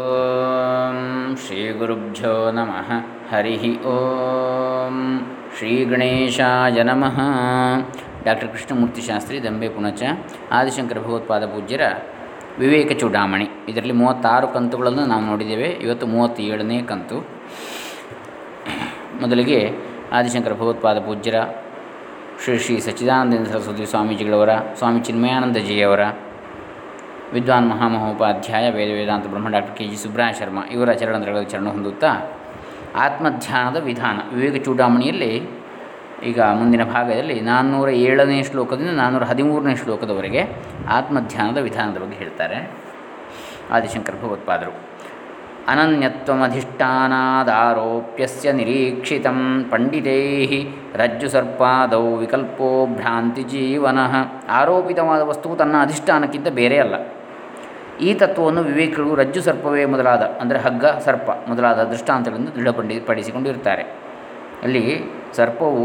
ಓಂ ಶ್ರೀ ಗುರುಭ್ಯೋ ನಮಃ. ಹರಿ ಓಂ. ಶ್ರೀ ಗಣೇಶಾಯ ನಮಃ. ಡಾಕ್ಟರ್ ಕೃಷ್ಣಮೂರ್ತಿ ಶಾಸ್ತ್ರಿ, ದಂಬೆ ಪುಣಚ. ಆದಿಶಂಕರ ಭಗವತ್ಪಾದ ಪೂಜ್ಯರ ವಿವೇಕ ಚೂಡಾಮಣಿ, ಇದರಲ್ಲಿ 36 ಕಂತುಗಳನ್ನು ನಾವು ನೋಡಿದ್ದೇವೆ. ಇವತ್ತು 37ನೇ ಕಂತು. ಮೊದಲಿಗೆ ಆದಿಶಂಕರ ಭಗವತ್ಪಾದ ಪೂಜ್ಯರ ಶ್ರೀ ಶ್ರೀ ಸಚ್ಚಿದಾನಂದ ಸರಸ್ವತಿ ಸ್ವಾಮೀಜಿಗಳವರ, ಸ್ವಾಮಿ ಚಿನ್ಮಯಾನಂದಜಿಯವರ, ವಿದ್ವಾನ್ ಮಹಾಮಹೋಪಾಧ್ಯಾಯ ವೇದಾಂತ ಬ್ರಹ್ಮ doctor K G Subrahmanya Sharma ಇವರ ಚರಣಗಳ ಚರಣ ಹೊಂದುತ್ತಾ ಆತ್ಮಧ್ಯಾನದ ವಿಧಾನ ವಿವೇಕ ಚೂಡಾಮಣಿಯಲ್ಲಿ ಈಗ ಮುಂದಿನ ಭಾಗದಲ್ಲಿ 407ನೇ ಶ್ಲೋಕದಿಂದ 413ನೇ ಶ್ಲೋಕದವರೆಗೆ ಆತ್ಮಧ್ಯಾನದ ವಿಧಾನದ ಬಗ್ಗೆ ಹೇಳ್ತಾರೆ ಆದಿಶಂಕರ ಭಗವತ್ಪಾದರು. ಅನನ್ಯತ್ವಮಧಿಷ್ಠಾನಾದಾರೋಪ್ಯಸ್ಯ ನಿರೀಕ್ಷಿತಂ ಪಂಡಿತೈಃ ರಜ್ಜುಸರ್ಪಾದೌ ವಿಕಲ್ಪೋ ಭ್ರಾಂತಿ ಜೀವನಃ. ಆರೋಪಿತವಾದ ವಸ್ತುವು ತನ್ನ ಅಧಿಷ್ಠಾನಕ್ಕಿಂತ ಬೇರೆಯಲ್ಲ. ಈ ತತ್ವವನ್ನು ವಿವೇಕಿಗಳು ರಜ್ಜು ಸರ್ಪವೇ ಮೊದಲಾದ, ಅಂದರೆ ಹಗ್ಗ, ಸರ್ಪ ಮೊದಲಾದ ದೃಷ್ಟಾಂತಗಳನ್ನು ದೃಢಪಡಿಸಿಕೊಂಡಿರ್ತಾರೆ. ಅಲ್ಲಿ ಸರ್ಪವು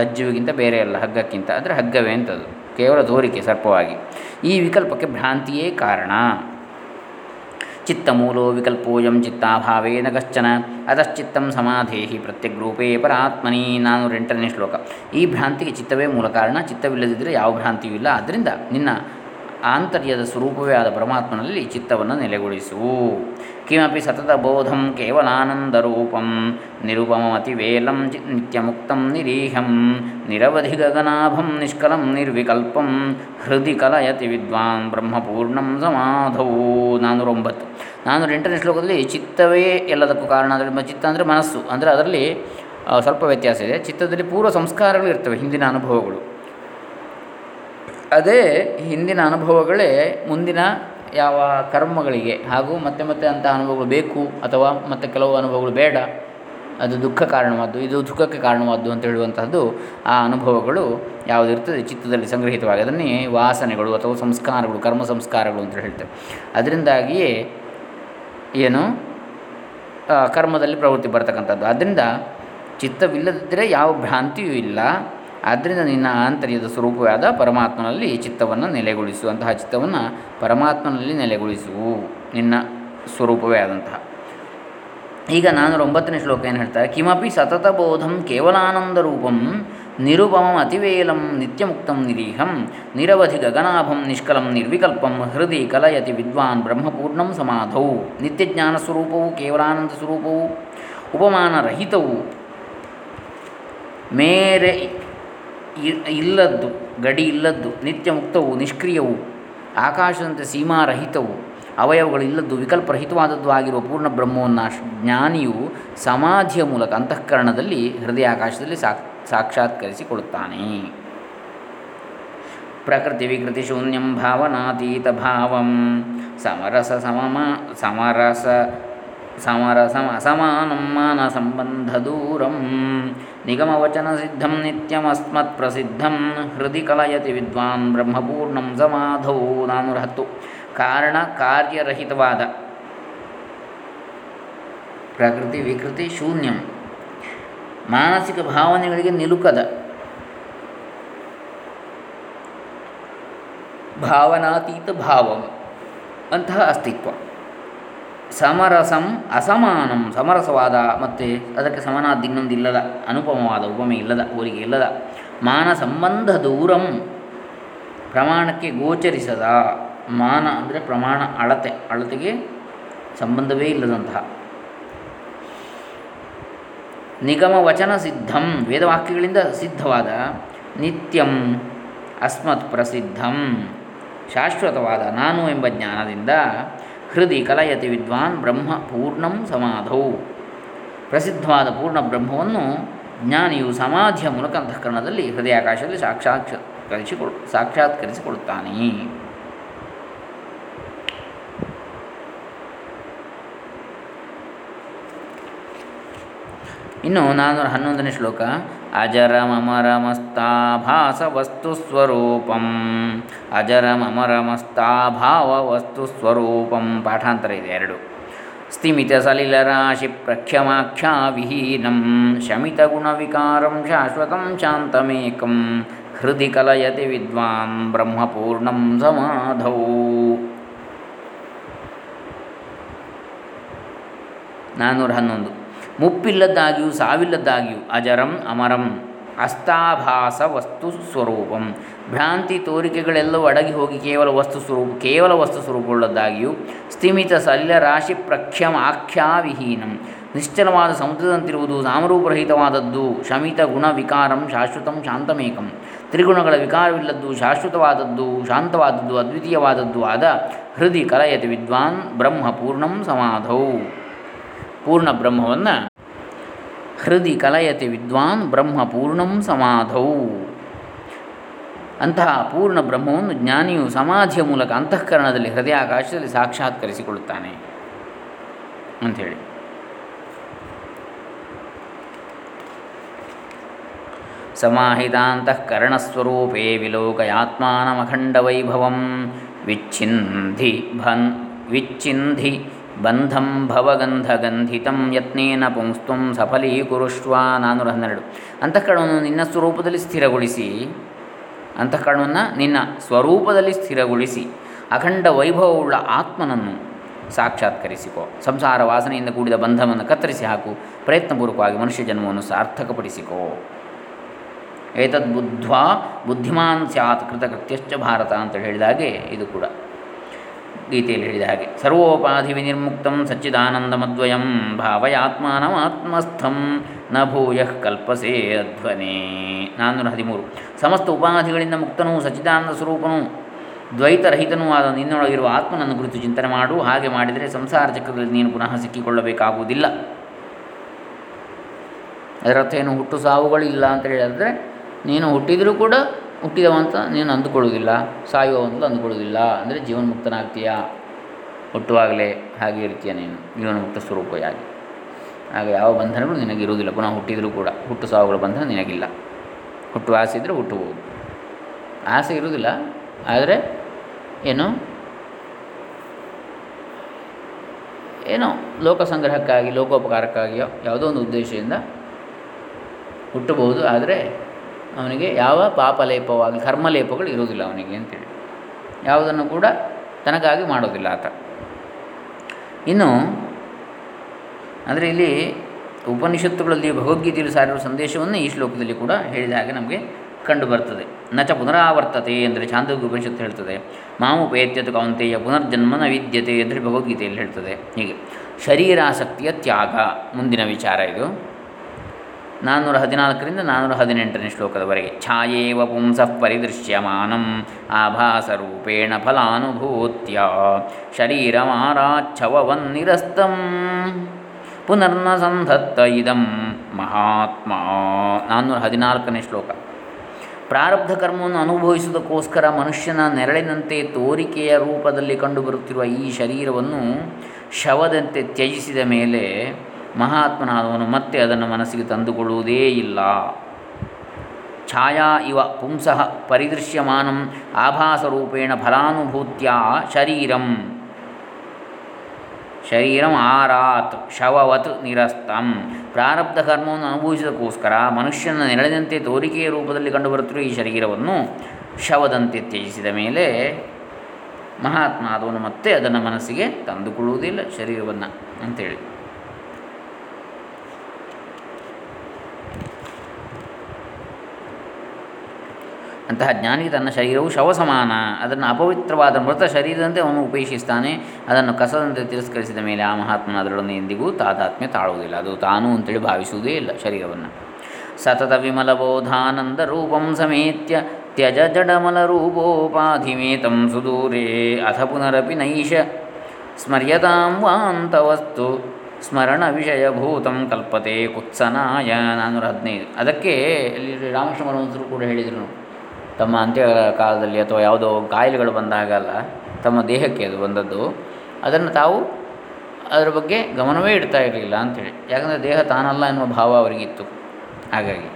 ರಜ್ಜುವಿಗಿಂತ ಬೇರೆಯಲ್ಲ, ಹಗ್ಗಕ್ಕಿಂತ, ಅಂದರೆ ಹಗ್ಗವೇ ಅಂತದ್ದು ಕೇವಲ ತೋರಿಕೆ ಸರ್ಪವಾಗಿ. ಈ ವಿಕಲ್ಪಕ್ಕೆ ಭ್ರಾಂತಿಯೇ ಕಾರಣ. ಚಿತ್ತಮೂಲೋ ವಿಕಲ್ಪೋಯಂ ಚಿತ್ತಾಭಾವೇನ ಕಶ್ಚನ ಅತಶ್ಚಿತ್ತಂ ಸಮಾಧೇಹಿ ಪ್ರತ್ಯಗ್ರೂಪೇ ಪರಾತ್ಮನಿ. 408ನೇ ಶ್ಲೋಕ. ಈ ಭ್ರಾಂತಿಗೆ ಚಿತ್ತವೇ ಮೂಲ ಕಾರಣ. ಚಿತ್ತವಿಲ್ಲದಿದ್ದರೆ ಯಾವ ಭ್ರಾಂತಿಯೂ ಇಲ್ಲ. ಆದ್ದರಿಂದ ನಿನ್ನ ಆಂತರ್ಯದ ಸ್ವರೂಪವೇ ಆದ ಪರಮಾತ್ಮನಲ್ಲಿ ಚಿತ್ತವನ್ನು ನೆಲೆಗೊಳಿಸು. ಕಿಮಪಿ ಸತತ ಬೋಧಂ ಕೇವಲಾನಂದರೂಪಂ ನಿರುಪಮತಿವೇಲಂ ನಿತ್ಯಮುಕ್ತಂ ನಿರೀಹಂ ನಿರವಧಿ ಗಗನಾಭಂ ನಿಷ್ಕಲಂ ನಿರ್ವಿಕಲ್ಪಂ ಹೃದಯ ಕಲಯತಿ ವಿದ್ವಾನ್ ಬ್ರಹ್ಮಪೂರ್ಣಂ ಸಮಾಧೌ. 409. 408ನೇ ಶ್ಲೋಕದಲ್ಲಿ ಚಿತ್ತವೇ ಎಲ್ಲದಕ್ಕೂ ಕಾರಣ. ಅಂದರೆ ಚಿತ್ತ ಅಂದರೆ ಮನಸ್ಸು, ಅಂದರೆ ಅದರಲ್ಲಿ ಸ್ವಲ್ಪ ವ್ಯತ್ಯಾಸ ಇದೆ. ಚಿತ್ತದಲ್ಲಿ ಪೂರ್ವ ಸಂಸ್ಕಾರಗಳು ಇರ್ತವೆ, ಹಿಂದಿನ ಅನುಭವಗಳು. ಅದೇ ಹಿಂದಿನ ಅನುಭವಗಳೇ ಮುಂದಿನ ಯಾವ ಕರ್ಮಗಳಿಗೆ ಹಾಗೂ ಮತ್ತೆ ಮತ್ತೆ ಅಂತಹ ಅನುಭವಗಳು ಬೇಕು ಅಥವಾ ಮತ್ತು ಕೆಲವು ಅನುಭವಗಳು ಬೇಡ, ಅದು ದುಃಖ ಕಾರಣವಾದ್ದು, ಇದು ದುಃಖಕ್ಕೆ ಕಾರಣವಾದ್ದು ಅಂತ ಹೇಳುವಂತಹದ್ದು ಆ ಅನುಭವಗಳು ಯಾವುದಿರ್ತದೆ ಚಿತ್ತದಲ್ಲಿ ಸಂಗ್ರಹಿತವಾಗಿ, ಅದನ್ನೇ ವಾಸನೆಗಳು ಅಥವಾ ಸಂಸ್ಕಾರಗಳು, ಕರ್ಮ ಸಂಸ್ಕಾರಗಳು ಅಂತ ಹೇಳ್ತೇವೆ. ಅದರಿಂದಾಗಿಯೇ ಏನು ಕರ್ಮದಲ್ಲಿ ಪ್ರವೃತ್ತಿ ಬರ್ತಕ್ಕಂಥದ್ದು. ಆದ್ದರಿಂದ ಚಿತ್ತವಿಲ್ಲದಿದ್ದರೆ ಯಾವ ಭ್ರಾಂತಿಯೂ ಇಲ್ಲ. ಆದ್ದರಿಂದ ನಿನ್ನ ಆಂತರ್ಯದ ಸ್ವರೂಪವಾದ ಪರಮಾತ್ಮನಲ್ಲಿ ಚಿತ್ತವನ್ನು ನೆಲೆಗೊಳಿಸು. ಅಂತಹ ಚಿತ್ತವನ್ನು ಪರಮಾತ್ಮನಲ್ಲಿ ನೆಲೆಗೊಳಿಸುವು, ನಿನ್ನ ಸ್ವರೂಪವೇ ಆದಂತಹ. ಈಗ 409ನೇ ಶ್ಲೋಕ ಏನು ಹೇಳ್ತಾರೆ? ಕಿಮಪಿ ಸತತ ಬೋಧಂ ಕೇವಲಾನಂದರೂಪಂ ನಿರುಪಮಂ ಅತಿವೇಲಂ ನಿತ್ಯಮುಕ್ತಂ ನಿರೀಹಂ ನಿರವಧಿ ಗಗನಾಭಂ ನಿಷ್ಕಲಂ ನಿರ್ವಿಕಲ್ಪಂ ಹೃದಯ ಕಲಯತಿ ವಿದ್ವಾನ್ ಬ್ರಹ್ಮಪೂರ್ಣಂ ಸಮಾಧೌ. ನಿತ್ಯಜ್ಞಾನ ಸ್ವರೂಪವು, ಕೇವಲಾನಂದ ಸ್ವರೂಪವು, ಉಪಮಾನರಹಿತವು, ಮೇರೆ ಇಲ್ಲದ್ದು, ಗಡಿ ಇಲ್ಲದ್ದು, ನಿತ್ಯಮುಕ್ತವು, ನಿಷ್ಕ್ರಿಯವು, ಆಕಾಶದಂತೆ ಸೀಮಾರಹಿತವು, ಅವಯವಗಳಿಲ್ಲದ್ದು, ವಿಕಲ್ಪರಹಿತವಾದದ್ದು ಆಗಿರುವ ಪೂರ್ಣ ಬ್ರಹ್ಮವನ್ನು ಜ್ಞಾನಿಯು ಸಮಾಧಿಯ ಮೂಲಕ ಅಂತಃಕರಣದಲ್ಲಿ, ಹೃದಯ ಆಕಾಶದಲ್ಲಿ ಸಾಕ್ಷಾತ್ಕರಿಸಿಕೊಳ್ಳುತ್ತಾನೆ. ಪ್ರಕೃತಿ ವಿಕೃತಿ ಶೂನ್ಯಂ ಭಾವನಾತೀತ ಭಾವಂ ಸಮರಸ ಅಸಮಾನಂ ಮಾನ ಸಂಬಂಧ ದೂರಂ ನಿಗಮವಚನ ಸಿದ್ಧಂ ನಿತ್ಯಮಸ್ಮತ್ ಪ್ರಸಿದ್ಧಂ ಹೃದಯ ಕಲಯತಿ ವಿದ್ವಾನ್ ಬ್ರಹ್ಮಪೂರ್ಣಂ ಸಮಾಧೌ. 410. ಕಾರಣ ಕಾರ್ಯರಹಿತವಾದ ಪ್ರಕೃತಿ ವಿಕೃತಿ ಶೂನ್ಯಂ, ಮಾನಸಿಕ ಭಾವನೆಗಳಿಗೆ ನಿಲುಕದ, ಭಾವನಾತೀತ ಭಾವಂ ಅಂತಹ ಅಸ್ತಿತ್ವ, ಸಮರಸಂ ಅಸಮಾನಂ ಸಮರಸವಾದ ಮತ್ತು ಅದಕ್ಕೆ ಸಮನಾದ ಇನ್ನೊಂದಿಲ್ಲದ, ಅನುಪಮವಾದ, ಉಪಮೆ ಇಲ್ಲದ, ಹೋಲಿಕೆ ಇಲ್ಲದ, ಮಾನ ಸಂಬಂಧ ದೂರಂ ಪ್ರಮಾಣಕ್ಕೆ ಗೋಚರಿಸದ, ಮಾನ ಅಂದರೆ ಪ್ರಮಾಣ, ಅಳತೆ, ಅಳತೆಗೆ ಸಂಬಂಧವೇ ಇಲ್ಲದಂತಹ, ನಿಗಮ ವಚನ ಸಿದ್ಧಂ ವೇದವಾಕ್ಯಗಳಿಂದ ಸಿದ್ಧವಾದ, ನಿತ್ಯಂ ಅಸ್ಮತ್ ಪ್ರಸಿದ್ಧಂ ಶಾಶ್ವತವಾದ ನಾನು ಎಂಬ ಜ್ಞಾನದಿಂದ ಹೃದಯ ಕಲಯತಿ ವಿದ್ವಾನ್ ಬ್ರಹ್ಮ ಪೂರ್ಣಂ ಸಮಾಧೌ. ಪ್ರಸಿದ್ಧವಾದ ಪೂರ್ಣ ಬ್ರಹ್ಮವನ್ನು ಜ್ಞಾನಿಯು ಸಮಾಧಿಯ ಮೂಲಕ ಅಂತಃಕರಣದಲ್ಲಿ, ಹೃದಯಾಕಾಶದಲ್ಲಿ ಸಾಕ್ಷಾತ್ಕರಿಸಿಕೊಳ್ಳುತ್ತಾನೆ. ಇನ್ನು 411ನೇ ಶ್ಲೋಕ. ಅಜರಮಮರಮಸ್ತಾಭಾವವಸ್ತುಸ್ವರೂಪಂ. ಪಾಠಾಂತರ ಇದೆ 2. ಸ್ಥಿಮಿತ ಸಲಿಲರಾಶಿ ಪ್ರಖ್ಯಮಾಖ್ಯಾ ವಿಹೀನಂ ಶಮಿತಗುಣವಿಕಾರಂ ಶಾಶ್ವತಂ ಶಾಂತಮೇಕಂ ಹೃದಯ ಕಲಯತಿ ವಿದ್ವಾನ್ ಬ್ರಹ್ಮಪೂರ್ಣಂ ಸಮಾಧೌ. 411. ಮುಪ್ಪಿಲ್ಲದ್ದಾಗಿಯೂ ಸಾವಿಲ್ಲದ್ದಾಗಿಯೂ ಅಜರಂ ಅಮರಂ ಅಸ್ತಾಭಾಸ ವಸ್ತು ಸ್ವರೂಪಂ. ಭ್ರಾಂತಿ ತೋರಿಕೆಗಳೆಲ್ಲವೂ ಅಡಗಿ ಹೋಗಿ ಕೇವಲ ವಸ್ತು ಸ್ವರೂಪವುಳ್ಳದ್ದಾಗಿಯೂ ಸ್ಥಿಮಿತ ಸಲ್ಯರಾಶಿ ಪ್ರಖ್ಯಂ ಆಖ್ಯಾವಿಹೀನಂ. ನಿಶ್ಚಲವಾದ ಸಮುದ್ರದಂತಿರುವುದು, ನಾಮರೂಪರಹಿತವಾದದ್ದು, ಶಮಿತ ಗುಣ ವಿಕಾರಂ ಶಾಶ್ವತಂ ಶಾಂತಮೇಕಂ. ತ್ರಿಗುಣಗಳ ವಿಕಾರವಿಲ್ಲದ್ದು, ಶಾಶ್ವತವಾದದ್ದು, ಶಾಂತವಾದದ್ದು, ಅದ್ವಿತೀಯವಾದದ್ದು ಆದ ಹೃದಯ ಕಲಯತಿ ವಿದ್ವಾನ್ ಬ್ರಹ್ಮ ಪೂರ್ಣಂ ಸಮಾಧೌ. ಪೂರ್ಣ ಬ್ರಹ್ಮವನ್ನು ಹೃದಯ ಕಲಯತಿ ವಿದ್ವಾನ್ ಬ್ರಹ್ಮ ಪೂರ್ಣಂ ಸಮಾಧೌ. ಅಂತಹ ಪೂರ್ಣ ಬ್ರಹ್ಮವನ್ನು ಜ್ಞಾನಿಯು ಸಮಾಧಿಯ ಮೂಲಕ ಅಂತಃಕರಣದಲ್ಲಿ, ಹೃದಯಾಕಾಶದಲ್ಲಿ ಸಾಕ್ಷಾತ್ಕರಿಸಿಕೊಳ್ಳುತ್ತಾನೆ ಅಂಥೇಳಿ. ಸಮಾಹಿತಾಂತಃಕರಣಸ್ವರೂಪೇ ವಿಲೋಕಯಾತ್ಮಾನಮಖಂಡವೈಭವಂ ವಿಚ್ಛಿಂಧಿ ಬಂಧಂ ಭವಗಂಧಗಂಧಿತಂ ಯತ್ನೇನ ಪುಂಸ್ತ್ವಂ ಸಫಲೀಕುರುಷ್ವ. 412. ಅಂತಃಕರಣವನ್ನು ನಿನ್ನ ಸ್ವರೂಪದಲ್ಲಿ ಸ್ಥಿರಗೊಳಿಸಿ, ಅಂತಃಕರಣವನ್ನು ನಿನ್ನ ಸ್ವರೂಪದಲ್ಲಿ ಸ್ಥಿರಗೊಳಿಸಿ ಅಖಂಡ ವೈಭವವುಳ್ಳ ಆತ್ಮನನ್ನು ಸಾಕ್ಷಾತ್ಕರಿಸಿಕೋ. ಸಂಸಾರ ವಾಸನೆಯಿಂದ ಕೂಡಿದ ಬಂಧವನ್ನು ಕತ್ತರಿಸಿ ಹಾಕು. ಪ್ರಯತ್ನಪೂರ್ವಕವಾಗಿ ಮನುಷ್ಯ ಜನ್ಮವನ್ನು ಸಾರ್ಥಕಪಡಿಸಿಕೋ. ಏತದ್ ಬುದ್ಧ್ವಾ ಬುದ್ಧಿಮಾನ್ ಸ್ಯಾತ್ ಕೃತಕೃತ್ಯಶ್ಚ ಭಾರತ ಅಂತೇಳಿ ಹೇಳಿದಾಗೆ ಇದು ಕೂಡ ಗೀತೆಯಲ್ಲಿ ಹೇಳಿದ ಹಾಗೆ. ಸರ್ವೋಪಾಧಿ ವಿನಿರ್ಮುಕ್ತಂ ಸಚ್ಚಿದಾನಂದಮದ್ವಯಂ ಭಾವಯಾತ್ಮಾನಂ ಆತ್ಮಸ್ಥಂ ನ ಭೂಯಃ ಕಲ್ಪಸೇ ಅಧ್ವನೇ. 413. ಸಮಸ್ತ ಉಪಾಧಿಗಳಿಂದ ಮುಕ್ತನೂ ಸಚ್ಚಿದಾನಂದ ಸ್ವರೂಪನೂ ದ್ವೈತರಹಿತನೂ ಆದ ನಿನ್ನೊಳಗಿರುವ ಆತ್ಮನನ್ನು ಕುರಿತು ಚಿಂತನೆ ಮಾಡು. ಹಾಗೆ ಮಾಡಿದರೆ ಸಂಸಾರ ಚಕ್ರದಲ್ಲಿ ನೀನು ಪುನಃ ಸಿಕ್ಕಿಕೊಳ್ಳಬೇಕಾಗುವುದಿಲ್ಲ. ಅದರರ್ಥ ಏನು? ಹುಟ್ಟು ಸಾವುಗಳಿಲ್ಲ ಅಂತ ಹೇಳಿದ್ರೆ ನೀನು ಹುಟ್ಟಿದರೂ ಕೂಡ ಹುಟ್ಟಿದವ ಅಂತ ನೀನು ಅಂದುಕೊಳ್ಳೋದಿಲ್ಲ, ಸಾಯುವ ಅಂತ ಅಂದುಕೊಳ್ಳೋದಿಲ್ಲ. ಅಂದರೆ ಜೀವನ್ಮುಕ್ತನಾಗ್ತೀಯಾ, ಹುಟ್ಟುವಾಗಲೇ ಹಾಗೆ ಇರ್ತೀಯ ನೀನು, ಜೀವನ್ಮುಕ್ತ ಸ್ವರೂಪಿಯಾಗಿ. ಆಗ ಯಾವ ಬಂಧನಗಳು ನಿನಗಿರುವುದಿಲ್ಲ. ಪುನಃ ಹುಟ್ಟಿದರೂ ಕೂಡ ಹುಟ್ಟು ಸಾವುಗಳ ಬಂಧನ ನಿನಗಿಲ್ಲ. ಹುಟ್ಟುವ ಆಸೆ ಇದ್ದರೆ ಹುಟ್ಟುವುದು, ಆಸೆ ಇರುವುದಿಲ್ಲ. ಆದರೆ ಏನು ಏನೋ ಲೋಕ ಸಂಗ್ರಹಕ್ಕಾಗಿ, ಲೋಕೋಪಕಾರಕ್ಕಾಗಿಯೋ ಯಾವುದೋ ಒಂದು ಉದ್ದೇಶದಿಂದ ಹುಟ್ಟಬಹುದು. ಆದರೆ ಅವನಿಗೆ ಯಾವ ಪಾಪಲೇಪವಾಗಲಿ ಕರ್ಮಲೇಪಗಳು ಇರೋದಿಲ್ಲ ಅವನಿಗೆ ಅಂತೇಳಿ. ಯಾವುದನ್ನು ಕೂಡ ತನಗಾಗಿ ಮಾಡೋದಿಲ್ಲ ಆತ. ಇನ್ನು ಅಂದರೆ ಇಲ್ಲಿ ಉಪನಿಷತ್ತುಗಳಲ್ಲಿ, ಭಗವದ್ಗೀತೆಯಲ್ಲಿ ಸಾರಿರುವ ಸಂದೇಶವನ್ನು ಈ ಶ್ಲೋಕದಲ್ಲಿ ಕೂಡ ಹೇಳಿದ ಹಾಗೆ ನಮಗೆ ಕಂಡು ಬರ್ತದೆ. ನಚ ಪುನರಾವರ್ತತೆ ಅಂದರೆ ಚಾಂದೋಗಿ ಉಪನಿಷತ್ತು ಹೇಳ್ತದೆ. ಮಾಮುಪೇತ್ಯತ ಕೌಂತೆಯ ಪುನರ್ಜನ್ಮನ ವಿದ್ಯತೆ ಅಂದರೆ ಭಗವದ್ಗೀತೆಯಲ್ಲಿ ಹೇಳ್ತದೆ. ಹೀಗೆ ಶರೀರಾಸಕ್ತಿಯ ತ್ಯಾಗ ಮುಂದಿನ ವಿಚಾರ ಇದು. 414ರಿಂದ 418ನೇ ಶ್ಲೋಕದವರೆಗೆ. ಛಾಯೇವ ಪುಂಸಃ ಪರಿದೃಶ್ಯಮಾನಂ ಆಭಾಸರೂಪೇಣ ಫಲಾನುಭೂತ್ಯ ಶರೀರಮಾರಾಚ್ಛವನ್ನಿರಸ್ತಂ ಪುನರ್ನ ಸಂಧತ್ತ ಇದಂ ಮಹಾತ್ಮ. 414ನೇ ಶ್ಲೋಕ. ಪ್ರಾರಬ್ಧ ಕರ್ಮವನ್ನು ಅನುಭವಿಸುವುದಕ್ಕೋಸ್ಕರ ಮನುಷ್ಯನ ನೆರಳಿನಂತೆ ತೋರಿಕೆಯ ರೂಪದಲ್ಲಿ ಕಂಡುಬರುತ್ತಿರುವ ಈ ಶರೀರವನ್ನು ಶವದಂತೆ ತ್ಯಜಿಸಿದ ಮೇಲೆ ಮಹಾತ್ಮನಾದವನು ಮತ್ತೆ ಅದನ್ನು ಮನಸ್ಸಿಗೆ ತಂದುಕೊಳ್ಳುವುದೇ ಇಲ್ಲ. ಛಾಯಾ ಇವ ಪುಂಸಃ ಪರಿದೃಶ್ಯಮಾನಂ ಆಭಾಸರೂಪೇಣ ಫಲಾನುಭೂತ್ಯ ಶರೀರಂ ಆರಾತ್ ಶವವತ್ ನಿರಸ್ತಂ. ಪ್ರಾರಬ್ಧ ಕರ್ಮವನ್ನು ಅನುಭವಿಸಿದಕ್ಕೋಸ್ಕರ ಮನುಷ್ಯನ ನೆರಳಿನಂತೆ ತೋರಿಕೆಯ ರೂಪದಲ್ಲಿ ಕಂಡುಬರುತ್ತಿರುವ ಈ ಶರೀರವನ್ನು ಶವದಂತೆ ತ್ಯಜಿಸಿದ ಮೇಲೆ ಮಹಾತ್ಮ ಆದವನು ಮತ್ತೆ ಅದನ್ನು ಮನಸ್ಸಿಗೆ ತಂದುಕೊಳ್ಳುವುದಿಲ್ಲ ಶರೀರವನ್ನು ಅಂತೇಳಿ. ಅಂತಹ ಜ್ಞಾನಿಗೆ ತನ್ನ ಶರೀರವು ಶವ ಸಮಾನ. ಅದನ್ನು ಅಪವಿತ್ರವಾದ ಮೃತ ಶರೀರದಂತೆ ಅವನು ಉಪೇಕ್ಷಿಸ್ತಾನೆ. ಅದನ್ನು ಕಸದಂತೆ ತಿರಸ್ಕರಿಸಿದ ಮೇಲೆ ಆ ಮಹಾತ್ಮನ ಅದರೊಡನೆ ಎಂದಿಗೂ ತಾದಾತ್ಮ್ಯ ತಾಳುವುದಿಲ್ಲ. ಅದು ತಾನು ಅಂತೇಳಿ ಭಾವಿಸುವುದೇ ಇಲ್ಲ ಶರೀರವನ್ನು. ಸತತ ವಿಮಲಬೋಧಾನಂದ ರೂಪಂ ಸಮೇತ್ಯ ತ್ಯಜ ಜಡಮಲ ರೂಪೋಪಾಧಿಮೇತಂ ಸುದೂರೇ ಅಥ ಪುನರಪಿ ನೈಷ ಸ್ಮರ್ಯತಾಂ ವಾಂತವಸ್ತು ಸ್ಮರಣ ವಿಷಯಭೂತಂ ಕಲ್ಪತೆ ಕುತ್ಸನಾಯ. 415. ಅದಕ್ಕೆ ಇಲ್ಲಿ ರಾಮಕೃಷ್ಣ ಪರಮಹಂಸರು ಕೂಡ ಹೇಳಿದರು, ತಮ್ಮ ಅಂತ್ಯ ಕಾಲದಲ್ಲಿ ಅಥವಾ ಯಾವುದೋ ಕಾಯಿಲೆಗಳು ಬಂದಾಗಲ್ಲ ತಮ್ಮ ದೇಹಕ್ಕೆ ಅದು ಬಂದದ್ದು, ಅದನ್ನು ತಾವು ಅದರ ಬಗ್ಗೆ ಗಮನವೇ ಇಡ್ತಾ ಇರಲಿಲ್ಲ ಅಂಥೇಳಿ. ಯಾಕಂದರೆ ದೇಹ ತಾನಲ್ಲ ಎನ್ನುವ ಭಾವ ಅವರಿಗಿತ್ತು. ಹಾಗಾಗಿ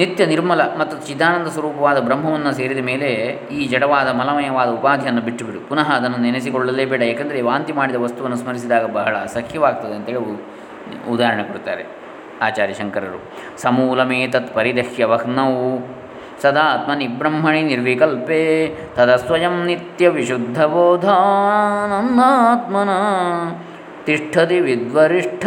ನಿತ್ಯ ನಿರ್ಮಲ ಮತ್ತು ಚಿದಾನಂದ ಸ್ವರೂಪವಾದ ಬ್ರಹ್ಮವನ್ನು ಸೇರಿದ ಮೇಲೆ ಈ ಜಡವಾದ ಮಲಮಯವಾದ ಉಪಾಧಿಯನ್ನು ಬಿಟ್ಟುಬಿಡು. ಪುನಃ ಅದನ್ನು ನೆನೆಸಿಕೊಳ್ಳಲೇಬೇಡ. ಏಕೆಂದರೆ ವಾಂತಿ ಮಾಡಿದ ವಸ್ತುವನ್ನು ಸ್ಮರಿಸಿದಾಗ ಬಹಳ ಸಖ್ಯವಾಗ್ತದೆ ಅಂತೇಳಿ ಉದಾಹರಣೆ ಕೊಡ್ತಾರೆ ಆಚಾರ್ಯ ಶಂಕರರು. ಸಮೂಲಮೇತತ್ ಪರಿದಹ್ಯ ವಹ್ನೌ ಸದಾತ್ಮನಿ ಬ್ರಹ್ಮಣಿ ನಿರ್ವಿಕಲ್ಪೆ ತದ ಸ್ವಯಂ ನಿತ್ಯ ವಿಶುದ್ಧಬೋಧಾನಂದಾತ್ಮನ ತಿಷ್ಠದಿ ವಿದ್ವರಿಷ್ಠ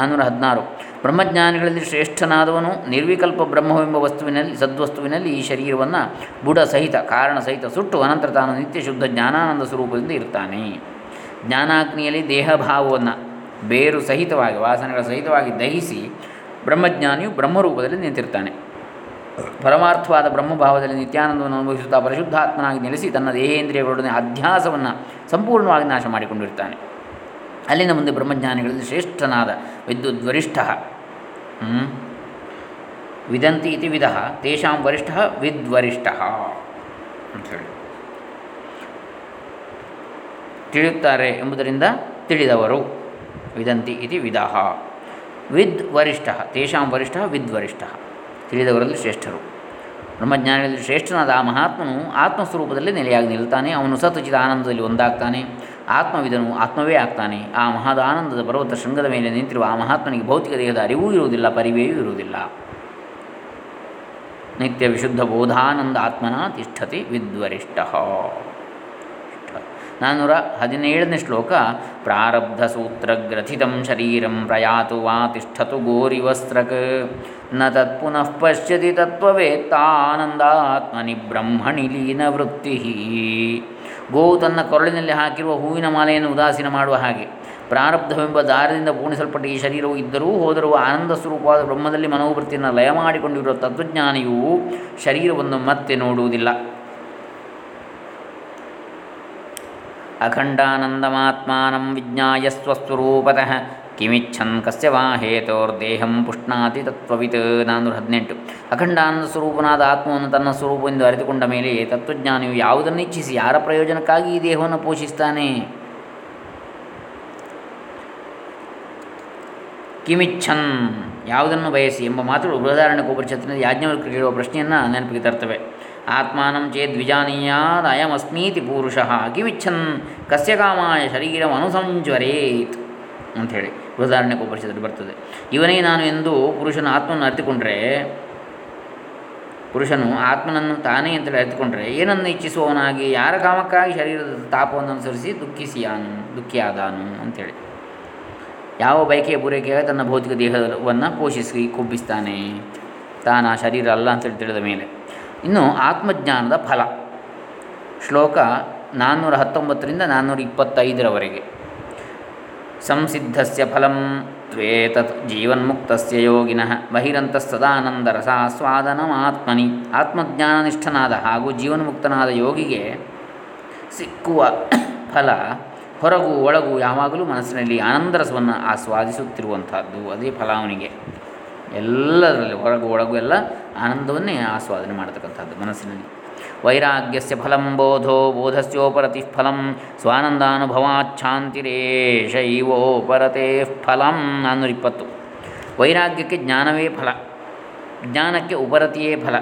416. ಬ್ರಹ್ಮಜ್ಞಾನಿಗಳಲ್ಲಿ ಶ್ರೇಷ್ಠನಾದವನು ನಿರ್ವಿಕಲ್ಪ ಬ್ರಹ್ಮವೆಂಬ ವಸ್ತುವಿನಲ್ಲಿ ಸದ್ವಸ್ತುವಿನಲ್ಲಿ ಈ ಶರೀರವನ್ನು ಬುಡ ಸಹಿತ ಕಾರಣ ಸಹಿತ ಸುಟ್ಟು ಅನಂತರ ತಾನು ನಿತ್ಯ ಶುದ್ಧ ಜ್ಞಾನಾನಂದ ಸ್ವರೂಪದಿಂದ ಇರ್ತಾನೆ. ಜ್ಞಾನಾಗ್ನಿಯಲ್ಲಿ ದೇಹಭಾವವನ್ನು ಬೇರು ಸಹಿತವಾಗಿ ವಾಸನೆಗಳ ಸಹಿತವಾಗಿ ದಹಿಸಿ ಬ್ರಹ್ಮಜ್ಞಾನಿಯು ಬ್ರಹ್ಮರೂಪದಲ್ಲಿ ನಿಂತಿರ್ತಾನೆ. ಪರಮಾರ್ಥವಾದ ಬ್ರಹ್ಮಭಾವದಲ್ಲಿ ನಿತ್ಯಾನಂದವನ್ನು ಅನುಭವಿಸುತ್ತಾ ಪರಿಶುದ್ಧಾತ್ಮನಾಗಿ ನೆಲೆಸಿ ತನ್ನ ದೇಹೇಂದ್ರಿಯಗಳೊಡನೆ ಅಧ್ಯಾಸವನ್ನು ಸಂಪೂರ್ಣವಾಗಿ ನಾಶ ಮಾಡಿಕೊಂಡಿರ್ತಾನೆ. ಅಲ್ಲಿನ ಮುಂದೆ ಬ್ರಹ್ಮಜ್ಞಾನಿಗಳಲ್ಲಿ ಶ್ರೇಷ್ಠನಾದ ವಿದ್ಯುದ್ವರಿಷ್ಠ ವಿದಂತಿ ಇತಿ ವಿಧ ತೇಷಾಂ ವರಿಷ್ಠ ವಿದ್ವರಿಷ್ಠ ಅಂಥೇಳಿ ತಿಳಿಯುತ್ತಾರೆ ಎಂಬುದರಿಂದ ತಿಳಿದವರು ವಿದಂತಿ ಇತಿ ವಿಧ ವಿದ್ವರಿಷ್ಠ ತೇಷಾಂ ವರಿಷ್ಠ ವಿದ್ವರಿಷ್ಠ ತಿಳಿದವರಲ್ಲಿ ಶ್ರೇಷ್ಠರು. ಬ್ರಹ್ಮಜ್ಞಾನಿಗಳಲ್ಲಿ ಶ್ರೇಷ್ಠನಾದ ಆ ಮಹಾತ್ಮನು ಆತ್ಮಸ್ವರೂಪದಲ್ಲಿ ನೆಲೆಯಾಗಿ ನಿಲ್ತಾನೆ. ಅವನು ಸತ್ಚಿದ ಆನಂದದಲ್ಲಿ ಒಂದಾಗ್ತಾನೆ. ಆತ್ಮವಿದನು ಆತ್ಮವೇ ಆಗ್ತಾನೆ. ಆ ಮಹಾದ ಆನಂದದ ಪರ್ವತ ಶೃಂಗದ ಮೇಲೆ ನಿಂತಿರುವ ಆ ಮಹಾತ್ಮನಿಗೆ ಭೌತಿಕ ದೇಹದ ಅರಿವೂ ಇರುವುದಿಲ್ಲ, ಪರಿವೆಯೂ ಇರುವುದಿಲ್ಲ. ನಿತ್ಯ ವಿಶುದ್ಧ ಬೋಧಾನಂದ ಆತ್ಮನ ತಿಷ್ಠತಿ ವಿದ್ವರಿಷ್ಠ. 417 ಶ್ಲೋಕ. ಪ್ರಾರಬ್ಧ ಸೂತ್ರ ಗ್ರಥಿತಂ ಶರೀರಂ ಪ್ರಯಾತು ವಾ ತಿಷ್ಠತು ಗೋರಿ ವಸ್ತ್ರಕ್ ನ ತತ್ ಪುನಃ ಪಶ್ಯತಿ ತತ್ವವೇತ್ತಾನಂದಾತ್ಮನಿ ಬ್ರಹ್ಮಣಿ ಲೀನವೃತ್ತಿ. ಗೋವು ತನ್ನ ಕೊರಳಿನಲ್ಲಿ ಹಾಕಿರುವ ಹೂವಿನ ಮಾಲೆಯನ್ನು ಉದಾಸೀನ ಮಾಡುವ ಹಾಗೆ ಪ್ರಾರಬ್ಧವೆಂಬ ದಾರದಿಂದ ಪೂರ್ಣಿಸಲ್ಪಟ್ಟ ಈ ಶರೀರವು ಇದ್ದರೂ ಹೋದರೂ ಆನಂದ ಸ್ವರೂಪವಾದ ಬ್ರಹ್ಮದಲ್ಲಿ ಮನೋವೃತ್ತಿಯನ್ನು ಲಯ ಮಾಡಿಕೊಂಡಿರುವ ತತ್ವಜ್ಞಾನಿಯು ಶರೀರವನ್ನು ಮತ್ತೆ ನೋಡುವುದಿಲ್ಲ. ಅಖಂಡಾನಂದಮಾತ್ಮಾನಂ ವಿಜ್ಞಾಯ ಸ್ವಸ್ವರೂಪತಃ ಕಿಮಿಚ್ಛನ್ ಕಸ್ಯ ವಾ ಹೇತೋರ್ದೇಹಂ ಪುಷ್ಣಾತಿ ತತ್ವವಿತ್. 418. ಅಖಂಡಾನಂದ ಸ್ವರೂಪನಾದ ಆತ್ಮವನ್ನು ತನ್ನ ಸ್ವರೂಪವೆಂದು ಅರಿತುಕೊಂಡ ಮೇಲೆ ತತ್ವಜ್ಞಾನಿಯು ಯಾವುದನ್ನು ಇಚ್ಛಿಸಿ ಯಾರ ಪ್ರಯೋಜನಕ್ಕಾಗಿ ಈ ದೇಹವನ್ನು ಪೋಷಿಸ್ತಾನೆ? ಕಿಮಿಚ್ಛನ್ ಯಾವುದನ್ನು ಬಯಸಿ ಎಂಬ ಮಾತುಗಳು ಬೃಹದಾರಣ್ಯಕೋಪನಿಷತ್ತಿನಲ್ಲಿ ಯಾಜ್ಞವಲ್ಕ್ಯ ಕೇಳುವ ಪ್ರಶ್ನೆಯನ್ನು ನೆನಪಿಗೆ ತರ್ತವೆ. ಆತ್ಮಾನಂ ಚೇದ್ ವಿಜಾನೀಯಾದ್ ಅಯಮಸ್ಮೀತಿ ಪುರುಷಃ ಕಿಮಿಚ್ಛನ್ ಕಸ್ಯ ಕಾಮಾಯ ಶರೀರಂ ಅನುಸಂಜ್ವರೇತ್ ಅಂಥೇಳಿ ಬೃಹದಾರಣ್ಯಕೋಪನಿಷತ್ತಲ್ಲಿ ಬರ್ತದೆ. ಇವನೇ ನಾನು ಎಂದು ಪುರುಷನು ಆತ್ಮನನ್ನು ತಾನೇ ಅಂತೇಳಿ ಅರಿತುಕೊಂಡ್ರೆ ಏನನ್ನು ಇಚ್ಛಿಸುವವನಾಗಿ ಯಾರ ಕಾಮಕ್ಕಾಗಿ ಶರೀರದ ತಾಪವನ್ನು ಅನುಸರಿಸಿ ದುಃಖಿಯಾದಾನು ಅಂಥೇಳಿ ಯಾವ ಬಯಕೆಯ ಪೂರೈಕೆಯಾಗಿ ತನ್ನ ಭೌತಿಕ ದೇಹವನ್ನು ಪೋಷಿಸಿ ಕೊಬ್ಬಿಸ್ತಾನೆ. ತಾನು ಆ ಶರೀರ ಅಲ್ಲ ಅಂತೇಳಿ ತಿಳಿದ ಮೇಲೆ ಇನ್ನು ಆತ್ಮಜ್ಞಾನದ ಫಲ ಶ್ಲೋಕ 419 - 425. ಸಂಸಿದ್ಧಸ್ಯ ಫಲಂ ತ್ವೇತತ್ ಜೀವನ್ಮುಕ್ತಸ್ಯ ಯೋಗಿನಃ ಬಹಿರಂತಃ ಸದಾನಂದರಸಾಸ್ವಾದನಮಾತ್ಮನಿ. ಆತ್ಮಜ್ಞಾನನಿಷ್ಠನಾದ ಹಾಗೂ ಜೀವನ್ಮುಕ್ತನಾದ ಯೋಗಿಗೆ ಸಿಕ್ಕುವ ಫಲ ಹೊರಗೂ ಒಳಗೂ ಯಾವಾಗಲೂ ಮನಸ್ಸಿನಲ್ಲಿ ಆನಂದರಸವನ್ನು ಆಸ್ವಾದಿಸುತ್ತಿರುವಂಥದ್ದು. ಅದೇ ಫಲ ಅವನಿಗೆ. ಎಲ್ಲದರಲ್ಲಿ ಹೊರಗೂ ಒಳಗೂ ಎಲ್ಲ ಆನಂದವನ್ನೇ ಆಸ್ವಾದನೆ ಮಾಡತಕ್ಕಂಥದ್ದು ಮನಸ್ಸಿನಲ್ಲಿ. ವೈರಾಗ್ಯಸ್ಯ ಫಲಂ ಬೋಧೋ ಬೋಧಸ್ಯೋಪರತಿ ಫಲಂ ಸ್ವಾನಂದಾನುಭವಾಚ್ಛಾಂತಿರೇಷೈವೋಪರತೆ ಫಲಂ. 420. ವೈರಾಗ್ಯಕ್ಕೆ ಜ್ಞಾನವೇ ಫಲ, ಜ್ಞಾನಕ್ಕೆ ಉಪರತಿಯೇ ಫಲ.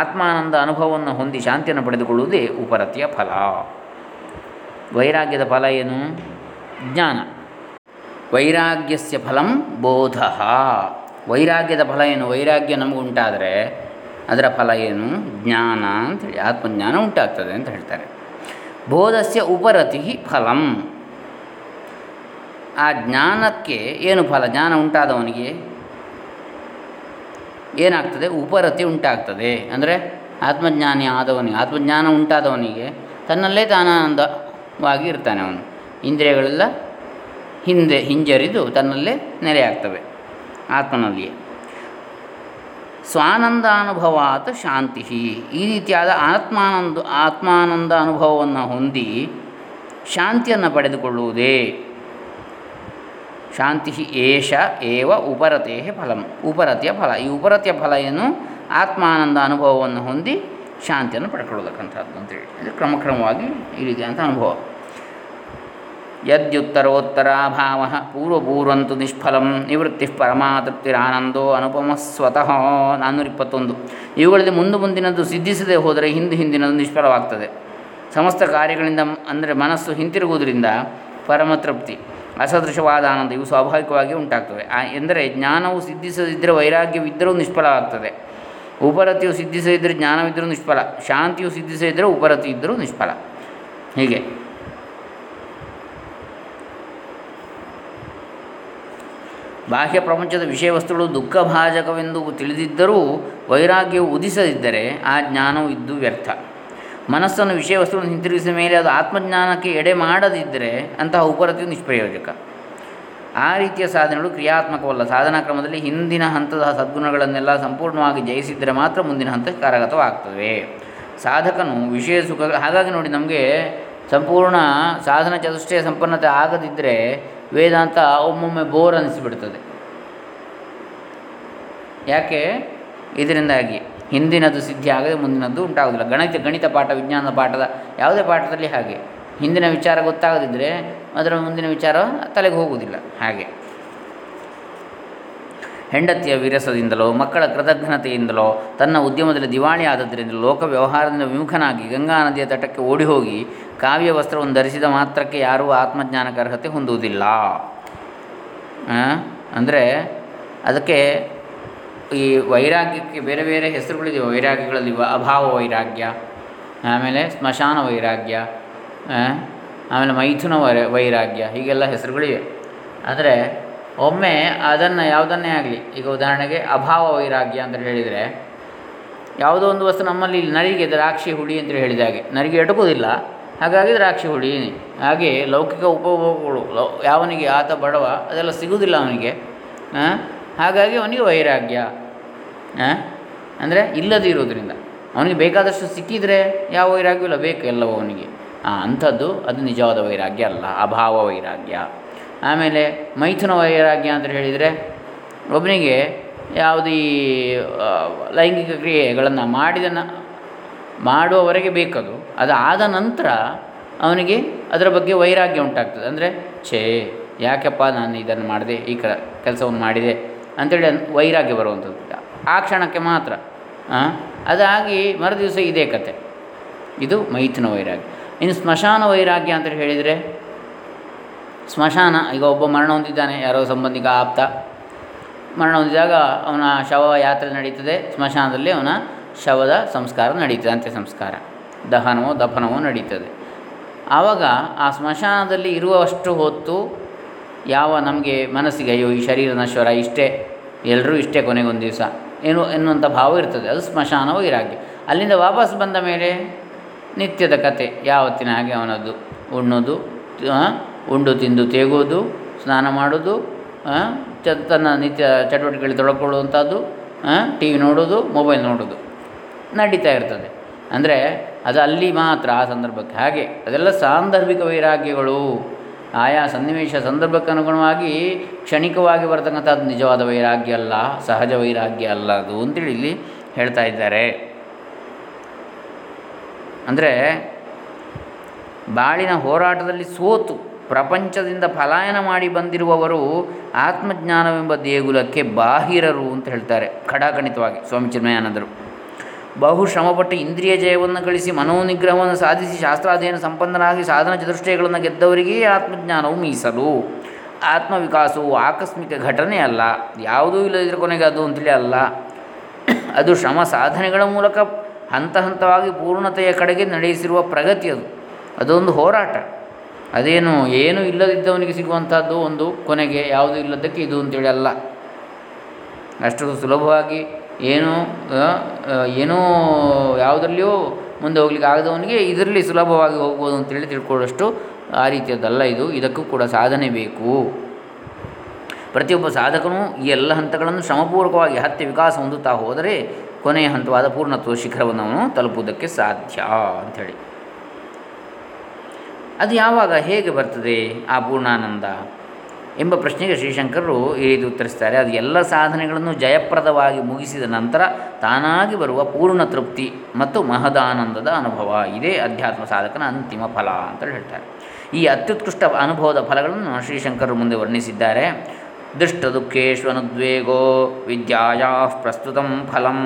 ಆತ್ಮಾನಂದ ಅನುಭವವನ್ನು ಹೊಂದಿ ಶಾಂತಿಯನ್ನು ಪಡೆದುಕೊಳ್ಳುವುದೇ ಉಪರತಿಯ ಫಲ. ವೈರಾಗ್ಯದ ಫಲ ಏನು? ಜ್ಞಾನ. ವೈರಾಗ್ಯಸ್ಯ ಫಲಂ ಬೋಧ. ವೈರಾಗ್ಯದ ಫಲ ಏನು? ವೈರಾಗ್ಯ ನಮಗುಂಟಾದರೆ ಅದರ ಫಲ ಏನು? ಜ್ಞಾನ ಅಂತೇಳಿ ಆತ್ಮಜ್ಞಾನ ಉಂಟಾಗ್ತದೆ ಅಂತ ಹೇಳ್ತಾರೆ. ಬೋಧಸ್ಯ ಉಪರತಿ ಫಲಂ. ಆ ಜ್ಞಾನಕ್ಕೆ ಏನು ಫಲ? ಜ್ಞಾನ ಉಂಟಾದವನಿಗೆ ಏನಾಗ್ತದೆ? ಉಪರತಿ ಉಂಟಾಗ್ತದೆ. ಅಂದರೆ ಆತ್ಮಜ್ಞಾನಿ ಆದವನಿಗೆ, ಆತ್ಮಜ್ಞಾನ ಉಂಟಾದವನಿಗೆ ತನ್ನಲ್ಲೇ ತಾನಾನಂದವಾಗಿ ಇರ್ತಾನೆ ಅವನು. ಇಂದ್ರಿಯಗಳೆಲ್ಲ ಹಿಂಜರಿದು ತನ್ನಲ್ಲೇ ನೆಲೆಯಾಗ್ತವೆ, ಆತ್ಮನಲ್ಲಿಯೇ. ಸ್ವಾನಂದಾನುಭವಾತ್ ಶಾಂತಿ. ಈ ರೀತಿಯಾದ ಆತ್ಮಾನಂದ ಅನುಭವವನ್ನು ಹೊಂದಿ ಶಾಂತಿಯನ್ನು ಪಡೆದುಕೊಳ್ಳುವುದೇ ಶಾಂತಿ ಏಷ ಏವ ಉಪರತೆ ಫಲಂ. ಉಪರತಿಯ ಫಲ. ಈ ಉಪರತಿಯ ಫಲ ಏನು? ಆತ್ಮಾನಂದ ಅನುಭವವನ್ನು ಹೊಂದಿ ಶಾಂತಿಯನ್ನು ಪಡ್ಕೊಳ್ಳತಕ್ಕಂಥದ್ದು ಅಂತೇಳಿ. ಇದು ಕ್ರಮಕ್ರಮವಾಗಿ ಈ ರೀತಿಯಾದಂಥ ಅನುಭವ. ಯದ್ಯುತ್ತರೋತ್ತರಾಭಾವ ಪೂರ್ವಪೂರ್ವಂತು ನಿಷ್ಫಲಂ ನಿವೃತ್ತಿ ಪರಮಾ ತೃಪ್ತಿರಾನಂದೋ ಅನುಪಮಸ್ವತಃ. 421. ಇವುಗಳಲ್ಲಿ ಮುಂದಿನದ್ದು ಸಿದ್ಧಿಸದೆ ಹೋದರೆ ಹಿಂದಿನದು ನಿಷ್ಫಲವಾಗ್ತದೆ. ಸಮಸ್ತ ಕಾರ್ಯಗಳಿಂದ ಅಂದರೆ ಮನಸ್ಸು ಹಿಂತಿರುಗುವುದರಿಂದ ಪರಮತೃಪ್ತಿ ಅಸದೃಶವಾದ ಆನಂದ ಇವು ಸ್ವಾಭಾವಿಕವಾಗಿ ಉಂಟಾಗ್ತವೆ. ಎಂದರೆ ಜ್ಞಾನವು ಸಿದ್ಧಿಸದಿದ್ದರೆ ವೈರಾಗ್ಯವಿದ್ದರೂ ನಿಷ್ಫಲವಾಗ್ತದೆ, ಉಪರತಿಯು ಸಿದ್ಧಿಸದಿದ್ದರೆ ಜ್ಞಾನವಿದ್ದರೂ ನಿಷ್ಫಲ, ಶಾಂತಿಯು ಸಿದ್ಧಿಸದಿದ್ದರೆ ಉಪರತಿ ಇದ್ದರೂ ನಿಷ್ಫಲ. ಹೀಗೆ ಬಾಹ್ಯ ಪ್ರಪಂಚದ ವಿಷಯ ವಸ್ತುಗಳು ದುಃಖಭಾಜಕವೆಂದು ತಿಳಿದಿದ್ದರೂ ವೈರಾಗ್ಯವು ಉದಿಸದಿದ್ದರೆ ಆ ಜ್ಞಾನವು ಇದ್ದು ವ್ಯರ್ಥ. ಮನಸ್ಸನ್ನು ವಿಷಯ ವಸ್ತುಗಳನ್ನು ಹಿಂತಿರುಗಿಸಿದ ಮೇಲೆ ಅದು ಆತ್ಮಜ್ಞಾನಕ್ಕೆ ಎಡೆ ಮಾಡದಿದ್ದರೆ ಅಂತಹ ಉಪರತಿಯು ನಿಷ್ಪ್ರಯೋಜಕ. ಆ ರೀತಿಯ ಸಾಧನೆಗಳು ಕ್ರಿಯಾತ್ಮಕವಲ್ಲ. ಸಾಧನಾ ಕ್ರಮದಲ್ಲಿ ಹಿಂದಿನ ಹಂತದ ಸದ್ಗುಣಗಳನ್ನೆಲ್ಲ ಸಂಪೂರ್ಣವಾಗಿ ಜಯಿಸಿದರೆ ಮಾತ್ರ ಮುಂದಿನ ಹಂತಕ್ಕೆ ಕಾರಗತವಾಗ್ತವೆ. ಸಾಧಕನು ವಿಷಯ ಸುಖ. ಹಾಗಾಗಿ ನೋಡಿ, ನಮಗೆ ಸಂಪೂರ್ಣ ಸಾಧನ ಚತುಷ್ಟಯ ಸಂಪನ್ನತೆ ಆಗದಿದ್ದರೆ ವೇದಾಂತ ಒಮ್ಮೊಮ್ಮೆ ಬೋರ್ ಅನ್ನಿಸಿಬಿಡ್ತದೆ. ಯಾಕೆ? ಇದರಿಂದಾಗಿ ಹಿಂದಿನದು ಸಿದ್ಧಿ ಆಗದೆ ಮುಂದಿನದ್ದು ಉಂಟಾಗೋದಿಲ್ಲ. ಗಣಿತ ಪಾಠ, ವಿಜ್ಞಾನ ಪಾಠದ ಯಾವುದೇ ಪಾಠದಲ್ಲಿ ಹಾಗೆ ಹಿಂದಿನ ವಿಚಾರ ಗೊತ್ತಾಗದಿದ್ದರೆ ಅದರ ಮುಂದಿನ ವಿಚಾರ ತಲೆಗೆ ಹೋಗುವುದಿಲ್ಲ. ಹಾಗೆ ಹೆಂಡತಿಯ ವಿರಸದಿಂದಲೋ ಮಕ್ಕಳ ಕೃತಜ್ಞತೆಯಿಂದಲೋ ತನ್ನ ಉದ್ಯಮದಲ್ಲಿ ದಿವಾಳಿ ಆದದ್ರಿಂದಲೋ ಲೋಕ ವ್ಯವಹಾರದಿಂದ ವಿಮುಖನಾಗಿ ಗಂಗಾ ನದಿಯ ತಟಕ್ಕೆ ಓಡಿ ಹೋಗಿ ಕಾವ್ಯ ವಸ್ತ್ರವನ್ನು ಧರಿಸಿದ ಮಾತ್ರಕ್ಕೆ ಯಾರೂ ಆತ್ಮಜ್ಞಾನಕ್ಕೆ ಅರ್ಹತೆ ಹೊಂದುವುದಿಲ್ಲ. ಅಂದರೆ ಅದಕ್ಕೆ ಈ ವೈರಾಗ್ಯಕ್ಕೆ ಬೇರೆ ಬೇರೆ ಹೆಸರುಗಳಿವೆ. ವೈರಾಗ್ಯಗಳಲ್ಲಿ ಅಭಾವ ವೈರಾಗ್ಯ, ಆಮೇಲೆ ಸ್ಮಶಾನ ವೈರಾಗ್ಯ, ಆಮೇಲೆ ಮೈಥುನ ವೈರಾಗ್ಯ, ಹೀಗೆಲ್ಲ ಹೆಸರುಗಳಿವೆ. ಆದರೆ ಒಮ್ಮೆ ಅದನ್ನು ಯಾವುದನ್ನೇ ಆಗಲಿ, ಈಗ ಉದಾಹರಣೆಗೆ ಅಭಾವ ವೈರಾಗ್ಯ ಅಂತ ಹೇಳಿದರೆ, ಯಾವುದೋ ಒಂದು ವಸ್ತು ನಮ್ಮಲ್ಲಿ ನರಿಗೆ ದ್ರಾಕ್ಷಿ ಹುಳಿ ಅಂತ ಹೇಳಿದಾಗೆ ನರಿಗೆ ಎಟುಕೋದಿಲ್ಲ, ಹಾಗಾಗಿ ದ್ರಾಕ್ಷಿ ಹುಳಿ. ಹಾಗೆ ಲೌಕಿಕ ಉಪಭೋಗಗಳು ಯಾವನಿಗೆ ಆತ ಬಡವ ಅದೆಲ್ಲ ಸಿಗುವುದಿಲ್ಲ ಅವನಿಗೆ, ಹಾಗಾಗಿ ಅವನಿಗೆ ವೈರಾಗ್ಯ. ಅಂದರೆ ಇಲ್ಲದೇ ಇರೋದ್ರಿಂದ ಅವನಿಗೆ ಬೇಕಾದಷ್ಟು ಸಿಕ್ಕಿದರೆ ಯಾವ ವೈರಾಗ್ಯ ಇಲ್ಲ, ಬೇಕು ಎಲ್ಲವೋ ಅವನಿಗೆ. ಅಂಥದ್ದು ಅದು ನಿಜವಾದ ವೈರಾಗ್ಯ ಅಲ್ಲ, ಅಭಾವ ವೈರಾಗ್ಯ. ಆಮೇಲೆ ಮೈಥುನ ವೈರಾಗ್ಯ ಅಂತ ಹೇಳಿದರೆ, ಒಬ್ಬನಿಗೆ ಯಾವುದೇ ಲೈಂಗಿಕ ಕ್ರಿಯೆಗಳನ್ನು ಮಾಡುವವರೆಗೆ ಬೇಕದು, ಅದಾದ ನಂತರ ಅವನಿಗೆ ಅದರ ಬಗ್ಗೆ ವೈರಾಗ್ಯ ಉಂಟಾಗ್ತದೆ. ಅಂದರೆ ಛೇ ಯಾಕಪ್ಪ ನಾನು ಇದನ್ನು ಮಾಡಿದೆ, ಈ ಕೆಲಸವನ್ನು ಮಾಡಿದೆ ಅಂತೇಳಿ ವೈರಾಗ್ಯ ಬರುವಂಥದ್ದು ಆ ಕ್ಷಣಕ್ಕೆ ಮಾತ್ರ. ಅದಾಗಿ ಮರುದಿವಸ ಇದೇ ಕತೆ. ಇದು ಮೈಥುನ ವೈರಾಗ್ಯ. ಇನ್ನು ಸ್ಮಶಾನ ವೈರಾಗ್ಯ ಅಂತ ಹೇಳಿದರೆ, ಸ್ಮಶಾನ ಈಗ ಒಬ್ಬ ಮರಣ ಹೊಂದಿದ್ದಾನೆ, ಯಾರೋ ಸಂಬಂಧಿಕ ಆಪ್ತ ಮರಣ ಹೊಂದಿದಾಗ ಅವನ ಶವ ಯಾತ್ರೆ ನಡೀತದೆ, ಸ್ಮಶಾನದಲ್ಲಿ ಅವನ ಶವದ ಸಂಸ್ಕಾರ ನಡೀತದೆ, ಅಂತ್ಯ ಸಂಸ್ಕಾರ, ದಹನವೋ ದಫನವೋ ನಡೀತದೆ. ಆವಾಗ ಆ ಸ್ಮಶಾನದಲ್ಲಿ ಇರುವಷ್ಟು ಹೊತ್ತು ಯಾವ ನಮಗೆ ಮನಸ್ಸಿಗೆ ಅಯ್ಯೋ ಈ ಶರೀರ ನಶ್ವರ, ಇಷ್ಟೇ ಎಲ್ಲರೂ ಇಷ್ಟೇ ಕೊನೆಗೊಂದು ದಿವಸ ಏನು ಎನ್ನುವಂಥ ಭಾವ ಇರ್ತದೆ. ಅದು ಸ್ಮಶಾನ ವೈರಾಗ್ಯ. ಅಲ್ಲಿಂದ ವಾಪಸ್ ಬಂದ ಮೇಲೆ ನಿತ್ಯದ ಕತೆ ಯಾವತ್ತಿನ ಹಾಗೆ ಅವನದ್ದು ಉಣ್ಣೋದು, ಉಂಡು ತಿಂದು ತೇಗೋದು, ಸ್ನಾನ ಮಾಡೋದು, ತನ್ನ ನಿತ್ಯ ಚಟುವಟಿಕೆಗಳಲ್ಲಿ ತೊಡಕೊಳ್ಳುವಂಥದ್ದು, ಟಿ ವಿ ನೋಡೋದು, ಮೊಬೈಲ್ ನೋಡೋದು ನಡೀತಾ ಇರ್ತದೆ. ಅಂದರೆ ಅದು ಅಲ್ಲಿ ಮಾತ್ರ ಆ ಸಂದರ್ಭಕ್ಕೆ. ಹಾಗೆ ಅದೆಲ್ಲ ಸಾಂದರ್ಭಿಕ ವೈರಾಗ್ಯಗಳು, ಆಯಾ ಸನ್ನಿವೇಶ ಸಂದರ್ಭಕ್ಕೆ ಅನುಗುಣವಾಗಿ ಕ್ಷಣಿಕವಾಗಿ ಬರ್ತಕ್ಕಂಥದ್ದು ನಿಜವಾದ ವೈರಾಗ್ಯ ಅಲ್ಲ, ಸಹಜ ವೈರಾಗ್ಯ ಅಲ್ಲ ಅದು ಅಂತೇಳಿ ಇಲ್ಲಿ ಹೇಳ್ತಾ ಇದ್ದಾರೆ. ಅಂದರೆ ಬಾಳಿನ ಹೋರಾಟದಲ್ಲಿ ಸೋತು ಪ್ರಪಂಚದಿಂದ ಪಲಾಯನ ಮಾಡಿ ಬಂದಿರುವವರು ಆತ್ಮಜ್ಞಾನವೆಂಬ ದೇಗುಲಕ್ಕೆ ಬಾಹಿರರು ಅಂತ ಹೇಳ್ತಾರೆ ಖಡಾಖಂಡಿತವಾಗಿ ಸ್ವಾಮಿ ಚಿನ್ಮಯಾನಂದರು. ಬಹು ಶ್ರಮಪಟ್ಟು ಇಂದ್ರಿಯ ಜಯವನ್ನು ಗಳಿಸಿ ಮನೋನಿಗ್ರಹವನ್ನು ಸಾಧಿಸಿ ಶಾಸ್ತ್ರಾಧ್ಯಯನ ಸಂಪನ್ನರಾಗಿ ಸಾಧನ ಚತುಷ್ಟಯಗಳನ್ನು ಗೆದ್ದವರಿಗೇ ಆತ್ಮಜ್ಞಾನವು ಮೀಸಲು. ಆತ್ಮವಿಕಾಸವು ಆಕಸ್ಮಿಕ ಘಟನೆ ಅಲ್ಲ, ಯಾವುದೂ ಇಲ್ಲದಿದ್ದರೆ ಕೊನೆಗೆ ಅದು ಅಂತೇಳಿ ಅಲ್ಲ. ಅದು ಶ್ರಮ ಸಾಧನೆಗಳ ಮೂಲಕ ಹಂತ ಹಂತವಾಗಿ ಪೂರ್ಣತೆಯ ಕಡೆಗೆ ನಡೆಸಿರುವ ಪ್ರಗತಿ. ಅದು ಅದೊಂದು ಹೋರಾಟ. ಅದೇನು ಏನೂ ಇಲ್ಲದಿದ್ದವನಿಗೆ ಸಿಗುವಂಥದ್ದು ಒಂದು ಕೊನೆಗೆ ಯಾವುದೂ ಇಲ್ಲದಕ್ಕೆ ಇದು ಅಂತೇಳಿ ಅಲ್ಲ. ಅಷ್ಟು ಸುಲಭವಾಗಿ ಏನೋ ಯಾವುದರಲ್ಲಿಯೂ ಮುಂದೆ ಹೋಗ್ಲಿಕ್ಕೆ ಆಗದವನಿಗೆ ಇದರಲ್ಲಿ ಸುಲಭವಾಗಿ ಹೋಗ್ಬೋದು ಅಂತೇಳಿ ತಿಳ್ಕೊಳ್ಳೋಷ್ಟು ಆ ರೀತಿಯದ್ದಲ್ಲ ಇದು. ಇದಕ್ಕೂ ಕೂಡ ಸಾಧನೆ ಬೇಕು. ಪ್ರತಿಯೊಬ್ಬ ಸಾಧಕನು ಈ ಎಲ್ಲ ಹಂತಗಳನ್ನು ಶ್ರಮಪೂರ್ವಕವಾಗಿ ಹತ್ತಿ ವಿಕಾಸ ಹೊಂದುತ್ತಾ ಹೋದರೆ ಕೊನೆಯ ಹಂತವಾದ ಪೂರ್ಣತ್ವ ಶಿಖರವನ್ನು ಅವನು ತಲುಪುವುದಕ್ಕೆ ಸಾಧ್ಯ ಅಂಥೇಳಿ. ಅದು ಯಾವಾಗ, ಹೇಗೆ ಬರ್ತದೆ ಆ ಪೂರ್ಣಾನಂದ ಎಂಬ ಪ್ರಶ್ನೆಗೆ ಶ್ರೀಶಂಕರರು ಈ ರೀತಿ ಉತ್ತರಿಸ್ತಾರೆ. ಅದು ಎಲ್ಲ ಸಾಧನೆಗಳನ್ನು ಜಯಪ್ರದವಾಗಿ ಮುಗಿಸಿದ ನಂತರ ತಾನಾಗಿ ಬರುವ ಪೂರ್ಣ ತೃಪ್ತಿ ಮತ್ತು ಮಹದಾನಂದದ ಅನುಭವ, ಇದೇ ಅಧ್ಯಾತ್ಮ ಸಾಧಕನ ಅಂತಿಮ ಫಲ ಅಂತೇಳಿ ಹೇಳ್ತಾರೆ. ಈ ಅತ್ಯುತ್ಕೃಷ್ಟ ಅನುಭವದ ಫಲಗಳನ್ನು ಶ್ರೀಶಂಕರರು ಮುಂದೆ ವರ್ಣಿಸಿದ್ದಾರೆ. ದುಷ್ಟ ದುಃಖೇಶು ಅನುದ್ವೇಗೋ ವಿದ್ಯಾಯಾ ಪ್ರಸ್ತುತಂ ಫಲಂ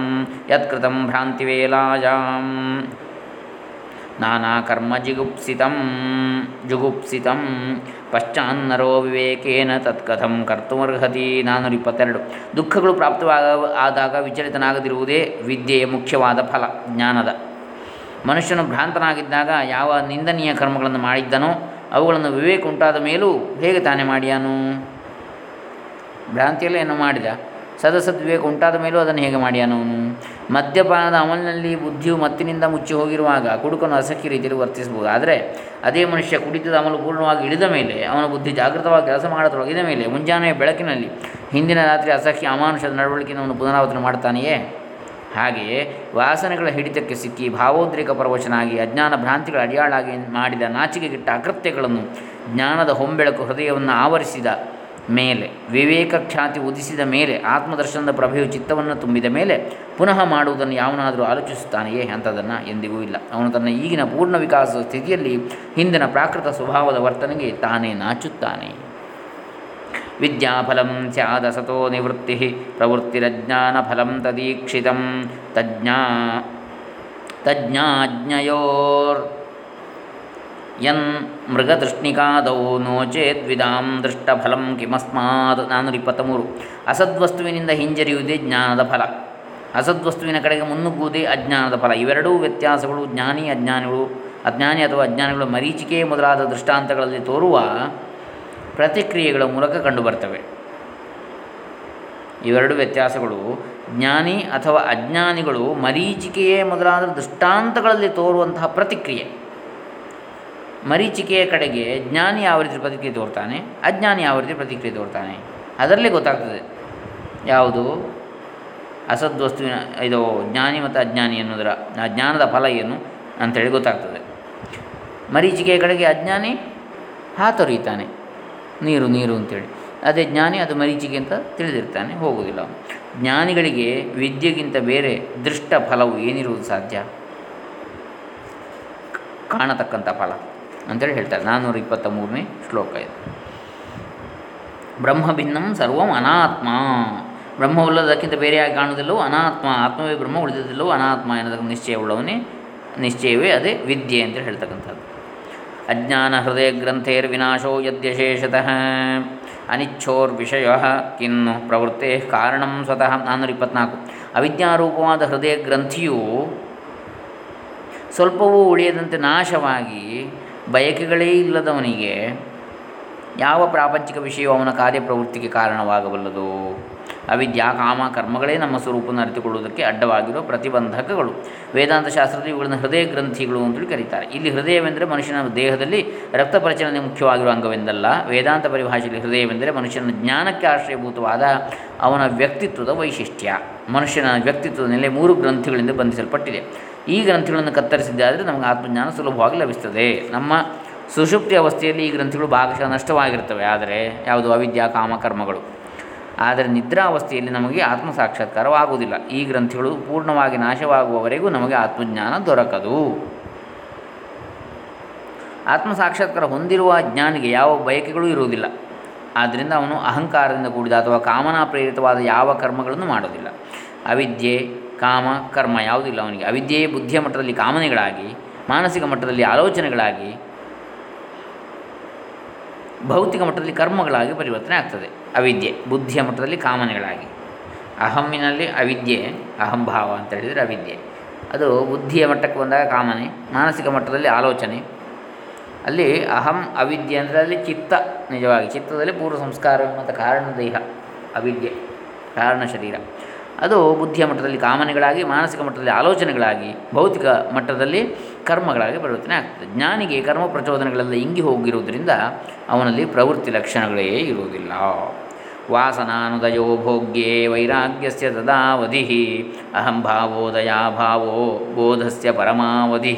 ಯತ್ಕೃತಂ ಭ್ರಾಂತಿವೇಲಾಯಾಂ ನಾನಾ ಕರ್ಮ ಜುಗುಪ್ಸಿತಂ ಪಶ್ಚಾನ್ನರೋ ವಿವೇಕೇನ ತತ್ಕಥಂ ಕರ್ತುಮರ್ಹತಿ 422. ದುಃಖಗಳು ಪ್ರಾಪ್ತವಾದಾಗ ವಿಚಲಿತನಾಗದಿರುವುದೇ ವಿದ್ಯೆಯ ಮುಖ್ಯವಾದ ಫಲ ಜ್ಞಾನದ. ಮನುಷ್ಯನು ಭ್ರಾಂತನಾಗಿದ್ದಾಗ ಯಾವ ನಿಂದನೀಯ ಕರ್ಮಗಳನ್ನು ಮಾಡಿದ್ದನೋ ಅವುಗಳನ್ನು ವಿವೇಕ ಉಂಟಾದ ಮೇಲೂ ಹೇಗೆ ತಾನೇ ಮಾಡಿಯಾನು ಭ್ರಾಂತಿಯಲ್ಲಿ ಏನೋ ಮಾಡಿದ. ಸದಸದ್ವೇಗ ಉಂಟಾದ ಮೇಲೂ ಅದನ್ನು ಹೇಗೆ ಮಾಡ್ಯಾನವನು? ಮದ್ಯಪಾನದ ಅಮಲಿನಲ್ಲಿ ಬುದ್ಧಿಯು ಮತ್ತಿನಿಂದ ಮುಚ್ಚಿ ಹೋಗಿರುವಾಗ ಕುಡುಕನ್ನು ಅಸಖ್ಯ ರೀತಿಯಲ್ಲಿ ವರ್ತಿಸಬಹುದು. ಆದರೆ ಅದೇ ಮನುಷ್ಯ ಕುಡಿತದ ಅಮಲು ಪೂರ್ಣವಾಗಿ ಇಳಿದ ಮೇಲೆ, ಅವನ ಬುದ್ಧಿ ಜಾಗೃತವಾಗಿ ಕೆಲಸ ಮಾಡತೊಡಗಿದ ಮೇಲೆ, ಮುಂಜಾನೆಯ ಬೆಳಕಿನಲ್ಲಿ ಹಿಂದಿನ ರಾತ್ರಿ ಅಸಖ್ಯ ಅಮಾನುಷದ ನಡವಳಿಕೆಯನ್ನು ಅವನು ಪುನರಾವರ್ತನೆ ಮಾಡ್ತಾನೆಯೇ? ಹಾಗೆಯೇ ವಾಸನೆಗಳ ಹಿಡಿತಕ್ಕೆ ಸಿಕ್ಕಿ ಭಾವೋದ್ರೇಕ ಪರವಶನಾಗಿ ಅಜ್ಞಾನ ಭ್ರಾಂತಿಗಳ ಅಡಿಯಾಳಾಗಿ ಮಾಡಿದ ನಾಚಿಕೆಗಿಟ್ಟ ಅಕೃತ್ಯಗಳನ್ನು ಜ್ಞಾನದ ಹೊಂಬೆಳಕು ಹೃದಯವನ್ನು ಆವರಿಸಿದ ಮೇಲೆ, ವಿವೇಕ ಖ್ಯಾತಿ ಉದಿಸಿದ ಮೇಲೆ, ಆತ್ಮದರ್ಶನದ ಪ್ರಭೆಯು ಚಿತ್ತವನ್ನು ತುಂಬಿದ ಮೇಲೆ ಪುನಃ ಮಾಡುವುದನ್ನು ಯಾವನಾದರೂ ಆಲೋಚಿಸುತ್ತಾನೆಯೇ? ಅಂಥದನ್ನು ಎಂದಿಗೂ ಇಲ್ಲ. ಅವನು ತನ್ನ ಈಗಿನ ಪೂರ್ಣ ವಿಕಾಸದ ಸ್ಥಿತಿಯಲ್ಲಿ ಹಿಂದಿನ ಪ್ರಾಕೃತ ಸ್ವಭಾವದ ವರ್ತನೆಗೆ ತಾನೇ ನಾಚುತ್ತಾನೆ. ವಿದ್ಯಾಫಲಂ ಸ್ಯಾದ ಸತೋ ನಿವೃತ್ತಿ ಪ್ರವೃತ್ತಿರಜ್ಞಾನಫಲಂ ತದೀಕ್ಷಿತಂ ತಜ್ಞಾಜ್ಞಯೋರ್ ಯನ್ ಮೃಗದೃಷ್ಟಿಕಾದೌ ನೋ ಚೇದ್ವಿದಾಂ ದೃಷ್ಟಫಲಂ ಕಿಮಸ್ಮಾತ್ 423. ಅಸದ್ವಸ್ತುವಿನಿಂದ ಹಿಂಜರಿಯುವುದೇ ಜ್ಞಾನದ ಫಲ, ಅಸದ್ವಸ್ತುವಿನ ಕಡೆಗೆ ಮುನ್ನುಗ್ಗುವುದೇ ಅಜ್ಞಾನದ ಫಲ. ಇವೆರಡೂ ವ್ಯತ್ಯಾಸಗಳು ಅಜ್ಞಾನಿ ಅಥವಾ ಅಜ್ಞಾನಿಗಳು ಮರೀಚಿಕೆ ಮೊದಲಾದ ದೃಷ್ಟಾಂತಗಳಲ್ಲಿ ತೋರುವ ಪ್ರತಿಕ್ರಿಯೆಗಳ ಮೂಲಕ ಕಂಡುಬರ್ತವೆ. ಇವೆರಡು ವ್ಯತ್ಯಾಸಗಳು ಜ್ಞಾನಿ ಅಥವಾ ಅಜ್ಞಾನಿಗಳು ಮರೀಚಿಕೆಯೇ ಮೊದಲಾದ ದೃಷ್ಟಾಂತಗಳಲ್ಲಿ ತೋರುವಂತಹ ಪ್ರತಿಕ್ರಿಯೆ. ಮರೀಚಿಕೆಯ ಕಡೆಗೆ ಜ್ಞಾನಿ ಯಾವ ರೀತಿ ಪ್ರತಿಕ್ರಿಯೆ ತೋರ್ತಾನೆ, ಅಜ್ಞಾನಿ ಯಾವ ರೀತಿ ಪ್ರತಿಕ್ರಿಯೆ ತೋರ್ತಾನೆ ಅದರಲ್ಲೇ ಗೊತ್ತಾಗ್ತದೆ ಯಾವುದು ಅಸದ್ವಸ್ತುವಿನ ಇದು ಜ್ಞಾನಿ ಮತ್ತು ಅಜ್ಞಾನಿ ಎನ್ನುವುದರ ಆ ಜ್ಞಾನದ ಫಲ ಏನು ಅಂಥೇಳಿ ಗೊತ್ತಾಗ್ತದೆ. ಮರೀಚಿಕೆಯ ಕಡೆಗೆ ಅಜ್ಞಾನಿ ಹಾತೊರೆಯುತ್ತಾನೆ, ನೀರು ನೀರು ಅಂತೇಳಿ. ಅದೇ ಜ್ಞಾನಿ ಅದು ಮರೀಚಿಕೆ ಅಂತ ತಿಳಿದಿರ್ತಾನೆ, ಹೋಗುವುದಿಲ್ಲ. ಜ್ಞಾನಿಗಳಿಗೆ ವಿದ್ಯೆಗಿಂತ ಬೇರೆ ದೃಷ್ಟ ಫಲವು ಏನಿರುವುದು ಸಾಧ್ಯ? ಕಾಣತಕ್ಕಂಥ ಫಲ ಅಂತೇಳಿ ಹೇಳ್ತಾರೆ. 423 ಶ್ಲೋಕ ಇದು. ಬ್ರಹ್ಮ ಭಿನ್ನಂ ಸರ್ವಂ ಅನಾತ್ಮ, ಬ್ರಹ್ಮವುಳ್ಳದಕ್ಕಿಂತ ಬೇರೆಯಾಗಿ ಕಾಣುವುದಿಲ್ಲವೂ ಅನಾತ್ಮ, ಆತ್ಮವೇ ಬ್ರಹ್ಮ ಉಳಿದಿಲ್ಲವೂ ಅನಾತ್ಮ ಎನ್ನತಕ್ಕ ನಿಶ್ಚಯವೇ ಅದೇ ವಿದ್ಯೆ ಅಂತೇಳಿ ಹೇಳ್ತಕ್ಕಂಥದ್ದು. ಅಜ್ಞಾನ ಹೃದಯ ಗ್ರಂಥೇರ್ವಿನಾಶೋ ಯದ್ಯಶೇಷತಃ ಅನಿಚ್ಛೋರ್ವಿಷಯ ಕಿನ್ನು ಪ್ರವೃತ್ತೇ ಕಾರಣಂ ಸ್ವತಃ 424. ಅವಿದ್ಯಾರೂಪವಾದ ಹೃದಯ ಗ್ರಂಥಿಯು ಸ್ವಲ್ಪವೂ ಉಳಿಯದಂತೆ ನಾಶವಾಗಿ ಬಯಕೆಗಳೇ ಇಲ್ಲದವನಿಗೆ ಯಾವ ಪ್ರಾಪಂಚಿಕ ವಿಷಯವೂ ಅವನ ಕಾರ್ಯಪ್ರವೃತ್ತಿಗೆ ಕಾರಣವಾಗಬಲ್ಲದು. ಅವಿದ್ಯಾ ಕಾಮ ಕರ್ಮಗಳೇ ನಮ್ಮ ಸ್ವರೂಪವನ್ನು ಅರಿತುಕೊಳ್ಳುವುದಕ್ಕೆ ಅಡ್ಡವಾಗಿರುವ ಪ್ರತಿಬಂಧಕಗಳು. ವೇದಾಂತ ಶಾಸ್ತ್ರದಲ್ಲಿ ಇವುಗಳನ್ನು ಹೃದಯ ಗ್ರಂಥಿಗಳು ಅಂತೇಳಿ ಕರೀತಾರೆ. ಇಲ್ಲಿ ಹೃದಯವೆಂದರೆ ಮನುಷ್ಯನ ದೇಹದಲ್ಲಿ ರಕ್ತ ಪರಿಚಲನೆ ಮುಖ್ಯವಾಗಿರುವ ಅಂಗವೆಂದಲ್ಲ. ವೇದಾಂತ ಪರಿಭಾಷೆಯಲ್ಲಿ ಹೃದಯವೆಂದರೆ ಮನುಷ್ಯನ ಜ್ಞಾನಕ್ಕೆ ಆಶ್ರಯಭೂತವಾದ ಅವನ ವ್ಯಕ್ತಿತ್ವದ ವೈಶಿಷ್ಟ್ಯ. ಮನುಷ್ಯನ ವ್ಯಕ್ತಿತ್ವದ ನೆಲೆ 3 ಗ್ರಂಥಿಗಳಿಂದ ಬಂಧಿಸಲ್ಪಟ್ಟಿದೆ. ಈ ಗ್ರಂಥಿಗಳನ್ನು ಕತ್ತರಿಸಿದ್ದೇ ಆದರೆ ನಮಗೆ ಆತ್ಮಜ್ಞಾನ ಸುಲಭವಾಗಿ ಲಭಿಸ್ತದೆ. ನಮ್ಮ ಸುಷುಪ್ತಿ ಅವಸ್ಥೆಯಲ್ಲಿ ಈ ಗ್ರಂಥಿಗಳು ಭಾಗಶಃ ನಷ್ಟವಾಗಿರ್ತವೆ, ಆದರೆ ಯಾವುದು ಅವಿದ್ಯಾ ಕಾಮ ಕರ್ಮಗಳು. ಆದರೆ ನಿದ್ರಾವಸ್ಥೆಯಲ್ಲಿ ನಮಗೆ ಆತ್ಮ ಸಾಕ್ಷಾತ್ಕಾರವಾಗುವುದಿಲ್ಲ. ಈ ಗ್ರಂಥಿಗಳು ಪೂರ್ಣವಾಗಿ ನಾಶವಾಗುವವರೆಗೂ ನಮಗೆ ಆತ್ಮಜ್ಞಾನ ದೊರಕದು. ಆತ್ಮ ಸಾಕ್ಷಾತ್ಕಾರ ಹೊಂದಿರುವ ಜ್ಞಾನಿಗೆ ಯಾವ ಬಯಕೆಗಳೂ ಇರುವುದಿಲ್ಲ. ಆದ್ದರಿಂದ ಅವನು ಅಹಂಕಾರದಿಂದ ಕೂಡಿದ ಅಥವಾ ಕಾಮನಾ ಪ್ರೇರಿತವಾದ ಯಾವ ಕರ್ಮಗಳನ್ನು ಮಾಡೋದಿಲ್ಲ. ಅವಿದ್ಯೆ ಕಾಮ ಕರ್ಮ ಯಾವುದಿಲ್ಲ ಅವನಿಗೆ. ಅವಿದ್ಯೆಯೇ ಬುದ್ಧಿಯ ಮಟ್ಟದಲ್ಲಿ ಕಾಮನೆಗಳಾಗಿ, ಮಾನಸಿಕ ಮಟ್ಟದಲ್ಲಿ ಆಲೋಚನೆಗಳಾಗಿ, ಭೌತಿಕ ಮಟ್ಟದಲ್ಲಿ ಕರ್ಮಗಳಾಗಿ ಪರಿವರ್ತನೆ ಆಗ್ತದೆ. ಅವಿದ್ಯೆ ಬುದ್ಧಿಯ ಮಟ್ಟದಲ್ಲಿ ಕಾಮನೆಗಳಾಗಿ, ಅಹಮ್ಮಿನಲ್ಲಿ ಅವಿದ್ಯೆ, ಅಹಂಭಾವ ಅಂತ ಹೇಳಿದರೆ ಅವಿದ್ಯೆ, ಅದು ಬುದ್ಧಿಯ ಮಟ್ಟಕ್ಕೆ ಬಂದಾಗ ಕಾಮನೆ, ಮಾನಸಿಕ ಮಟ್ಟದಲ್ಲಿ ಆಲೋಚನೆ. ಅಲ್ಲಿ ಅಹಂ ಅವಿದ್ಯೆ ಅಂದರೆ ಅಲ್ಲಿ ಚಿತ್ತ, ನಿಜವಾಗಿ ಚಿತ್ತದಲ್ಲಿ ಪೂರ್ವ ಸಂಸ್ಕಾರ ಮತ್ತು ಕಾರಣ ದೇಹ, ಅವಿದ್ಯೆ ಕಾರಣ ಶರೀರ, ಅದು ಬುದ್ಧಿಯ ಮಟ್ಟದಲ್ಲಿ ಕಾಮನೆಗಳಾಗಿ, ಮಾನಸಿಕ ಮಟ್ಟದಲ್ಲಿ ಆಲೋಚನೆಗಳಾಗಿ, ಭೌತಿಕ ಮಟ್ಟದಲ್ಲಿ ಕರ್ಮಗಳಾಗಿ ಪರಿವರ್ತನೆ ಆಗ್ತದೆ. ಜ್ಞಾನಿಗೆ ಕರ್ಮ ಪ್ರಚೋದನೆಗಳೆಲ್ಲ ಇಂಗಿ ಹೋಗಿರುವುದರಿಂದ ಅವನಲ್ಲಿ ಪ್ರವೃತ್ತಿ ಲಕ್ಷಣಗಳೇ ಇರುವುದಿಲ್ಲ. ವಾಸನಾನುದಯೋ ಭೋಗ್ಯೇ ವೈರಾಗ್ಯಸ್ಯ ತದಾವಧಿ ಅಹಂಭಾವೋದಯಾಭಾವೋ ಬೋಧಸ್ಯ ಪರಮಾವಧಿ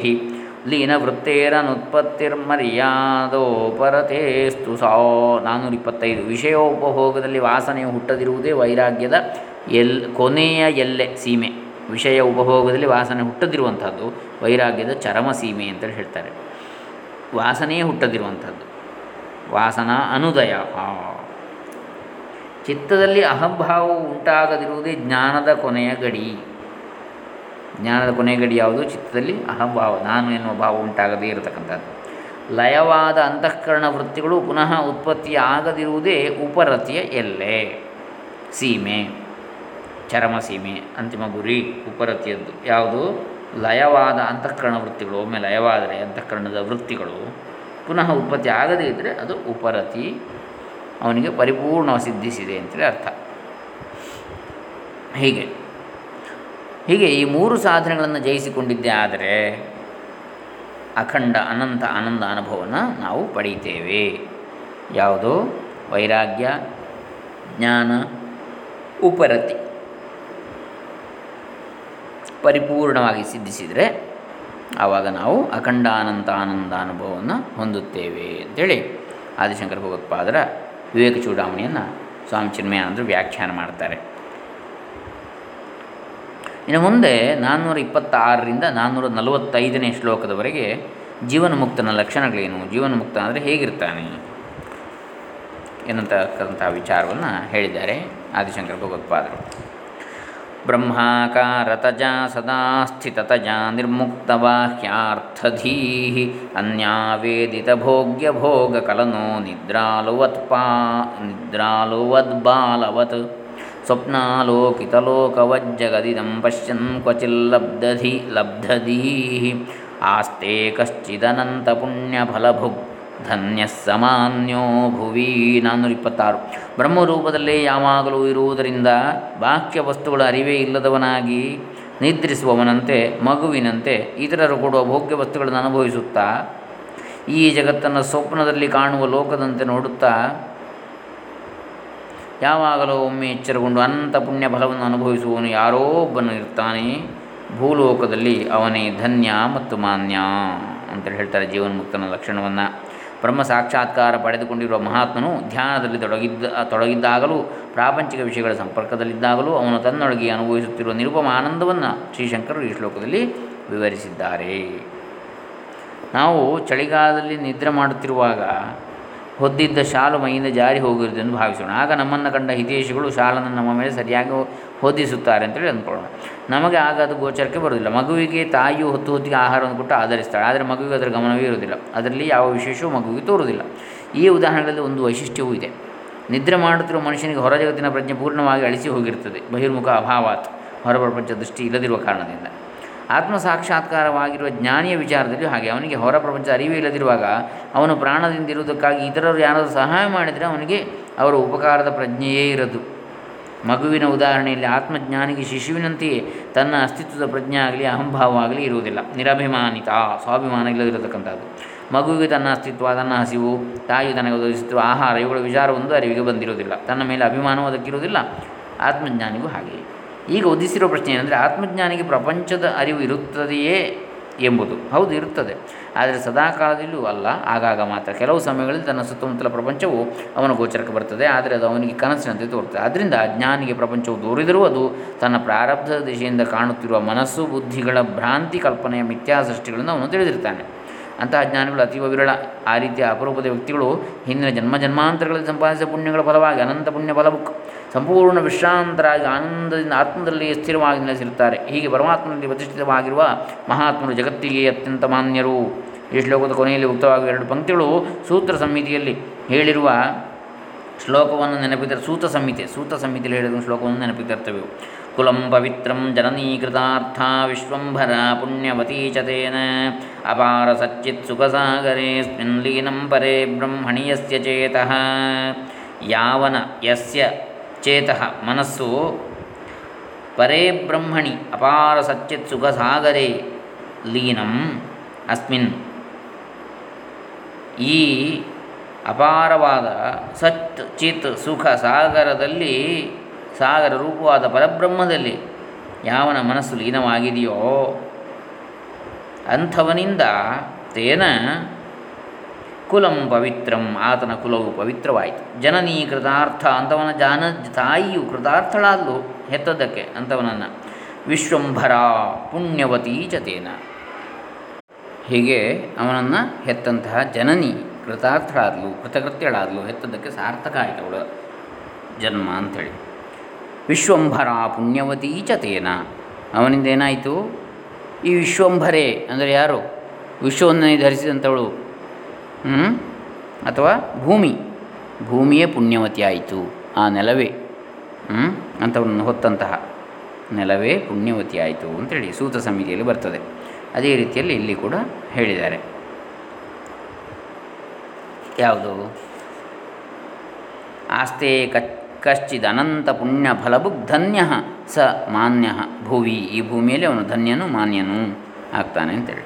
ಲೀನವೃತ್ತೇರನುತ್ಪತ್ತಿರ್ಮರ್ಯಾದೋ ಪರತೇಸ್ತು ಸಾ 425. ವಿಷಯೋಪಭೋಗದಲ್ಲಿ ವಾಸನೆಯು ಹುಟ್ಟದಿರುವುದೇ ವೈರಾಗ್ಯದ ಕೊನೆಯ ಸೀಮೆ. ವಿಷಯ ಉಪಭೋಗದಲ್ಲಿ ವಾಸನೆ ಹುಟ್ಟದಿರುವಂಥದ್ದು ವೈರಾಗ್ಯದ ಚರಮ ಸೀಮೆ ಅಂತೇಳಿ ಹೇಳ್ತಾರೆ. ವಾಸನೆಯೇ ಹುಟ್ಟದಿರುವಂಥದ್ದು ವಾಸನಾ ಅನುದಯ. ಚಿತ್ತದಲ್ಲಿ ಅಹಂಭಾವವು ಉಂಟಾಗದಿರುವುದೇ ಜ್ಞಾನದ ಕೊನೆಯ ಗಡಿ. ಜ್ಞಾನದ ಕೊನೆಯ ಗಡಿ ಯಾವುದು? ಚಿತ್ತದಲ್ಲಿ ಅಹಂಭಾವ, ನಾನು ಎನ್ನುವ ಭಾವ ಉಂಟಾಗದೇ ಇರತಕ್ಕಂಥದ್ದು. ಲಯವಾದ ಅಂತಃಕರಣ ವೃತ್ತಿಗಳು ಪುನಃ ಉತ್ಪತ್ತಿಯಾಗದಿರುವುದೇ ಉಪರತಿಯ ಸೀಮೆ, ಚರಮಸೀಮೆ, ಅಂತಿಮ ಗುರಿ ಉಪರತಿಯದ್ದು. ಯಾವುದು? ಲಯವಾದ ಅಂತಃಕರಣ ವೃತ್ತಿಗಳು. ಒಮ್ಮೆ ಲಯವಾದರೆ ಅಂತಃಕರಣದ ವೃತ್ತಿಗಳು ಪುನಃ ಉತ್ಪತ್ತಿ ಆಗದೇ ಇದ್ದರೆ ಅದು ಉಪರತಿ ಅವನಿಗೆ ಪರಿಪೂರ್ಣ ಸಿದ್ಧಿಸಿದೆ ಅಂತೇಳಿ ಅರ್ಥ. ಹೀಗೆ ಹೀಗೆ ಈ ಮೂರು ಸಾಧನೆಗಳನ್ನು ಜಯಿಸಿಕೊಂಡಿದ್ದೇ ಆದರೆ ಅಖಂಡ ಅನಂತ ಆನಂದ ಅನುಭವವನ್ನು ನಾವು ಪಡೀತೇವೆ. ಯಾವುದೋ ವೈರಾಗ್ಯ, ಜ್ಞಾನ, ಉಪರತಿ ಪರಿಪೂರ್ಣವಾಗಿ ಸಿದ್ಧಿಸಿದರೆ ಆವಾಗ ನಾವು ಅಖಂಡ ಅನಂತ ಆನಂದ ಅನುಭವವನ್ನು ಹೊಂದುತ್ತೇವೆ ಅಂತೇಳಿ ಆದಿಶಂಕರ ಭಗವತ್ಪಾದರ ವಿವೇಕ ಚೂಡಾಮಣಿಯನ್ನು ಸ್ವಾಮಿ ಚಿನ್ಮಯಾನಂದರು ವ್ಯಾಖ್ಯಾನ ಮಾಡ್ತಾರೆ. ಇನ್ನು ಮುಂದೆ 426ರಿಂದ 445ನೇ ಶ್ಲೋಕದವರೆಗೆ ಜೀವನಮುಕ್ತನ ಲಕ್ಷಣಗಳೇನು, ಜೀವನಮುಕ್ತ ಅಂದರೆ ಹೇಗಿರ್ತಾನೆ ಎನ್ನತಕ್ಕಂಥ ವಿಚಾರವನ್ನು ಹೇಳಿದ್ದಾರೆ ಆದಿಶಂಕರ ಭಗವತ್ಪಾದರು. ಬ್ರಹ್ಮಾಕಾರತಜಾ ಸದಾ ಸ್ಥಿತತಜಾ ನಿರ್ಮುಕ್ತಬಾಹ್ಯಾರ್ಥಧೀ ಅನ್ಯಾವೇದಿತ ಭೋಗ್ಯ ಭೋಗಕಲನೋ ನಿದ್ರಾಲುವದ್ಬಾಲವತ್ ಸ್ವಪ್ನಾಲೋಕಿತಲೋಕವಜ್ಜಗದಿದಂ ಪಶ್ಯನ್ ಕ್ವಚಿಲ್ಲಬ್ಧಧೀ ಆಸ್ತೆ ಕಶ್ಚಿದನಂತಪುಣ್ಯಫಲಭುಗ್ ಧನ್ಯ ಸಮಾನ್ಯೋ ಭುವಿ. 426. ಬ್ರಹ್ಮರೂಪದಲ್ಲೇ ಯಾವಾಗಲೂ ಇರುವುದರಿಂದ ಬಾಹ್ಯ ವಸ್ತುಗಳ ಅರಿವೇ ಇಲ್ಲದವನಾಗಿ ನಿದ್ರಿಸುವವನಂತೆ ಮಗುವಿನಂತೆ ಇತರರು ಕೊಡುವ ಭೋಗ್ಯ ವಸ್ತುಗಳನ್ನು ಅನುಭವಿಸುತ್ತಾ ಈ ಜಗತ್ತನ್ನು ಸ್ವಪ್ನದಲ್ಲಿ ಕಾಣುವ ಲೋಕದಂತೆ ನೋಡುತ್ತಾ ಯಾವಾಗಲೂ ಒಮ್ಮೆ ಎಚ್ಚರಗೊಂಡು ಅನಂತ ಪುಣ್ಯ ಫಲವನ್ನು ಅನುಭವಿಸುವವನು ಯಾರೋ ಒಬ್ಬನು ಇರ್ತಾನೆ. ಭೂಲೋಕದಲ್ಲಿ ಅವನೇ ಧನ್ಯ ಮತ್ತು ಮಾನ್ಯ ಅಂತೇಳಿ ಹೇಳ್ತಾರೆ ಜೀವನ್ಮುಕ್ತನ ಲಕ್ಷಣವನ್ನು. ಬ್ರಹ್ಮ ಸಾಕ್ಷಾತ್ಕಾರ ಪಡೆದುಕೊಂಡಿರುವ ಮಹಾತ್ಮನು ಧ್ಯಾನದಲ್ಲಿ ತೊಡಗಿದ್ದಾಗಲೂ ಪ್ರಾಪಂಚಿಕ ವಿಷಯಗಳ ಸಂಪರ್ಕದಲ್ಲಿದ್ದಾಗಲೂ ಅವನು ತನ್ನೊಳಗೆ ಅನುಭವಿಸುತ್ತಿರುವ ನಿರುಪಮ ಆನಂದವನ್ನು ಶ್ರೀಶಂಕರರು ಈ ಶ್ಲೋಕದಲ್ಲಿ ವಿವರಿಸಿದ್ದಾರೆ. ನಾವು ಚಳಿಗಾಲದಲ್ಲಿ ನಿದ್ರೆ ಮಾಡುತ್ತಿರುವಾಗ ಹೊದ್ದಿದ್ದ ಶಾಲು ಮೈಯಿಂದ ಜಾರಿ ಹೋಗಿರುವುದನ್ನು ಭಾವಿಸೋಣ. ಆಗ ನಮ್ಮನ್ನು ಕಂಡ ಹಿತೇಶಿಗಳು ಶಾಲನ್ನು ನಮ್ಮ ಮೇಲೆ ಸರಿಯಾಗಿ ಹೊದ್ದಿಸುತ್ತಾರೆ ಅಂತೇಳಿ ಅಂದ್ಕೊಳ್ಳೋಣ. ನಮಗೆ ಆಗ ಅದು ಗೋಚರಕ್ಕೆ ಬರುವುದಿಲ್ಲ. ಮಗುವಿಗೆ ತಾಯಿಯು ಹೊತ್ತಿಗೆ ಆಹಾರವನ್ನು ಕೊಟ್ಟು ಆಧರಿಸ್ತಾಳೆ, ಆದರೆ ಮಗುವಿಗೆ ಅದರ ಗಮನವೇ ಇರುವುದಿಲ್ಲ, ಅದರಲ್ಲಿ ಯಾವ ವಿಶೇಷವೂ ಮಗುವಿಗೆ ತೋರುವುದಿಲ್ಲ. ಈ ಉದಾಹರಣೆಗಳಲ್ಲಿ ಒಂದು ವೈಶಿಷ್ಟ್ಯವೂ ಇದೆ. ನಿದ್ರೆ ಮಾಡುತ್ತಿರುವ ಮನುಷ್ಯನಿಗೆ ಹೊರ ಜಗತ್ತಿನ ಪ್ರಜ್ಞೆ ಪೂರ್ಣವಾಗಿ ಅಳಿಸಿ ಹೋಗಿರುತ್ತದೆ, ಬಹಿರ್ಮುಖ ಅಭಾವಾತ್ ಹೊರಪ್ರಪಂಚ ದೃಷ್ಟಿ ಇಲ್ಲದಿರುವ ಕಾರಣದಿಂದ. ಆತ್ಮ ಸಾಕ್ಷಾತ್ಕಾರವಾಗಿರುವ ಜ್ಞಾನಿಯ ವಿಚಾರದಲ್ಲಿಯೂ ಹಾಗೆ, ಅವನಿಗೆ ಹೊರ ಪ್ರಪಂಚ ಅರಿವೇ ಇಲ್ಲದಿರುವಾಗ ಅವನು ಪ್ರಾಣದಿಂದ ಇರುವುದಕ್ಕಾಗಿ ಇತರರು ಯಾರಾದರೂ ಸಹಾಯ ಮಾಡಿದರೆ ಅವನಿಗೆ ಅವರ ಉಪಕಾರದ ಪ್ರಜ್ಞೆಯೇ ಇರದು. ಮಗುವಿನ ಉದಾಹರಣೆಯಲ್ಲಿ ಆತ್ಮಜ್ಞಾನಿಗೆ ಶಿಶುವಿನಂತೆಯೇ ತನ್ನ ಅಸ್ತಿತ್ವದ ಪ್ರಜ್ಞೆ ಆಗಲಿ ಅಹಂಭಾವ ಆಗಲಿ ಇರುವುದಿಲ್ಲ, ನಿರಭಿಮಾನಿತ ಸ್ವಾಭಿಮಾನ ಇಲ್ಲದಿರತಕ್ಕಂಥದ್ದು. ಮಗುವಿಗೆ ತನ್ನ ಅಸ್ತಿತ್ವ, ತನ್ನ ಹಸಿವು, ತಾಯಿ ತನಗೆ ಒದಗಿಸುತ್ತಿರುವ ಆಹಾರ ಇವುಗಳ ವಿಚಾರವೊಂದು ಅರಿವಿಗೆ ಬಂದಿರುವುದಿಲ್ಲ, ತನ್ನ ಮೇಲೆ ಅಭಿಮಾನವೂ ಅದಕ್ಕಿರುವುದಿಲ್ಲ. ಆತ್ಮಜ್ಞಾನಿಗೂ ಹಾಗೆಯೇ. ಈಗ ಉದಿಸಿರೋ ಪ್ರಶ್ನೆ ಏನಂದರೆ, ಆತ್ಮಜ್ಞಾನಿಗೆ ಪ್ರಪಂಚದ ಅರಿವು ಇರುತ್ತದೆಯೇ ಎಂಬುದು. ಹೌದು, ಇರುತ್ತದೆ, ಆದರೆ ಸದಾಕಾಲದಲ್ಲೂ ಅಲ್ಲ, ಆಗಾಗ ಮಾತ್ರ. ಕೆಲವು ಸಮಯಗಳಲ್ಲಿ ತನ್ನ ಸುತ್ತಮುತ್ತಲ ಪ್ರಪಂಚವು ಅವನ ಗೋಚರಕ್ಕೆ ಬರ್ತದೆ, ಆದರೆ ಅದು ಅವನಿಗೆ ಕನಸಿನಂತೆ ತೋರ್ತದೆ. ಆದ್ದರಿಂದ ಜ್ಞಾನಿಗೆ ಪ್ರಪಂಚವು ದೂರಿದರೂ ಅದು ತನ್ನ ಪ್ರಾರಬ್ಧದ ದಿಶೆಯಿಂದ ಕಾಣುತ್ತಿರುವ ಮನಸ್ಸು ಬುದ್ಧಿಗಳ ಭ್ರಾಂತಿ ಕಲ್ಪನೆಯ ಮಿಥ್ಯಾ ಸೃಷ್ಟಿಗಳನ್ನು ಅವನು ತಿಳಿದಿರ್ತಾನೆ. ಅಂತಹ ಜ್ಞಾನಿಗಳು ಅತೀವ ವಿರಳ. ಆ ರೀತಿಯ ಅಪರೂಪದ ವ್ಯಕ್ತಿಗಳು ಹಿಂದಿನ ಜನ್ಮಾಂತರಗಳಲ್ಲಿ ಸಂಪಾದಿಸಿದ ಪುಣ್ಯಗಳ ಫಲವಾಗಿ ಅನಂತ ಪುಣ್ಯ ಫಲವು ಸಂಪೂರ್ಣ ವಿಶ್ರಾಂತರಾಗಿ ಆನಂದದಿಂದ ಆತ್ಮದಲ್ಲಿ ಸ್ಥಿರವಾಗಿ ನೆಲೆಸಿರುತ್ತಾರೆ. ಹೀಗೆ ಪರಮಾತ್ಮನಲ್ಲಿ ಪ್ರತಿಷ್ಠಿತವಾಗಿರುವ ಮಹಾತ್ಮರು ಜಗತ್ತಿಗೆ ಅತ್ಯಂತ ಮಾನ್ಯರು. ಈ ಶ್ಲೋಕದ ಕೊನೆಯಲ್ಲಿ ಉಕ್ತವಾಗುವ 2 ಪಂಕ್ತಿಗಳು ಸೂತ್ರ ಸಂಹಿತೆಯಲ್ಲಿ ಹೇಳಿರುವ ಶ್ಲೋಕವನ್ನು ನೆನಪಿದ್ದರೆ, ಸೂತ್ರ ಸಂಹಿತೆಯಲ್ಲಿ ಹೇಳಿರುವ ಶ್ಲೋಕವನ್ನು ನೆನಪಿತರ್ತವೆ. ಕುಲಂ ಪವಿತ್ರಂ ಜನನೀಕೃತಾರ್ಥ ವಿಶ್ವಂಭರ ಪುಣ್ಯವತೀ ಚತೇನ ಅಪಾರ ಸಚ್ಚಿತ್ ಸುಖಸಾಗರೇಸ್ಮಿನ್ ಲೀನಂ ಪರೇ ಬ್ರಹ್ಮಣಿ ಯಸ್ಯ ಚೇತಃ. ಯಾವನ ಯಸ್ಯ ಚೇತಃ ಮನಸ್ಸು ಪರೇ ಬ್ರಹ್ಮಣಿ ಅಪಾರ ಸಚ್ಚಿತ್ ಸುಖಸಾಗರೇ ಲೀನಂ ಅಸ್ಮಿನ್ ಈ ಅಪಾರವಾದ ಸತ್ ಚಿತ್ ಸುಖ ಸಾಗರದಲ್ಲಿ, ಸಾಗರ ರೂಪವಾದ ಪರಬ್ರಹ್ಮದಲ್ಲಿ ಯಾವನ ಮನಸ್ಸು ಲೀನವಾಗಿದೆಯೋ ಅಂಥವನಿಂದ ತೇನ ಕುಲಂ ಪವಿತ್ರಂ ಆತನ ಕುಲವು ಪವಿತ್ರವಾಯಿತು. ಜನನೀ ಕೃತಾರ್ಥ ಅಂಥವನ ತಾಯಿಯು ಕೃತಾರ್ಥಳಾದಲು ಹೆತ್ತದಕ್ಕೆ ಅಂಥವನನ್ನು ವಿಶ್ವಂಭರ ಪುಣ್ಯವತೀ ಚತೇನ ಹೀಗೆ ಅವನನ್ನು ಹೆತ್ತಂತಹ ಜನನಿ ಕೃತಾರ್ಥಳಾದಲು ಕೃತಕೃತ್ಯಳಾದಲು ಹೆತ್ತದಕ್ಕೆ ಸಾರ್ಥಕ ಆಯಿತು ಅವಳ ಜನ್ಮ ಅಂಥೇಳಿ. ವಿಶ್ವಂಭರ ಪುಣ್ಯವತೀ ಚತೇನ ಅವನಿಂದ ಏನಾಯಿತು? ಈ ವಿಶ್ವಂಭರೆ ಅಂದರೆ ಯಾರು? ವಿಶ್ವವನ್ನು ಧರಿಸಿದಂಥವಳು ಅಥವಾ ಭೂಮಿಯೇ ಪುಣ್ಯವತಿ ಆಯಿತು. ಆ ನೆಲವೇ ಅಂಥವನ್ನು ಹೊತ್ತಂತಹ ನೆಲವೇ ಪುಣ್ಯವತಿ ಆಯಿತು ಅಂತೇಳಿ ಸೂತ್ರ ಸಂಹಿತೆಯಲ್ಲಿ ಬರ್ತದೆ. ಅದೇ ರೀತಿಯಲ್ಲಿ ಇಲ್ಲಿ ಕೂಡ ಹೇಳಿದ್ದಾರೆ. ಯಾವುದು ಆಸ್ತೆ ಕಶ್ಚಿದ ಅನಂತ ಪುಣ್ಯ ಫಲಭುಕ್ ಧನ್ಯ ಸ ಮಾನ್ಯ ಭುವಿ. ಈ ಭೂಮಿಯಲ್ಲಿ ಅವನು ಧನ್ಯನು ಮಾನ್ಯನು ಆಗ್ತಾನೆ ಅಂತೇಳಿ.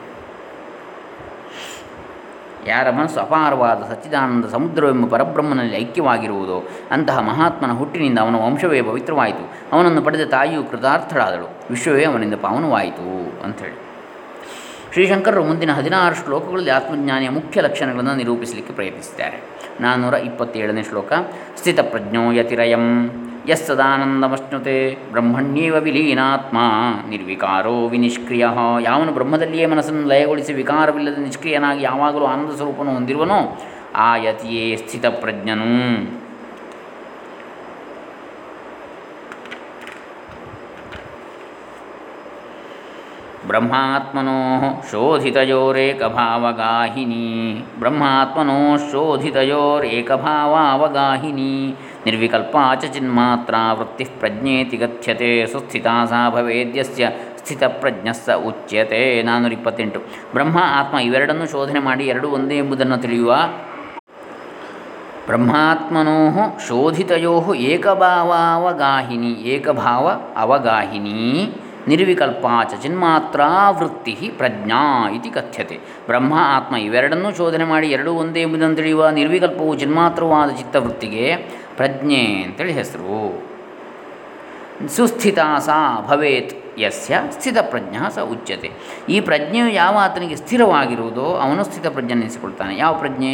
ಯಾರ ಮನಸ್ಸು ಅಪಾರವಾದ ಸಚ್ಚಿದಾನಂದ ಸಮುದ್ರವೆಂಬ ಪರಬ್ರಹ್ಮನಲ್ಲಿ ಐಕ್ಯವಾಗಿರುವುದೋ ಅಂತಹ ಮಹಾತ್ಮನ ಹುಟ್ಟಿನಿಂದ ಅವನ ವಂಶವೇ ಪವಿತ್ರವಾಯಿತು. ಅವನನ್ನು ಪಡೆದ ತಾಯಿಯು ಕೃತಾರ್ಥಳಾದಳು, ವಿಶ್ವವೇ ಅವನಿಂದ ಪಾವನವಾಯಿತು ಅಂಥೇಳಿ. ಶ್ರೀಶಂಕರರು ಮುಂದಿನ 16 ಶ್ಲೋಕಗಳಲ್ಲಿ ಆತ್ಮಜ್ಞಾನಿಯ ಮುಖ್ಯ ಲಕ್ಷಣಗಳನ್ನು ನಿರೂಪಿಸಲಿಕ್ಕೆ ಪ್ರಯತ್ನಿಸಿದ್ದಾರೆ. 427ನೇ ಶ್ಲೋಕ. ಸ್ಥಿತಪ್ರಜ್ಞೋ ಯತಿರಯಂ ಯಸ್ಸದಾನಂದಮಶ್ನುತೆ ಬ್ರಹ್ಮಣ್ಯೇವ ವಿಲೀನಾತ್ಮ ನಿರ್ವಿಕಾರೋ ವಿನಿಷ್ಕ್ರಿಯ. ಯಾವನು ಬ್ರಹ್ಮದಲ್ಲಿಯೇ ಮನಸ್ಸನ್ನು ಲಯಗೊಳಿಸಿ ವಿಕಾರವಿಲ್ಲದೆ ನಿಷ್ಕ್ರಿಯನಾಗಿ ಯಾವಾಗಲೂ ಆನಂದ ಸ್ವರೂಪವನ್ನು ಹೊಂದಿರುವನೋ ಆ ಯತಿಯೇ ಸ್ಥಿತಪ್ರಜ್ಞನು. ಬ್ರಹ್ಮಾತ್ಮನೋ ಶೋಧಿತಯೋರೇಕಭಾವಗಾಹಿನಿ ಬ್ರಹ್ಮಾತ್ಮನೋ ಶೋಧಿತಯೋರೇಕಭಾವಗಾಹಿನಿ ನಿರ್ವಿಕಲ್ಪಾ ಚ ಚಿನ್ಮಾತ್ರಾ ವೃತ್ತಿಃ ಪ್ರಜ್ಞೇತಿ ಗಚ್ಯತೆ ಸುಸ್ಥಿತಾ ಸಾ ಭವೇದ್ಯಸ್ಯ ಸ್ಥಿತಪ್ರಜ್ಞಸ್ಸ ಉಚ್ಯತೆ. 428. ಬ್ರಹ್ಮ ಆತ್ಮ ಇವೆರಡನ್ನೂ ಶೋಧನೆ ಮಾಡಿ ಎರಡೂ ಒಂದೇ ಎಂಬುದನ್ನು ತಿಳಿಯುವ ಬ್ರಹ್ಮಾತ್ಮನೋ ಶೋಧಿತಯೋ ಏಕಭಾವಾವಗಾಹಿನಿ ಏಕಭಾವ ಅವಗಾಹಿನಿ ನಿರ್ವಿಕಲ್ಪಾ ಚ ಚಿನ್ಮಾತ್ರಾ ವೃತ್ತಿ ಪ್ರಜ್ಞಾ ಇತಿ ಕಥ್ಯತೆ. ಬ್ರಹ್ಮ ಆತ್ಮ ಇವೆರಡನ್ನೂ ಶೋಧನೆ ಮಾಡಿ ಎರಡೂ ಒಂದೇ ಎಂಬುದನ್ನು ತಿಳಿಯುವ ನಿರ್ವಿಕಲ್ಪವು ಚಿನ್ಮಾತ್ರವಾದ ಚಿತ್ತವೃತ್ತಿಗೆ ಪ್ರಜ್ಞೆ ಅಂತೇಳಿ ಹೆಸರು. ಸುಸ್ಥಿತಾ ಸಾ ಭವೇತ್ ಯಸ್ಯ ಸ್ಥಿತಪ್ರಜ್ಞ ಸ ಉಚ್ಯತೆ. ಈ ಪ್ರಜ್ಞೆಯು ಯಾವ ಆತನಿಗೆ ಸ್ಥಿರವಾಗಿರುವುದೋ ಅವನು ಸ್ಥಿತಪ್ರಜ್ಞನಿಸಿಕೊಳ್ತಾನೆ. ಯಾವ ಪ್ರಜ್ಞೆ?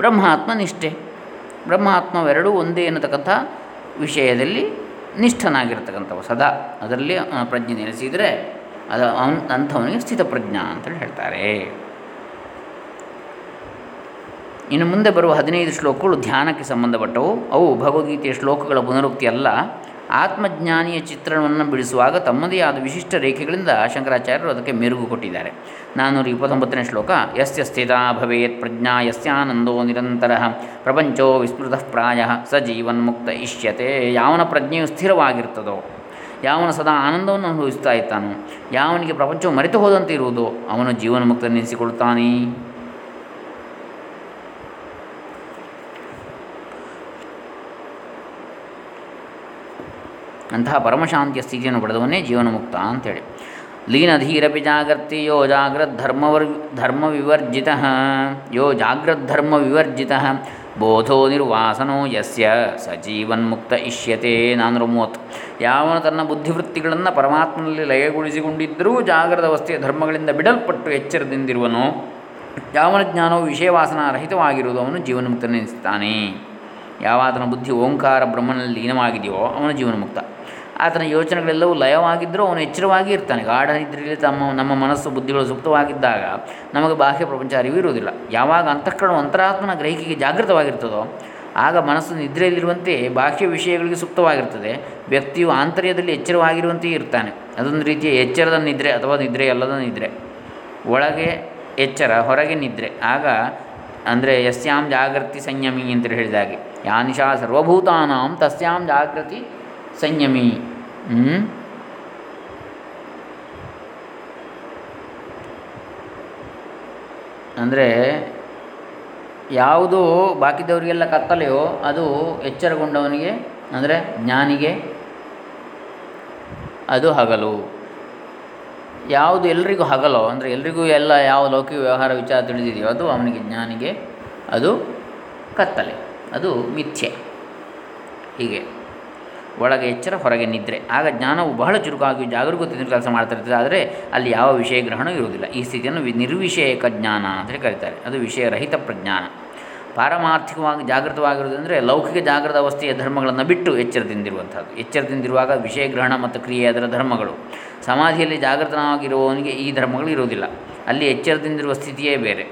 ಬ್ರಹ್ಮಾತ್ಮ ನಿಷ್ಠೆ. ಬ್ರಹ್ಮಾತ್ಮವೆರಡೂ ಒಂದೇ ಎನ್ನತಕ್ಕಂಥ ವಿಷಯದಲ್ಲಿ ನಿಷ್ಠನಾಗಿರ್ತಕ್ಕಂಥವು ಸದಾ ಅದರಲ್ಲಿ ಪ್ರಜ್ಞೆ ನೆಲೆಸಿದರೆ ಅದು ಅವನು ಅಂಥವನಿಗೆ ಸ್ಥಿತಪ್ರಜ್ಞ ಅಂತೇಳಿ ಹೇಳ್ತಾರೆ. ಇನ್ನು ಮುಂದೆ ಬರುವ 15 ಶ್ಲೋಕಗಳು ಧ್ಯಾನಕ್ಕೆ ಸಂಬಂಧಪಟ್ಟವು. ಅವು ಭಗವದ್ಗೀತೆಯ ಶ್ಲೋಕಗಳ ಪುನರುಕ್ತಿ ಅಲ್ಲ. ಆತ್ಮಜ್ಞಾನಿಯ ಚಿತ್ರಣವನ್ನು ಬಿಡಿಸುವಾಗ ತಮ್ಮದೇ ಆದ ವಿಶಿಷ್ಟ ರೇಖೆಗಳಿಂದ ಶಂಕರಾಚಾರ್ಯರು ಅದಕ್ಕೆ ಮೆರುಗು ಕೊಟ್ಟಿದ್ದಾರೆ. 429ನೇ ಶ್ಲೋಕ. ಯಸ್ಯ ಸ್ಥಿತಾ ಭವೇತ್ ಪ್ರಜ್ಞಾ ಯಸ್ಯಾನಂದೋ ನಿರಂತರ ಪ್ರಪಂಚೋ ವಿಸ್ಮೃತಃ ಪ್ರಾಯ ಸ ಜೀವನ್ಮುಕ್ತ ಇಷ್ಯತೆ. ಯಾವನ ಪ್ರಜ್ಞೆಯು ಸ್ಥಿರವಾಗಿರ್ತದೋ, ಯಾವನ ಸದಾ ಆನಂದವನ್ನು ಅನುಭವಿಸ್ತಾ ಇರ್ತಾನೋ, ಯಾವನಿಗೆ ಪ್ರಪಂಚವು ಮರೆತು ಹೋದಂತೆ ಇರುವುದೋ ಅವನು ಜೀವನ್ಮುಕ್ತನೆನಿಸಿಕೊಳ್ಳುತ್ತಾನೆ. ಅಂತಹ ಪರಮಶಾಂತಿಯ ಸ್ಥಿತಿಯನ್ನು ಪಡೆದವನ್ನೇ ಜೀವನಮುಕ್ತ ಅಂಥೇಳಿ. ಲೀನಧೀರಪಿ ಜಾಗರ್ತಿ ಯೋ ಜಾಗ್ರದ್ಧರ್ಮ ವಿವರ್ಜಿತ ಯೋ ಜಾಗ್ರದ್ಧರ್ಮ ವಿವರ್ಜಿತ ಬೋಧೋ ನಿರ್ವಾಸನೋ ಯಸ್ಯ ಸ ಜೀವನ್ಮುಕ್ತ ಇಷ್ಯತೆ. 430. ಯಾವನು ತನ್ನ ಬುದ್ಧಿವೃತ್ತಿಗಳನ್ನು ಪರಮಾತ್ಮನಲ್ಲಿ ಲಯಗೊಳಿಸಿಕೊಂಡಿದ್ದರೂ ಜಾಗ್ರದ ಅವಸ್ಥೆಯ ಧರ್ಮಗಳಿಂದ ಬಿಡಲ್ಪಟ್ಟು ಎಚ್ಚರದಿಂದಿರುವನೋ, ಯಾವನ ಜ್ಞಾನವು ವಿಷಯವಾಸನಾರಹಿತವಾಗಿರುವುದು ಅವನು ಜೀವನ್ಮುಕ್ತನೆನಿಸ್ತಾನೆ. ಯಾವಾತನ ಬುದ್ಧಿ ಓಂಕಾರ ಬ್ರಹ್ಮನಲ್ಲಿ ಲೀನವಾಗಿದೆಯೋ ಅವನು ಜೀವನ್ಮುಕ್ತ. ಆತನ ಯೋಚನೆಗಳೆಲ್ಲವೂ ಲಯವಾಗಿದ್ದರೂ ಅವನು ಎಚ್ಚರವಾಗಿ ಇರ್ತಾನೆ. ಗಾಢ ನಿದ್ರೆಯಲ್ಲಿ ನಮ್ಮ ಮನಸ್ಸು ಬುದ್ಧಿಗಳು ಸುಪ್ತವಾಗಿದ್ದಾಗ ನಮಗೆ ಬಾಹ್ಯ ಪ್ರಪಂಚ ಅರಿವು ಇರುವುದಿಲ್ಲ. ಯಾವಾಗ ಅಂತಃಕರಣವು ಅಂತರಾತ್ಮನ ಗ್ರಹಿಕೆಗೆ ಜಾಗೃತವಾಗಿರ್ತದೋ ಆಗ ಮನಸ್ಸು ನಿದ್ರೆಯಲ್ಲಿರುವಂತೆ ಬಾಹ್ಯ ವಿಷಯಗಳಿಗೆ ಸುಪ್ತವಾಗಿರ್ತದೆ. ವ್ಯಕ್ತಿಯು ಆಂತರ್ಯದಲ್ಲಿ ಎಚ್ಚರವಾಗಿರುವಂತೆಯೇ ಇರ್ತಾನೆ. ಅದೊಂದು ರೀತಿಯ ಎಚ್ಚರದ ನಿದ್ರೆ ಅಥವಾ ನಿದ್ರೆಯಲ್ಲದ ನಿದ್ರೆ. ಒಳಗೆ ಎಚ್ಚರ, ಹೊರಗೆ ನಿದ್ರೆ. ಆಗ ಅಂದರೆ ಯಸ್ಯಾಂ ಜಾಗೃತಿ ಸಂಯಮಿ ಅಂತೇಳಿ ಹೇಳಿದಾಗೆ, ಯಾನಿಶಾ ಸರ್ವಭೂತಾನಾಂ ತಸ್ಯಾಂ ಜಾಗೃತಿ ಸಂಯಮಿ. ಅಂದರೆ ಯಾವುದು ಬಾಕಿದವರಿಗೆಲ್ಲ ಕತ್ತಲೆಯೋ ಅದು ಎಚ್ಚರಗೊಂಡವನಿಗೆ ಅಂದರೆ ಜ್ಞಾನಿಗೆ ಅದು ಹಗಲು. ಯಾವುದು ಎಲ್ರಿಗೂ ಹಗಲೋ ಅಂದರೆ ಎಲ್ರಿಗೂ ಎಲ್ಲ ಯಾವ ಲೌಕಿಕ ವ್ಯವಹಾರ ವಿಚಾರ ತಿಳಿದಿದೆಯೋ ಅದು ಅವನಿಗೆ ಜ್ಞಾನಿಗೆ ಅದು ಕತ್ತಲೆ, ಅದು ಮಿಥ್ಯೆ. ಹೀಗೆ ಒಳಗೆ ಎಚ್ಚರ, ಹೊರಗೆ ನಿದ್ರೆ. ಆಗ ಜ್ಞಾನವು ಬಹಳ ಚುರುಕಾಗಿ ಜಾಗರೂಕತೆಯಿಂದ ಕೆಲಸ ಮಾಡ್ತಿರ್ತದೆ. ಆದರೆ ಅಲ್ಲಿ ಯಾವ ವಿಷಯ ಗ್ರಹಣ ಇರುವುದಿಲ್ಲ. ಈ ಸ್ಥಿತಿಯನ್ನು ನಿರ್ವಿಷಯಕ ಜ್ಞಾನ ಅಂತೇಳಿ ಕರೀತಾರೆ. ಅದು ವಿಷಯರಹಿತ ಪ್ರಜ್ಞಾನ. ಪಾರಮಾರ್ಥಿಕವಾಗಿ ಜಾಗೃತವಾಗಿರುವುದಂದರೆ ಲೌಕಿಕ ಜಾಗೃತ ಅವಸ್ಥೆಯ ಧರ್ಮಗಳನ್ನು ಬಿಟ್ಟು ಎಚ್ಚರದಿಂದಿರುವಂಥದ್ದು. ಎಚ್ಚರದಿಂದಿರುವಾಗ ವಿಷಯ ಗ್ರಹಣ ಮತ್ತು ಕ್ರಿಯೆ ಅದರ ಧರ್ಮಗಳು. ಸಮಾಧಿಯಲ್ಲಿ ಜಾಗೃತನಾಗಿರುವವನಿಗೆ ಈ ಧರ್ಮಗಳು ಇರುವುದಿಲ್ಲ. ಅಲ್ಲಿ ಎಚ್ಚರದಿಂದಿರುವ ಸ್ಥಿತಿಯೇ ಬೇರೆ.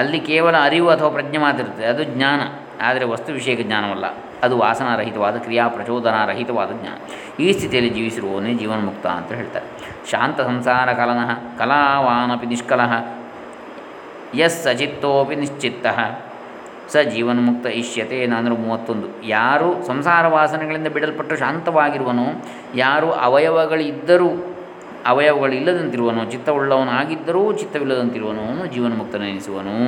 ಅಲ್ಲಿ ಕೇವಲ ಅರಿವು ಅಥವಾ ಪ್ರಜ್ಞೆ ಮಾತ್ರ ಇರ್ತದೆ. ಅದು ಜ್ಞಾನ. ಆದರೆ ವಸ್ತು ವಿಷಯಕ ಜ್ಞಾನವಲ್ಲ. ಅದು ವಾಸನಾರಹಿತವಾದ, ಕ್ರಿಯಾ ಪ್ರಚೋದನಾರಹಿತವಾದ ಜ್ಞಾನ. ಈ ಸ್ಥಿತಿಯಲ್ಲಿ ಜೀವಿಸಿರುವವನೇ ಜೀವನ್ಮುಕ್ತ ಅಂತ ಹೇಳ್ತಾರೆ. ಶಾಂತ ಸಂಸಾರ ಕಲನಃ ಕಲಾವಾನಪಿ ನಿಷ್ಕಲಃ ಯಸ್ಸ ಚಿತ್ತೋಪಿ ನಿಶ್ಚಿತ್ತಃ ಸ ಜೀವನ್ಮುಕ್ತ ಇಷ್ಯತೆ. 431. ಯಾರು ಸಂಸಾರ ವಾಸನೆಗಳಿಂದ ಬಿಡಲ್ಪಟ್ಟು ಶಾಂತವಾಗಿರುವನೋ, ಯಾರು ಅವಯವಗಳಿದ್ದರೂ ಅವಯವಗಳಿಲ್ಲದಂತಿರುವನೋ, ಚಿತ್ತವುಳ್ಳವನಾಗಿದ್ದರೂ ಚಿತ್ತವಿಲ್ಲದಂತಿರುವನೋ ಅವನು ಜೀವನ್ಮುಕ್ತನೆನಿಸುವನು.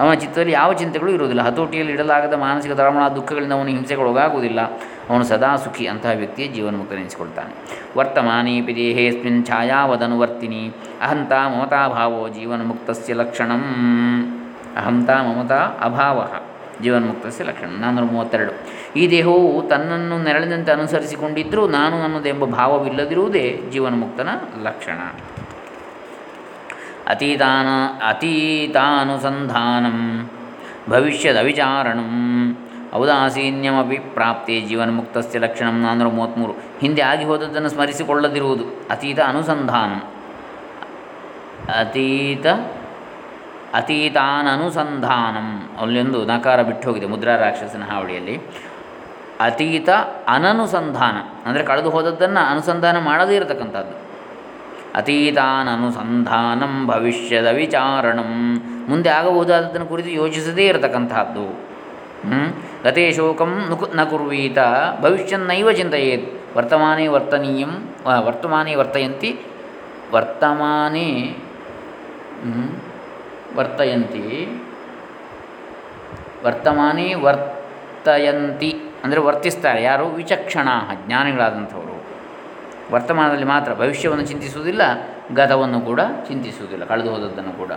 ಅವನ ಚಿತ್ತದಲ್ಲಿ ಯಾವ ಚಿಂತೆಗಳು ಇರುವುದಿಲ್ಲ. ಹತೋಟಿಯಲ್ಲಿ ಇಡಲಾಗದ ಮಾನಸಿಕ ದ್ರಾವಣ ದುಃಖಗಳಿಂದ ಅವನು ಹಿಂಸೆಗೊಳಗಾಗುವುದಿಲ್ಲ. ಅವನು ಸದಾ ಸುಖಿ. ಅಂತಹ ವ್ಯಕ್ತಿಯೇ ಜೀವನ್ಮುಕ್ತನೆನಿಸಿಕೊಳ್ತಾನೆ. ವರ್ತಮಾನೇಪಿ ದೇಹೇಸ್ಮಿನ್ ಛಾಯಾವದನುವರ್ತಿನಿ ಅಹಂತಾ ಮಮತಾಭಾವೋ ಜೀವನ್ಮುಕ್ತಸ್ಯ ಲಕ್ಷಣಂ. ಅಹಂತಾ ಮಮತಾ ಅಭಾವ ಜೀವನ್ಮುಕ್ತಸ್ಯ ಲಕ್ಷಣ. 432. ಈ ದೇಹವು ತನ್ನನ್ನು ನೆರಳಿನಂತೆ ಅನುಸರಿಸಿಕೊಂಡಿದ್ದರೂ ನಾನು ಅನ್ನೋದೆಂಬ ಭಾವವಿಲ್ಲದಿರುವುದೇ ಜೀವನ್ಮುಕ್ತನ ಲಕ್ಷಣ. ಅತೀತಾನುಸಂಧಾನಂ ಭವಿಷ್ಯದ ವಿಚಾರಣಂ ಔದಾಸೀನ್ಯಮಿ ಪ್ರಾಪ್ತೇ ಜೀವನ್ಮುಕ್ತಸ್ಯ ಲಕ್ಷಣಂ. 433. ಹಿಂದೆ ಆಗಿ ಹೋದದ್ದನ್ನು ಸ್ಮರಿಸಿಕೊಳ್ಳದಿರುವುದು ಅತೀತಾನನುಸಂಧಾನಂ. ಅಲ್ಲೊಂದು ನಕಾರ ಬಿಟ್ಟು ಹೋಗಿದೆ ಮುದ್ರಾ ರಾಕ್ಷಸನ ಹಾವಳಿಯಲ್ಲಿ. ಅತೀತ ಅನನುಸಂಧಾನ ಅಂದರೆ ಕಳೆದು ಹೋದದ್ದನ್ನು ಅನುಸಂಧಾನ ಮಾಡದೇ ಇರತಕ್ಕಂಥದ್ದು. ಅತೀತಾನನುಸಂಧಾನಂ ಭವಿಷ್ಯದ ವಿಚಾರಣಂ, ಮುಂದೆ ಆಗಬಹುದಾದದನ್ನು ಕುರಿತು ಯೋಚಿಸದೇ ಇರತಕ್ಕಂಥದ್ದು. ಗತೇ ಶೋಕಂ ನ ಕುರ್ವೀತ ಭವಿಷ್ಯನ್ನೈವ ಚಿಂತೆಯೇತ್ ವರ್ತಮಾನೇ ವರ್ತಯಂತಿ ಅಂದರೆ ವರ್ತಿಸ್ತಾರೆ ಯಾರು? ವಿಚಕ್ಷಣಾ ಜ್ಞಾನಿಗಳಾದಂಥವರು. ವರ್ತಮಾನದಲ್ಲಿ ಮಾತ್ರ ಭವಿಷ್ಯವನ್ನು ಚಿಂತಿಸುವುದಿಲ್ಲ, ಗತವನ್ನು ಕೂಡ ಚಿಂತಿಸುವುದಿಲ್ಲ, ಕಳೆದು ಹೋದದ್ದನ್ನು ಕೂಡ.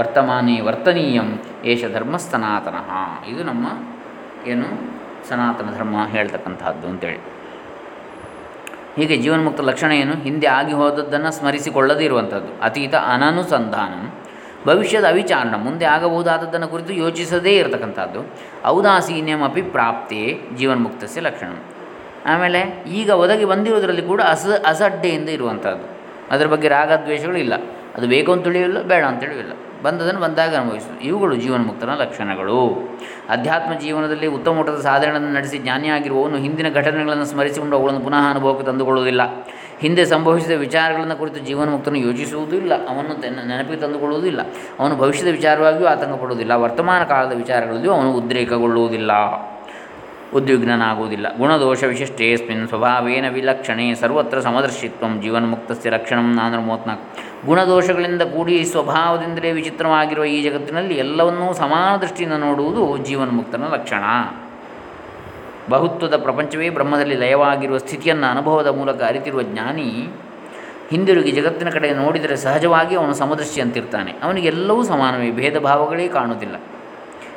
ವರ್ತಮಾನೇ ವರ್ತನೀಯಂ ಏಷ ಧರ್ಮ ಸನಾತನಃ. ಇದು ನಮ್ಮ ಏನು ಸನಾತನ ಧರ್ಮ ಹೇಳ್ತಕ್ಕಂಥದ್ದು ಅಂತೇಳಿ. ಹೀಗೆ ಜೀವನ್ಮುಕ್ತ ಲಕ್ಷಣ ಏನು? ಹಿಂದೆ ಆಗಿ ಹೋದದ್ದನ್ನು ಸ್ಮರಿಸಿಕೊಳ್ಳದೇ ಇರುವಂಥದ್ದು, ಅತೀತ ಅನನುಸಂಧಾನಂ, ಭವಿಷ್ಯದ ಅವಿಚಾರಣ, ಮುಂದೆ ಆಗಬಹುದಾದದ್ದನ್ನು ಕುರಿತು ಯೋಚಿಸದೇ ಇರತಕ್ಕಂಥದ್ದು. ಔದಾಸೀನ್ಯಂ ಅಪಿ ಪ್ರಾಪ್ತೇ ಜೀವನ್ಮುಕ್ತಸ್ಯ ಲಕ್ಷಣ. ಆಮೇಲೆ ಈಗ ಒದಗಿ ಬಂದಿರೋದರಲ್ಲಿ ಕೂಡ ಅಸಡ್ಡೆಯಿಂದ ಇರುವಂಥದ್ದು, ಅದರ ಬಗ್ಗೆ ರಾಗದ್ವೇಷಗಳು ಇಲ್ಲ, ಅದು ಬೇಕು ಅಂತ ತಿಳಿಯಿಲ್ಲ, ಬೇಡ ಅಂತ ತಿಳಿಯಿಲ್ಲ, ಬಂದದನ್ನು ಬಂದಾಗ ಅನುಭವಿಸುವುದು. ಇವುಗಳು ಜೀವನ್ಮುಕ್ತನ ಲಕ್ಷಣಗಳು. ಅಧ್ಯಾತ್ಮ ಜೀವನದಲ್ಲಿ ಉತ್ತಮ ಮಟ್ಟದ ಸಾಧನೆಗಳನ್ನು ನಡೆಸಿ ಜ್ಞಾನಿಯಾಗಿರುವವನು ಹಿಂದಿನ ಘಟನೆಗಳನ್ನು ಸ್ಮರಿಸಿಕೊಂಡು ಅವುಗಳನ್ನು ಪುನಃ ಅನುಭವಕ್ಕೆ ತಂದುಕೊಳ್ಳುವುದಿಲ್ಲ. ಹಿಂದೆ ಸಂಭವಿಸಿದ ವಿಚಾರಗಳನ್ನು ಕುರಿತು ಜೀವನ್ಮುಕ್ತನು ಯೋಚಿಸುವುದೂ ಇಲ್ಲ, ಅವನು ನೆನಪಿಗೆ ತಂದುಕೊಳ್ಳುವುದಿಲ್ಲ. ಅವನು ಭವಿಷ್ಯದ ವಿಚಾರವಾಗಿಯೂ ಆತಂಕ ಪಡುವುದಿಲ್ಲ, ವರ್ತಮಾನ ಕಾಲದ ವಿಚಾರಗಳಲ್ಲಿಯೂ ಅವನು ಉದ್ರೇಕಗೊಳ್ಳುವುದಿಲ್ಲ, ಉದ್ವಿಗ್ನಾಗುವುದಿಲ್ಲ. ಗುಣದೋಷ ವಿಶಿಷ್ಟೇಸ್ಮಿನ್ ಸ್ವಭಾವೇನ ವಿಲಕ್ಷಣೆ ಸರ್ವತ್ರ ಸಮದರ್ಶಿತ್ವಂ ಜೀವನ್ಮುಕ್ತಸ್ಯ ಲಕ್ಷಣಂ. 434. ಗುಣದೋಷಗಳಿಂದ ಕೂಡಿ ಸ್ವಭಾವದಿಂದಲೇ ವಿಚಿತ್ರವಾಗಿರುವ ಈ ಜಗತ್ತಿನಲ್ಲಿ ಎಲ್ಲವನ್ನೂ ಸಮಾನ ದೃಷ್ಟಿಯಿಂದ ನೋಡುವುದು ಜೀವನ್ಮುಕ್ತನ ಲಕ್ಷಣ. ಬಹುತ್ವದ ಪ್ರಪಂಚವೇ ಬ್ರಹ್ಮದಲ್ಲಿ ಲಯವಾಗಿರುವ ಸ್ಥಿತಿಯನ್ನು ಅನುಭವದ ಮೂಲಕ ಅರಿತಿರುವ ಜ್ಞಾನಿ ಹಿಂದಿರುಗಿ ಜಗತ್ತಿನ ಕಡೆ ನೋಡಿದರೆ ಸಹಜವಾಗಿ ಅವನು ಸಮದೃಷ್ಟಿ ಅಂತಿರ್ತಾನೆ. ಅವನಿಗೆಲ್ಲವೂ ಸಮಾನವೇ, ಭೇದ ಭಾವಗಳೇ ಕಾಣುವುದಿಲ್ಲ.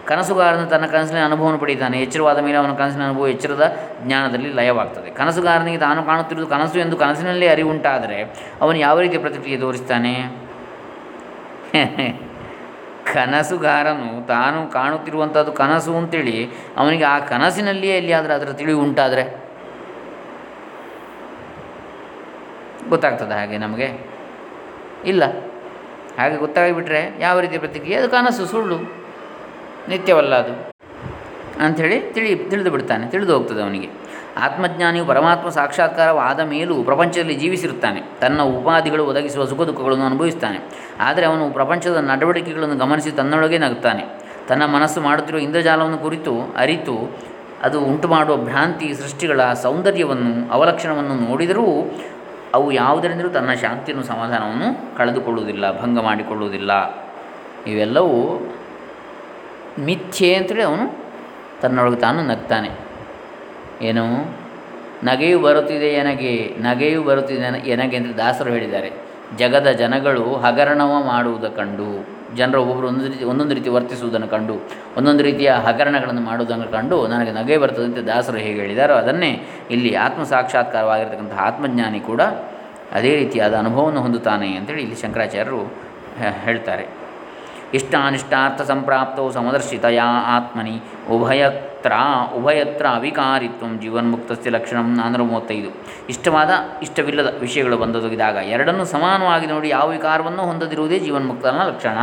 ಕನಸುಗಾರನು ತನ್ನ ಕನಸಿನ ಅನುಭವವನ್ನು ಪಡೀತಾನೆ. ಎಚ್ಚರವಾದ ಮೇಲೆ ಅವನ ಕನಸಿನ ಅನುಭವ ಎಚ್ಚರದ ಜ್ಞಾನದಲ್ಲಿ ಲಯವಾಗ್ತದೆ. ಕನಸುಗಾರನಿಗೆ ತಾನು ಕಾಣುತ್ತಿರುವುದು ಕನಸು ಎಂದು ಕನಸಿನಲ್ಲೇ ಅರಿವುಂಟಾದರೆ ಅವನು ಯಾವ ರೀತಿಯ ಪ್ರತಿಕ್ರಿಯೆ ತೋರಿಸ್ತಾನೆ? ಕನಸುಗಾರನು ತಾನು ಕಾಣುತ್ತಿರುವಂಥದ್ದು ಕನಸು ಅಂತೇಳಿ ಅವನಿಗೆ ಆ ಕನಸಿನಲ್ಲಿಯೇ ಎಲ್ಲಿಯಾದರೆ ಅದರ ತಿಳಿವು ಉಂಟಾದರೆ ಗೊತ್ತಾಗ್ತದೆ ಹಾಗೆ ನಮಗೆ ಇಲ್ಲ. ಹಾಗೆ ಗೊತ್ತಾಗಿಬಿಟ್ರೆ ಯಾವ ರೀತಿಯ ಪ್ರತಿಕ್ರಿಯೆ? ಅದು ಕನಸು, ಸುಳ್ಳು, ನಿತ್ಯವಲ್ಲ ಅದು ಅಂಥೇಳಿ ತಿಳಿದು ಬಿಡ್ತಾನೆ, ತಿಳಿದು ಹೋಗ್ತದೆ ಅವನಿಗೆ. ಆತ್ಮಜ್ಞಾನಿಯು ಪರಮಾತ್ಮ ಸಾಕ್ಷಾತ್ಕಾರವಾದ ಮೇಲೂ ಪ್ರಪಂಚದಲ್ಲಿ ಜೀವಿಸಿರುತ್ತಾನೆ. ತನ್ನ ಉಪಾಧಿಗಳು ಒದಗಿಸುವ ಸುಖ ದುಃಖಗಳನ್ನು ಅನುಭವಿಸ್ತಾನೆ. ಆದರೆ ಅವನು ಪ್ರಪಂಚದ ನಡವಳಿಕೆಗಳನ್ನು ಗಮನಿಸಿ ತನ್ನೊಳಗೆ ನಗುತ್ತಾನೆ. ತನ್ನ ಮನಸ್ಸು ಮಾಡುತ್ತಿರುವ ಇಂದ್ರಜಾಲವನ್ನು ಕುರಿತು ಅರಿತು ಅದು ಉಂಟು ಮಾಡುವ ಭ್ರಾಂತಿ, ಸೃಷ್ಟಿಗಳ ಸೌಂದರ್ಯವನ್ನು, ಅವಲಕ್ಷಣವನ್ನು ನೋಡಿದರೂ ಅವು ಯಾವುದರಿಂದಲೂ ತನ್ನ ಶಾಂತಿಯನ್ನು, ಸಮಾಧಾನವನ್ನು ಕಳೆದುಕೊಳ್ಳುವುದಿಲ್ಲ, ಭಂಗ ಮಾಡಿಕೊಳ್ಳುವುದಿಲ್ಲ. ಇವೆಲ್ಲವೂ ಮಿಥ್ಯೆ ಅಂತೇಳಿ ಅವನು ತನ್ನೊಳಗೆ ತಾನು ನಗ್ತಾನೆ. ಏನು ನಗೆಯು ಬರುತ್ತಿದೆ ಎನಗೆ, ನಗೆಯು ಬರುತ್ತಿದೆ ಎನಗೆ ಅಂತ ದಾಸರು ಹೇಳಿದ್ದಾರೆ. ಜಗದ ಜನಗಳು ಹಗರಣವ ಮಾಡುವುದನ್ನು ಕಂಡು, ಜನರು ಒಬ್ಬೊಬ್ಬರು ಒಂದೊಂದು ರೀತಿ ವರ್ತಿಸುವುದನ್ನು ಕಂಡು, ಒಂದೊಂದು ರೀತಿಯ ಹಗರಣಗಳನ್ನು ಮಾಡುವುದನ್ನು ಕಂಡು ನನಗೆ ನಗೆ ಬರ್ತದಂತೆ ದಾಸರು ಹೇಗೆ ಹೇಳಿದಾರೋ ಅದನ್ನೇ ಇಲ್ಲಿ ಆತ್ಮ ಸಾಕ್ಷಾತ್ಕಾರವಾಗಿರ್ತಕ್ಕಂಥ ಆತ್ಮಜ್ಞಾನಿ ಕೂಡ ಅದೇ ರೀತಿಯಾದ ಅನುಭವವನ್ನು ಹೊಂದುತ್ತಾನೆ ಅಂತೇಳಿ ಇಲ್ಲಿ ಶಂಕರಾಚಾರ್ಯರು ಹೇಳ್ತಾರೆ. ಇಷ್ಟಾನಿಷ್ಟಾರ್ಥ ಸಂಪ್ರಾಪ್ತೋ ಸಮದರ್ಶಿತಯಾ ಆತ್ಮನಿ ಉಭಯತ್ರ ಅವಿಕಾರಿತ್ವಂ ಜೀವನ್ಮುಕ್ತಸ್ಯ ಲಕ್ಷಣಂ. 435. ಇಷ್ಟವಾದ ಇಷ್ಟವಿಲ್ಲದ ವಿಷಯಗಳು ಬಂದೊದಗಿದಾಗ ಎರಡನ್ನೂ ಸಮಾನವಾಗಿ ನೋಡಿ ಯಾವ ವಿಕಾರವನ್ನು ಹೊಂದದಿರುವುದೇ ಜೀವನ್ಮುಕ್ತನ ಲಕ್ಷಣ.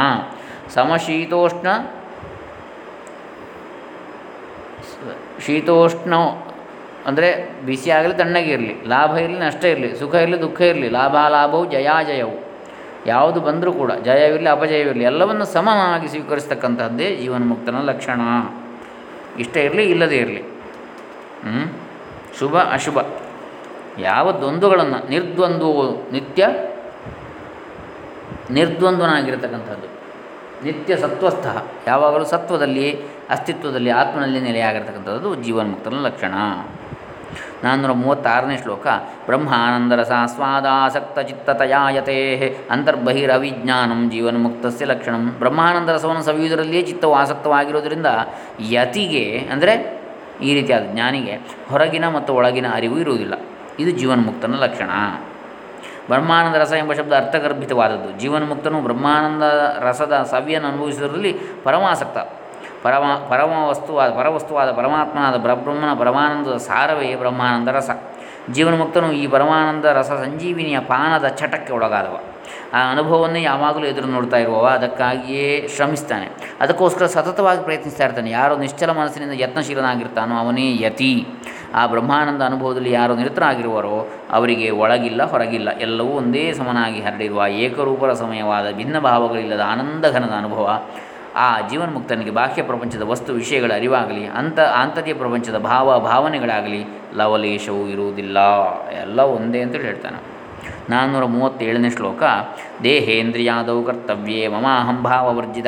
ಶೀತೋಷ್ಣ ಅಂದರೆ ಬಿಸಿ ಆಗಲಿ ತಣ್ಣಗೆ ಇರಲಿ, ಲಾಭ ಇರಲಿ ನಷ್ಟ ಇರಲಿ, ಸುಖ ಇರಲಿ ದುಃಖ ಇರಲಿ, ಲಾಭಾಲಾಭವು ಜಯಾಜಯವು, ಯಾವುದು ಬಂದರೂ ಕೂಡ ಜಯವಿರಲಿ ಅಪಜಯವಿರಲಿ ಎಲ್ಲವನ್ನು ಸಮನಾಗಿ ಸ್ವೀಕರಿಸ್ತಕ್ಕಂಥದ್ದೇ ಜೀವನ್ಮುಕ್ತನ ಲಕ್ಷಣ. ಇಷ್ಟ ಇರಲಿ ಇಲ್ಲದೇ ಇರಲಿ, ಶುಭ ಅಶುಭ ಯಾವ ದ್ವಂದ್ವಗಳನ್ನು ನಿರ್ದ್ವಂದ್ವೋ ನಿತ್ಯ ನಿರ್ದ್ವಂದ್ವನಾಗಿರ್ತಕ್ಕಂಥದ್ದು, ನಿತ್ಯ ಸತ್ವಸ್ಥಃ, ಯಾವಾಗಲೂ ಸತ್ವದಲ್ಲಿ, ಅಸ್ತಿತ್ವದಲ್ಲಿ, ಆತ್ಮನಲ್ಲಿ ನೆಲೆಯಾಗಿರ್ತಕ್ಕಂಥದ್ದು ಜೀವನ್ಮುಕ್ತನ ಲಕ್ಷಣ. 436ನೇ ಶ್ಲೋಕ. ಬ್ರಹ್ಮಾನಂದರಸಾಸ್ವಾದಾಸಕ್ತಚಿತ್ತತಯಾಯತೆ ಅಂತರ್ಬಹಿರವಿಜ್ಞಾನಂ ಜೀವನ್ಮುಕ್ತಸ್ಯ ಲಕ್ಷಣಂ. ಬ್ರಹ್ಮಾನಂದರಸವನ್ನು ಸವಿಯುವುದರಲ್ಲಿಯೇ ಚಿತ್ತವು ಆಸಕ್ತವಾಗಿರುವುದರಿಂದ ಯತಿಗೆ, ಅಂದರೆ ಈ ರೀತಿಯಾದ ಜ್ಞಾನಿಗೆ, ಹೊರಗಿನ ಮತ್ತು ಒಳಗಿನ ಅರಿವು ಇರುವುದಿಲ್ಲ. ಇದು ಜೀವನ್ಮುಕ್ತನ ಲಕ್ಷಣ. ಬ್ರಹ್ಮಾನಂದ ರಸ ಎಂಬ ಶಬ್ದ ಅರ್ಥಗರ್ಭಿತವಾದದ್ದು. ಜೀವನ್ಮುಕ್ತನು ಬ್ರಹ್ಮಾನಂದ ರಸದ ಸವಿಯನ್ನು ಅನುಭವಿಸುವುದರಲ್ಲಿ ಪರಮಾಸಕ್ತ. ಪರವಸ್ತುವಾದ ಪರಮಾತ್ಮನಾದ ಬ್ರಹ್ಮನ ಪರಮಾನಂದದ ಸಾರವೇ ಬ್ರಹ್ಮಾನಂದ ರಸ. ಜೀವನ್ಮುಕ್ತನು ಈ ಪರಮಾನಂದ ರಸ ಸಂಜೀವಿನಿಯ ಪಾನದ ಚಟಕ್ಕೆ ಒಳಗಾದವ. ಆ ಅನುಭವವನ್ನೇ ಯಾವಾಗಲೂ ಎದುರು ನೋಡ್ತಾ ಇರುವವ ಅದಕ್ಕಾಗಿಯೇ ಶ್ರಮಿಸ್ತಾನೆ, ಅದಕ್ಕೋಸ್ಕರ ಸತತವಾಗಿ ಪ್ರಯತ್ನಿಸ್ತಾ ಇರ್ತಾನೆ. ಯಾರು ನಿಶ್ಚಲ ಮನಸ್ಸಿನಿಂದ ಯತ್ನಶೀಲನಾಗಿರ್ತಾನೋ ಅವನೇ ಯತಿ. ಆ ಬ್ರಹ್ಮಾನಂದ ಅನುಭವದಲ್ಲಿ ಯಾರು ನಿರತರಾಗಿರುವರೋ ಅವರಿಗೆ ಒಳಗಿಲ್ಲ ಹೊರಗಿಲ್ಲ, ಎಲ್ಲವೂ ಒಂದೇ ಸಮನಾಗಿ ಹರಡಿರುವ ಏಕರೂಪರ ಸಮಯವಾದ ಭಿನ್ನ ಭಾವಗಳಿಲ್ಲದ ಆನಂದಘನದ ಅನುಭವ ಆ ಜೀವನ್ಮುಕ್ತನಿಗೆ ಬಾಹ್ಯ ಪ್ರಪಂಚದ ವಸ್ತು ವಿಷಯಗಳ ಅರಿವಾಗಲಿ ಆಂತರ್ಯ ಪ್ರಪಂಚದ ಭಾವನೆಗಳಾಗಲಿ ಲವಲೇಶವೂ ಇರುವುದಿಲ್ಲ. ಎಲ್ಲ ಒಂದೇ ಅಂತೇಳಿ ಹೇಳ್ತಾನೆ. 437ನೇ ಶ್ಲೋಕ. ದೇಹೇಂದ್ರಿಯಾದೌ ಕರ್ತವ್ಯೇ ಮಮಾಹಂ ಭಾವವರ್ಜಿತ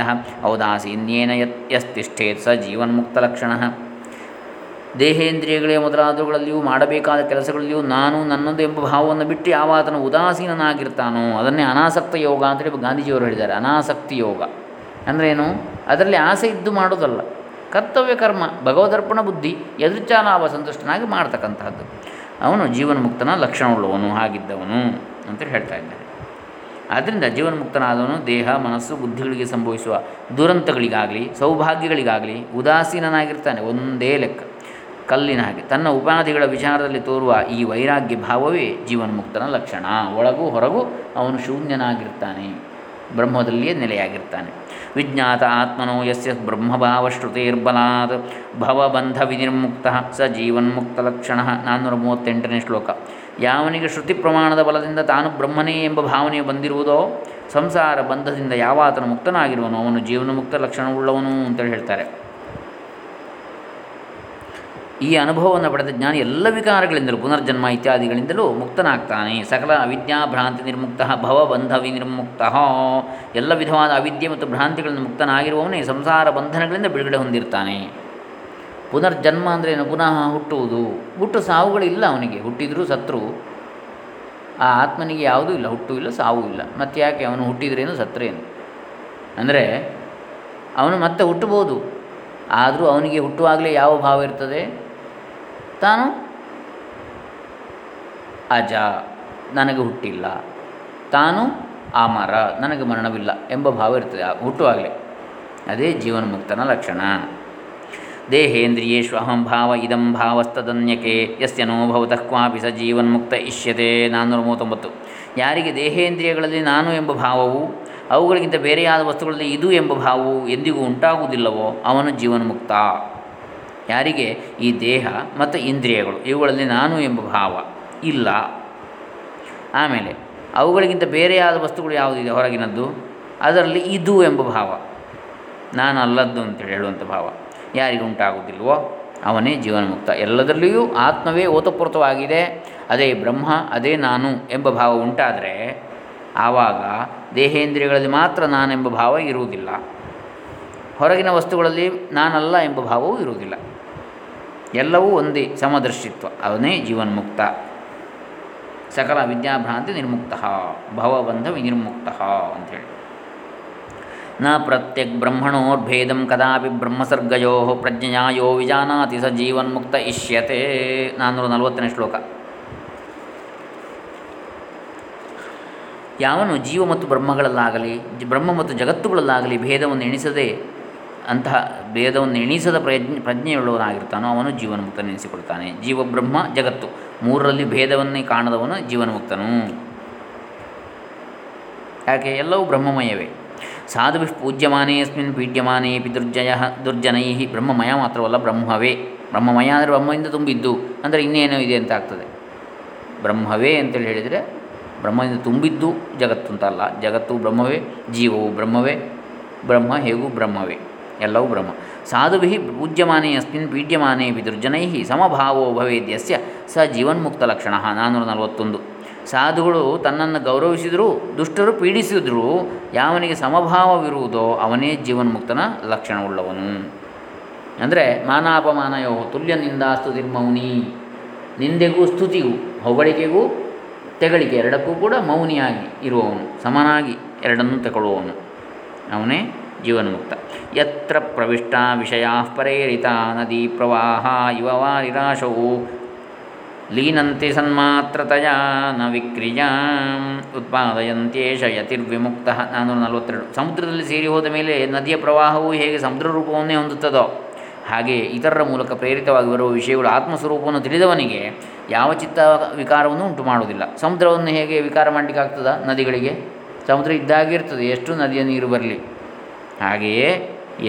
ಔದಾಸೀನ್ಯೇನ ಯಸ್ತಿಷ್ಠೇತ್ ಸ ಜೀವನ್ಮುಕ್ತ ಲಕ್ಷಣ. ದೇಹೇಂದ್ರಿಯಗಳೇ ಮೊದಲಾದವುಗಳಲ್ಲಿಯೂ ಮಾಡಬೇಕಾದ ಕೆಲಸಗಳಲ್ಲಿಯೂ ನಾನು ನನ್ನದು ಎಂಬ ಭಾವವನ್ನು ಬಿಟ್ಟು ಯಾವ ಆತನು ಉದಾಸೀನಾಗಿರ್ತಾನೋ ಅದನ್ನೇ ಅನಾಸಕ್ತ ಯೋಗ ಅಂತೇಳಿ ಗಾಂಧೀಜಿಯವರು ಹೇಳಿದ್ದಾರೆ. ಅನಾಸಕ್ತಿ ಯೋಗ ಅಂದ್ರೇನು? ಅದರಲ್ಲಿ ಆಸೆ ಇದ್ದು ಮಾಡೋದಲ್ಲ. ಕರ್ತವ್ಯ ಕರ್ಮ, ಭಗವದರ್ಪಣ ಬುದ್ಧಿ, ಎದುರ್ಚಾ ಲಾಭ ಸಂತುಷ್ಟನಾಗಿ ಮಾಡ್ತಕ್ಕಂತಹದ್ದು ಅವನು ಜೀವನ್ಮುಕ್ತನ ಲಕ್ಷಣವುಳ್ಳವನು, ಹಾಗಿದ್ದವನು ಅಂತೇಳಿ ಹೇಳ್ತಾ ಇದ್ದಾರೆ. ಆದ್ದರಿಂದ ಜೀವನ್ಮುಕ್ತನಾದವನು ದೇಹ ಮನಸ್ಸು ಬುದ್ಧಿಗಳಿಗೆ ಸಂಭವಿಸುವ ದುರಂತಗಳಿಗಾಗಲಿ ಸೌಭಾಗ್ಯಗಳಿಗಾಗಲಿ ಉದಾಸೀನಾಗಿರ್ತಾನೆ, ಒಂದೇ ಲೆಕ್ಕ ಕಲ್ಲಿನ ಹಾಗೆ. ತನ್ನ ಉಪಾಧಿಗಳ ವಿಚಾರದಲ್ಲಿ ತೋರುವ ಈ ವೈರಾಗ್ಯ ಭಾವವೇ ಜೀವನ್ಮುಕ್ತನ ಲಕ್ಷಣ. ಒಳಗೂ ಹೊರಗೂ ಅವನು ಶೂನ್ಯನಾಗಿರ್ತಾನೆ, ಬ್ರಹ್ಮದಲ್ಲಿಯೇ ನೆಲೆಯಾಗಿರ್ತಾನೆ. ವಿಜ್ಞಾತ ಆತ್ಮನೋ ಯಸ್ಯ ಬ್ರಹ್ಮಭಾವಶ್ರುತಿರ್ಬಲಾತ್ ಭವಬಂಧ ವಿನಿರ್ಮುಕ್ತ ಸ ಜೀವನ್ಮುಕ್ತ ಲಕ್ಷಣ. 438ನೇ ಶ್ಲೋಕ. ಯಾವನಿಗೆ ಶ್ರುತಿ ಪ್ರಮಾಣದ ಬಲದಿಂದ ತಾನು ಬ್ರಹ್ಮನೇ ಎಂಬ ಭಾವನೆ ಬಂದಿರುವುದೋ ಸಂಸಾರ ಬಂಧದಿಂದ ಯಾವಾತನ ಮುಕ್ತನಾಗಿರುವನು ಅವನು ಜೀವನ್ಮುಕ್ತ ಲಕ್ಷಣವುಳ್ಳವನು ಅಂತೇಳಿ ಹೇಳ್ತಾರೆ. ಈ ಅನುಭವವನ್ನು ಪಡೆದ ಜ್ಞಾನಿ ಎಲ್ಲ ವಿಕಾರಗಳಿಂದಲೂ ಪುನರ್ಜನ್ಮ ಇತ್ಯಾದಿಗಳಿಂದಲೂ ಮುಕ್ತನಾಗ್ತಾನೆ. ಸಕಲ ಅವಿದ್ಯಾ ಭ್ರಾಂತಿ ನಿರ್ಮುಕ್ತ ಭವಬಂಧ ವಿನಿರ್ಮುಕ್ತ. ಎಲ್ಲ ವಿಧವಾದ ಅವಿದ್ಯೆ ಮತ್ತು ಭ್ರಾಂತಿಗಳಿಂದ ಮುಕ್ತನಾಗಿರುವವನೇ ಸಂಸಾರ ಬಂಧನಗಳಿಂದ ಬಿಡುಗಡೆ ಹೊಂದಿರ್ತಾನೆ. ಪುನರ್ಜನ್ಮ ಅಂದ್ರೇನು? ಪುನಃ ಹುಟ್ಟುವುದು. ಹುಟ್ಟು ಸಾವುಗಳಿಲ್ಲ ಅವನಿಗೆ, ಹುಟ್ಟಿದರೂ ಸತ್ರು. ಆ ಆತ್ಮನಿಗೆ ಯಾವುದೂ ಇಲ್ಲ, ಹುಟ್ಟು ಇಲ್ಲ ಸಾವು ಇಲ್ಲ. ಮತ್ತು ಯಾಕೆ ಅವನು ಹುಟ್ಟಿದ್ರೇನು ಸತ್ರೇನು? ಅಂದರೆ ಅವನು ಮತ್ತೆ ಹುಟ್ಟಬಹುದು, ಆದರೂ ಅವನಿಗೆ ಹುಟ್ಟುವಾಗಲೇ ಯಾವ ಭಾವ ಇರ್ತದೆ? ತಾನು ಅಜ, ನನಗೆ ಹುಟ್ಟಿಲ್ಲ, ತಾನು ಅಮರ, ನನಗೆ ಮರಣವಿಲ್ಲ ಎಂಬ ಭಾವ ಇರ್ತದೆ ಹುಟ್ಟುವಾಗಲೇ. ಅದೇ ಜೀವನ್ಮುಕ್ತನ ಲಕ್ಷಣ. ದೇಹೇಂದ್ರಿಯೇಷು ಅಹಂ ಭಾವ ಇದಂ ಭಾವಸ್ತದನ್ಯಕೆ ಯಸ್ಯ ನೋ ಭವತಃ ಕ್ವಾಪಿ ಸ ಜೀವನ್ಮುಕ್ತ ಇಷ್ಯತೆ. 439. ಯಾರಿಗೆ ದೇಹೇಂದ್ರಿಯಗಳಲ್ಲಿ ನಾನು ಎಂಬ ಭಾವವು ಅವುಗಳಿಗಿಂತ ಬೇರೆಯಾದ ವಸ್ತುಗಳಲ್ಲಿ ಇದು ಎಂಬ ಭಾವವು ಎಂದಿಗೂ ಉಂಟಾಗುವುದಿಲ್ಲವೋ ಅವನು ಜೀವನ್ಮುಕ್ತ. ಯಾರಿಗೆ ಈ ದೇಹ ಮತ್ತು ಇಂದ್ರಿಯಗಳು ಇವುಗಳಲ್ಲಿ ನಾನು ಎಂಬ ಭಾವ ಇಲ್ಲ, ಆಮೇಲೆ ಅವುಗಳಿಗಿಂತ ಬೇರೆಯಾದ ವಸ್ತುಗಳು ಯಾವುದಿದೆ ಹೊರಗಿನದ್ದು ಅದರಲ್ಲಿ ಇದು ಎಂಬ ಭಾವ, ನಾನು ಅಲ್ಲದ್ದು ಅಂತೇಳಿ ಹೇಳುವಂಥ ಭಾವ ಯಾರಿಗೂ ಉಂಟಾಗುವುದಿಲ್ವೋ ಅವನೇ ಜೀವನ್ಮುಕ್ತ. ಎಲ್ಲದರಲ್ಲಿಯೂ ಆತ್ಮವೇ ಓತಪ್ರೋತವಾಗಿದೆ, ಅದೇ ಬ್ರಹ್ಮ, ಅದೇ ನಾನು ಎಂಬ ಭಾವ ಉಂಟಾದರೆ ಆವಾಗ ದೇಹೇಂದ್ರಿಯಗಳಲ್ಲಿ ಮಾತ್ರ ನಾನೆಂಬ ಭಾವ ಇರುವುದಿಲ್ಲ, ಹೊರಗಿನ ವಸ್ತುಗಳಲ್ಲಿ ನಾನಲ್ಲ ಎಂಬ ಭಾವವೂ ಇರುವುದಿಲ್ಲ. ಎಲ್ಲವೂ ಒಂದೇ ಸಮದರ್ಶಿತ್ವ, ಅವನೇ ಜೀವನ್ಮುಕ್ತ. ಸಕಲ ವಿದ್ಯಾಭ್ರಾಂತಿ ನಿರ್ಮುಕ್ತ ಭವಬಂಧ ವಿನಿರ್ಮುಕ್ತ ಅಂಥೇಳಿ. ನ ಪ್ರತ್ಯಕ್ ಬ್ರಹ್ಮಣೋರ್ಭೇದಂ ಕದಾಪಿ ಬ್ರಹ್ಮಸರ್ಗಯೋ ಪ್ರಜ್ಞೆಯ ಯೋ ವಿಜಾನಾತಿ ಸ ಜೀವನ್ಮುಕ್ತ ಇಷ್ಯತೆ. 440ನೇ ಶ್ಲೋಕ. ಯಾವನು ಜೀವ ಮತ್ತು ಬ್ರಹ್ಮಗಳಲ್ಲಾಗಲಿ ಬ್ರಹ್ಮ ಮತ್ತು ಜಗತ್ತುಗಳಲ್ಲಾಗಲಿ ಭೇದವನ್ನು ಎಣಿಸದೆ ಅಂತಹ ಭೇದವನ್ನು ಎಣಿಸದ ಪ್ರಜ್ಞೆಯುಳ್ಳವನಾಗಿರ್ತಾನೋ ಅವನು ಜೀವನ್ಮುಕ್ತನ ಎನಿಸಿಕೊಳ್ತಾನೆ. ಜೀವ ಬ್ರಹ್ಮ ಜಗತ್ತು ಮೂರರಲ್ಲಿ ಭೇದವನ್ನೇ ಕಾಣದವನು ಜೀವನ್ಮುಕ್ತನು. ಯಾಕೆ? ಎಲ್ಲವೂ ಬ್ರಹ್ಮಮಯವೇ. ಸಾಧುಭಿಷ್ ಪೂಜ್ಯಮಾನೇಸ್ಮಿನ್ ಪೀಡ್ಯಮಾನೇ ಪಿದುರ್ಜಯ ದುರ್ಜನೈ. ಬ್ರಹ್ಮಮಯ ಮಾತ್ರವಲ್ಲ ಬ್ರಹ್ಮವೇ. ಬ್ರಹ್ಮಮಯ ಅಂದರೆ ಬ್ರಹ್ಮದಿಂದ ತುಂಬಿದ್ದು ಅಂದರೆ ಇನ್ನೇನೋ ಇದೆ ಅಂತ ಆಗ್ತದೆ. ಬ್ರಹ್ಮವೇ ಅಂತೇಳಿ ಹೇಳಿದರೆ ಬ್ರಹ್ಮದಿಂದ ತುಂಬಿದ್ದು ಜಗತ್ತು ಅಂತಲ್ಲ, ಜಗತ್ತು ಬ್ರಹ್ಮವೇ, ಜೀವವು ಬ್ರಹ್ಮವೇ, ಬ್ರಹ್ಮ ಹೇಗೂ ಬ್ರಹ್ಮವೇ, ಎಲ್ಲವೂ ಬ್ರಹ್ಮ. ಸಾಧುಭಿ ಪೂಜ್ಯಮಾನೇ ಅಸ್ಮಿನ್ ಪೀಡ್ಯಮಾನೇ ಪಿದುರ್ಜನೈ ಸಮಭಾವೋ ಭವೇದ್ಯಸ್ಯ ಸ ಜೀವನ್ಮುಕ್ತ ಲಕ್ಷಣ. 441. ಸಾಧುಗಳು ತನ್ನನ್ನು ಗೌರವಿಸಿದರೂ ದುಷ್ಟರು ಪೀಡಿಸಿದರೂ ಯಾವನಿಗೆ ಸಮಭಾವವಿರುವುದೋ ಅವನೇ ಜೀವನ್ಮುಕ್ತನ ಲಕ್ಷಣವುಳ್ಳವನು. ಅಂದರೆ ಮಾನಾಪಮಾನಯೋ ತುಲ್ಯ ನಿಂದಾಸ್ತು ತಿರ್ಮೌನಿ, ನಿಂದೆಗೂ ಸ್ತುತಿಗೂ ಹೊಗಳಿಕೆಗೂ ತೆಗಳಿಕೆ ಎರಡಕ್ಕೂ ಕೂಡ ಮೌನಿಯಾಗಿ ಇರುವವನು, ಸಮನಾಗಿ ಎರಡನ್ನೂ ತಗೊಳ್ಳುವವನು ಅವನೇ ಜೀವನ್ಮುಕ್ತ. ಯತ್ರ ಪ್ರವಿಷ್ಟ ವಿಷಯಾ ಪರೇರಿತ ನದಿ ಪ್ರವಾಹ ಇವ ವಾ ನಿರಾಶವು ಲೀನಂತೆ ಸನ್ಮಾತ್ರತಯಾ ನ ವಿಕ್ರಿಯಾ ಉತ್ಪಾದಯಂತ್ಯೇಷ ಯತಿರ್ವಿಮುಕ್ತ 442. ಸಮುದ್ರದಲ್ಲಿ ಸೇರಿ ಹೋದ ಮೇಲೆ ನದಿಯ ಪ್ರವಾಹವು ಹೇಗೆ ಸಮುದ್ರ ರೂಪವನ್ನೇ ಹೊಂದುತ್ತದೋ ಹಾಗೆ ಇತರರ ಮೂಲಕ ಪ್ರೇರಿತವಾಗಿ ಬರುವ ವಿಷಯಗಳು ಆತ್ಮಸ್ವರೂಪವನ್ನು ತಿಳಿದವನಿಗೆ ಯಾವ ಚಿತ್ತ ವಿಕಾರವನ್ನು ಉಂಟು ಮಾಡುವುದಿಲ್ಲ. ಸಮುದ್ರವನ್ನು ಹೇಗೆ ವಿಕಾರ ಮಾಡಲಿಕ್ಕೆ ಆಗ್ತದ? ನದಿಗಳಿಗೆ ಸಮುದ್ರ ಇದ್ದಾಗಿರ್ತದೆ, ಎಷ್ಟು ನದಿಯ ನೀರು ಬರಲಿ. ಹಾಗೆಯೇ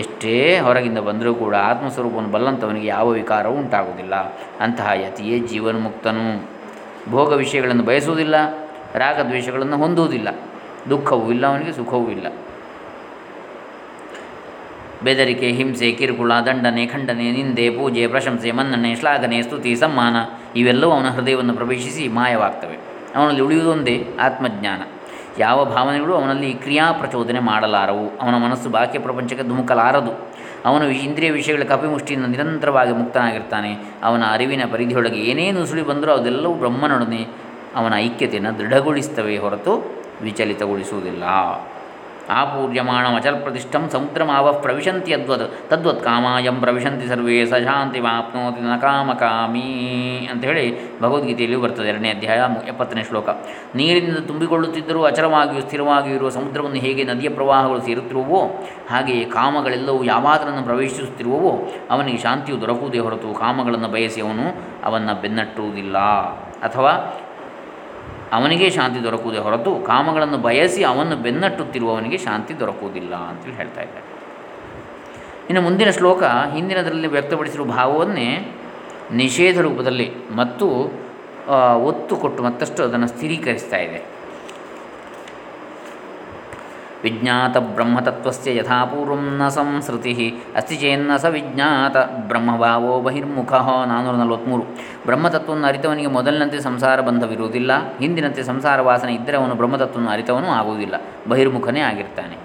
ಎಷ್ಟೇ ಹೊರಗಿಂದ ಬಂದರೂ ಕೂಡ ಆತ್ಮಸ್ವರೂಪವನ್ನು ಬಲ್ಲಂಥವನಿಗೆ ಯಾವ ವಿಕಾರವೂ ಉಂಟಾಗುವುದಿಲ್ಲ. ಅಂತಹ ಯತಿಯೇ ಜೀವನ್ಮುಕ್ತನು. ಭೋಗ ವಿಷಯಗಳನ್ನು ಬಯಸುವುದಿಲ್ಲ, ರಾಗದ್ವೇಷಗಳನ್ನು ಹೊಂದುವುದಿಲ್ಲ, ದುಃಖವೂ ಇಲ್ಲ ಅವನಿಗೆ, ಸುಖವೂ ಇಲ್ಲ. ಬೆದರಿಕೆ, ಹಿಂಸೆ, ಕಿರುಕುಳ, ದಂಡನೆ, ಖಂಡನೆ, ನಿಂದೆ, ಪೂಜೆ, ಪ್ರಶಂಸೆ, ಮನ್ನಣೆ, ಶ್ಲಾಘನೆ, ಸ್ತುತಿ, ಸಮ್ಮಾನ ಇವೆಲ್ಲವೂ ಅವನ ಹೃದಯವನ್ನು ಪ್ರವೇಶಿಸಿ ಮಾಯವಾಗ್ತವೆ. ಅವನಲ್ಲಿ ಉಳಿಯುವುದೊಂದೇ ಆತ್ಮಜ್ಞಾನ. ಯಾವ ಭಾವನೆಗಳು ಅವನಲ್ಲಿ ಕ್ರಿಯಾ ಪ್ರಚೋದನೆ ಮಾಡಲಾರವು. ಅವನ ಮನಸ್ಸು ಬಾಹ್ಯ ಪ್ರಪಂಚಕ್ಕೆ ಧುಮುಕಲಾರದು. ಅವನು ಇಂದ್ರಿಯ ವಿಷಯಗಳ ಕಪಿಮುಷ್ಟಿಯಿಂದ ನಿರಂತರವಾಗಿ ಮುಕ್ತನಾಗಿರ್ತಾನೆ. ಅವನ ಅರಿವಿನ ಪರಿಧಿಯೊಳಗೆ ಏನೇನು ಸುಳಿ ಬಂದರೂ ಅದೆಲ್ಲವೂ ಬ್ರಹ್ಮನೊಡನೆ ಅವನ ಐಕ್ಯತೆಯನ್ನು ದೃಢಗೊಳಿಸ್ತವೆ ಹೊರತು ವಿಚಲಿತಗೊಳಿಸುವುದಿಲ್ಲ. ಆಪೂರ್ಯಮಾಣಂ ಅಚಲ ಪ್ರತಿಷ್ಠಂ ಸಮುದ್ರಂ ಆವಃ ಪ್ರವಿಶಂತಿ ಯದ್ವದ್ ತದ್ವತ್ ಕಾಮಾಯಂ ಪ್ರವಿಶಂತಿ ಸರ್ವೇ ಸಶಾಂತಿ ಮಾಪ್ನೋತಿ ನ ಕಾಮಕಾಮೀ ಅಂಥೇಳಿ ಭಗವದ್ಗೀತೆಯಲ್ಲಿಯೂ ಬರ್ತದೆ. 2ನೇ ಅಧ್ಯಾಯ 70ನೇ ಶ್ಲೋಕ. ನೀರಿನಿಂದ ತುಂಬಿಕೊಳ್ಳುತ್ತಿದ್ದರೂ ಅಚಲವಾಗಿಯೂ ಸ್ಥಿರವಾಗಿಯೂ ಇರುವ ಸಮುದ್ರವನ್ನು ಹೇಗೆ ನದಿಯ ಪ್ರವಾಹಗಳು ಸೇರುತ್ತಿರುವವೋ ಹಾಗೆಯೇ ಕಾಮಗಳೆಲ್ಲವೂ ಯಾವಾಗ ಅದನ್ನು ಪ್ರವೇಶಿಸುತ್ತಿರುವವೋ ಅವನಿಗೆ ಶಾಂತಿಯು ದೊರಕುವುದೇ ಹೊರತು ಕಾಮಗಳನ್ನು ಬಯಸಿ ಅವನು ಅವನ್ನು ಬೆನ್ನಟ್ಟುವುದಿಲ್ಲ. ಅಥವಾ ಅವನಿಗೆ ಶಾಂತಿ ದೊರಕುವುದೇ ಹೊರತು ಕಾಮಗಳನ್ನು ಬಯಸಿ ಅವನ್ನು ಬೆನ್ನಟ್ಟುತ್ತಿರುವವನಿಗೆ ಶಾಂತಿ ದೊರಕುವುದಿಲ್ಲ ಅಂತೇಳಿ ಹೇಳ್ತಾ ಇದ್ದಾರೆ. ಇನ್ನು ಮುಂದಿನ ಶ್ಲೋಕ ಹಿಂದಿನದರಲ್ಲಿ ವ್ಯಕ್ತಪಡಿಸಿರುವ ಭಾವವನ್ನೇ ನಿಷೇಧ ರೂಪದಲ್ಲಿ ಮತ್ತು ಒತ್ತು ಕೊಟ್ಟು ಮತ್ತಷ್ಟು ಅದನ್ನು ಸ್ಥಿರೀಕರಿಸ್ತಾ ಇದೆ. ವಿಜ್ಞಾತ ಬ್ರಹ್ಮತತ್ವಸ್ಯ ಯಥಾಪೂರ್ವಂ ನ ಸಂಸೃತಿ ಅಸ್ತಿ ಚೇನ್ನ ಸ ವಿಜ್ಞಾತ ಬ್ರಹ್ಮಭಾವೋ ಬಹಿರ್ಮುಖಃ 443. ಬ್ರಹ್ಮತತ್ವವನ್ನು ಅರಿತವನಿಗೆ ಮೊದಲಿನಂತೆ ಸಂಸಾರ ಬಂಧವಿರುವುದಿಲ್ಲ, ಹಿಂದಿನಂತೆ ಸಂಸಾರ ವಾಸನೆ ಇದ್ದರೆ ಅವನು ಬ್ರಹ್ಮತತ್ವವನ್ನು ಅರಿತವನು ಆಗುವುದಿಲ್ಲ, ಬಹಿರ್ಮುಖನೇ ಆಗಿರ್ತಾನೆ.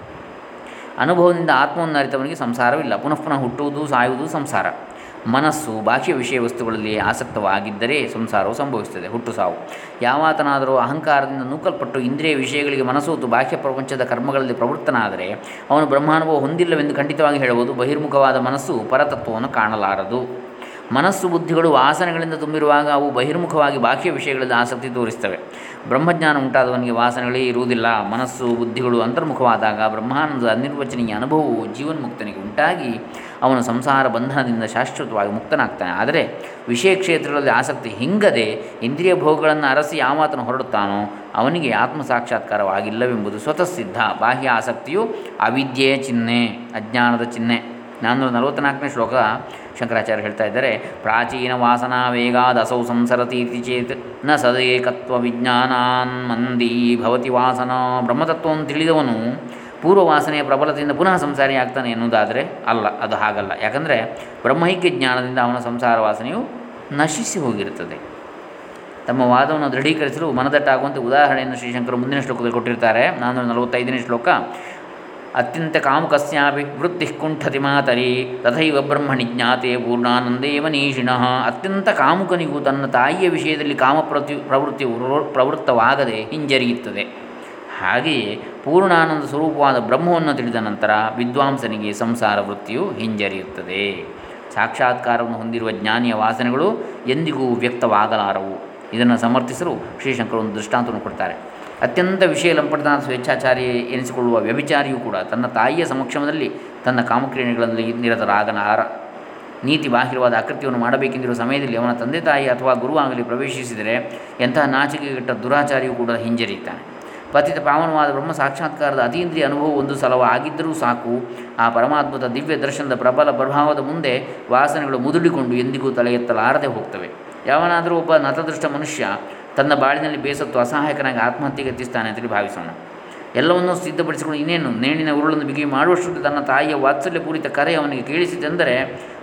ಅನುಭವದಿಂದ ಆತ್ಮವನ್ನು ಅರಿತವನಿಗೆ ಸಂಸಾರವಿಲ್ಲ, ಪುನಃ ಪುನಃ ಹುಟ್ಟುವುದು ಸಾಯುವುದು ಸಂಸಾರ. ಮನಸ್ಸು ಬಾಹ್ಯ ವಿಷಯ ವಸ್ತುಗಳಲ್ಲಿ ಆಸಕ್ತವಾಗಿದ್ದರೆ ಸಂಸಾರವು ಸಂಭವಿಸುತ್ತದೆ, ಹುಟ್ಟು ಸಾವು. ಯಾವಾತನಾದರೂ ಅಹಂಕಾರದಿಂದ ನೂಕಲ್ಪಟ್ಟು ಇಂದ್ರಿಯ ವಿಷಯಗಳಿಗೆ ಮನಸ್ಸು ಹೊತ್ತು ಬಾಹ್ಯ ಪ್ರಪಂಚದ ಕರ್ಮಗಳಲ್ಲಿ ಪ್ರವೃತ್ತನಾದರೆ ಅವನು ಬ್ರಹ್ಮಾನುಭವ ಹೊಂದಿಲ್ಲವೆಂದು ಖಂಡಿತವಾಗಿ ಹೇಳಬಹುದು. ಬಹಿರ್ಮುಖವಾದ ಮನಸ್ಸು ಪರತತ್ವವನ್ನು ಕಾಣಲಾರದು. ಮನಸ್ಸು ಬುದ್ಧಿಗಳು ವಾಸನೆಗಳಿಂದ ತುಂಬಿರುವಾಗ ಅವು ಬಹಿರ್ಮುಖವಾಗಿ ಬಾಹ್ಯ ವಿಷಯಗಳಲ್ಲಿ ಆಸಕ್ತಿ ತೋರಿಸ್ತವೆ. ಬ್ರಹ್ಮಜ್ಞಾನ ಉಂಟಾದವನಿಗೆ ವಾಸನೆಗಳೇ ಇರುವುದಿಲ್ಲ. ಮನಸ್ಸು ಬುದ್ಧಿಗಳು ಅಂತರ್ಮುಖವಾದಾಗ ಬ್ರಹ್ಮಾನಂದದ ಅನಿರ್ವಚನೀಯ ಅನುಭವವು ಜೀವನ್ಮುಕ್ತನಿಗೆ ಉಂಟಾಗಿ ಅವನು ಸಂಸಾರ ಬಂಧನದಿಂದ ಶಾಶ್ವತವಾಗಿ ಮುಕ್ತನಾಗ್ತಾನೆ. ಆದರೆ ವಿಷಯ ಕ್ಷೇತ್ರಗಳಲ್ಲಿ ಆಸಕ್ತಿ ಹಿಂಗದೆ ಇಂದ್ರಿಯ ಭೋಗಗಳನ್ನು ಅರಸಿ ಯಾವಾತನು ಹೊರಡುತ್ತಾನೋ ಅವನಿಗೆ ಆತ್ಮ ಸಾಕ್ಷಾತ್ಕಾರವಾಗಿಲ್ಲವೆಂಬುದು ಸ್ವತಃಸಿದ್ಧ. ಬಾಹ್ಯ ಆಸಕ್ತಿಯು ಅವಿದ್ಯೆಯ ಚಿಹ್ನೆ, ಅಜ್ಞಾನದ ಚಿಹ್ನೆ. 444ನೇ ಶ್ಲೋಕ ಶಂಕರಾಚಾರ್ಯ ಹೇಳ್ತಾ ಇದ್ದಾರೆ. ಪ್ರಾಚೀನ ವಾಸನಾ ವೇಗಾದಸೌ ಸಂಸರತೀತಿ ಚೇತ್ ನ ಸದೇಕತ್ವ ವಿಜ್ಞಾನಾನ್ ಮಂದೀ ಭವತಿ ವಾಸನಾ. ಬ್ರಹ್ಮತತ್ವವನ್ನು ತಿಳಿದವನು ಪೂರ್ವವಾಸನೆಯ ಪ್ರಬಲದಿಂದ ಪುನಃ ಸಂಸಾರಿಯಾಗ್ತಾನೆ ಎನ್ನುವುದಾದರೆ ಅಲ್ಲ, ಅದು ಹಾಗಲ್ಲ. ಯಾಕಂದರೆ ಬ್ರಹ್ಮೈಕ್ಯ ಜ್ಞಾನದಿಂದ ಅವನ ಸಂಸಾರ ವಾಸನೆಯು ನಶಿಸಿ ಹೋಗಿರುತ್ತದೆ. ತಮ್ಮ ವಾದವನ್ನು ದೃಢೀಕರಿಸಲು ಮನದಟ್ಟಾಗುವಂತೆ ಉದಾಹರಣೆಯನ್ನು ಶ್ರೀಶಂಕರು ಮುಂದಿನ ಶ್ಲೋಕದಲ್ಲಿ ಕೊಟ್ಟಿರ್ತಾರೆ. 445ನೇ ಶ್ಲೋಕ. ಅತ್ಯಂತ ಕಾಮುಕಸ್ಯಾಪಿ ವೃತ್ತಿ ಕುಂಠತಿ ಮಾತರಿ ತಥೈವ ಬ್ರಹ್ಮಣಿ ಜ್ಞಾತೆ ಪೂರ್ಣಾನಂದೇವ ನೀಷಿಣಃ. ಅತ್ಯಂತ ಕಾಮುಕನಿಗೂ ತನ್ನ ತಾಯಿಯ ವಿಷಯದಲ್ಲಿ ಕಾಮ ಪ್ರವೃತ್ತಿ ಪ್ರವೃತ್ತವಾಗದೆ ಹಿಂಜರಿಯುತ್ತದೆ. ಹಾಗೆಯೇ ಪೂರ್ಣಾನಂದ ಸ್ವರೂಪವಾದ ಬ್ರಹ್ಮವನ್ನು ತಿಳಿದ ನಂತರ ವಿದ್ವಾಂಸನಿಗೆ ಸಂಸಾರ ವೃತ್ತಿಯು ಹಿಂಜರಿಯುತ್ತದೆ. ಸಾಕ್ಷಾತ್ಕಾರವನ್ನು ಹೊಂದಿರುವ ಜ್ಞಾನಿಯ ವಾಸನೆಗಳು ಎಂದಿಗೂ ವ್ಯಕ್ತವಾಗಲಾರವು. ಇದನ್ನು ಸಮರ್ಥಿಸಲು ಶ್ರೀಶಂಕರ ಒಂದು ದೃಷ್ಟಾಂತವನ್ನು ಕೊಡ್ತಾರೆ. ಅತ್ಯಂತ ವಿಷಯ ಲಂಪಟತನ ಸ್ವೇಚ್ಛಾಚಾರಿ ಎನಿಸಿಕೊಳ್ಳುವ ವ್ಯಭಿಚಾರಿಯೂ ಕೂಡ ತನ್ನ ತಾಯಿಯ ಸಮಕ್ಷಮದಲ್ಲಿ ತನ್ನ ಕಾಮಕ್ರೀಡೆಗಳಲ್ಲಿ ನಿರತರಾಗಲಾರ. ನೀತಿ ಬಾಹಿರವಾದ ಅಕೃತ್ಯವನ್ನು ಮಾಡಬೇಕೆಂದಿರುವ ಸಮಯದಲ್ಲಿ ಅವನ ತಂದೆ ತಾಯಿ ಅಥವಾ ಗುರುವಾಗಲಿ ಪ್ರವೇಶಿಸಿದರೆ ಎಂತಹ ನಾಚಿಕೆಗೆಟ್ಟ ದುರಾಚಾರಿಯೂ ಕೂಡ ಹಿಂಜರಿಯುತ್ತಾನೆ. ಪತಿತ ಪಾವನವಾದ ಬ್ರಹ್ಮ ಸಾಕ್ಷಾತ್ಕಾರದ ಅತೀಂದ್ರಿಯ ಅನುಭವ ಒಂದು ಸಲವ ಆಗಿದ್ದರೂ ಸಾಕು, ಆ ಪರಮಾತ್ಮದ ದಿವ್ಯ ದರ್ಶನದ ಪ್ರಬಲ ಪ್ರಭಾವದ ಮುಂದೆ ವಾಸನೆಗಳು ಮುದುಡಿಕೊಂಡು ಎಂದಿಗೂ ತಲೆ ಎತ್ತಲಾರದೆ ಹೋಗ್ತವೆ. ಯಾವನಾದರೂ ಒಬ್ಬ ನತದೃಷ್ಟ ಮನುಷ್ಯ ತನ್ನ ಬಾಳಿನಲ್ಲಿ ಬೇಸತ್ತು ಅಸಹಾಯಕನಾಗಿ ಆತ್ಮಹತ್ಯೆಗೆ ಯತ್ನಿಸ್ತಾನೆ ಅಂತೇಳಿ ಭಾವಿಸೋಣ. ಎಲ್ಲವನ್ನೂ ಸಿದ್ಧಪಡಿಸಿಕೊಂಡು ಇನ್ನೇನು ನೇಣಿನ ಉರುಳನ್ನು ಬಿಗಿ ಮಾಡುವಷ್ಟು ತನ್ನ ತಾಯಿಯ ವಾತ್ಸಲ್ಯಪೂರಿತ ಕರೆ ಅವನಿಗೆ ಕೇಳಿಸಿತೆಂದರೆ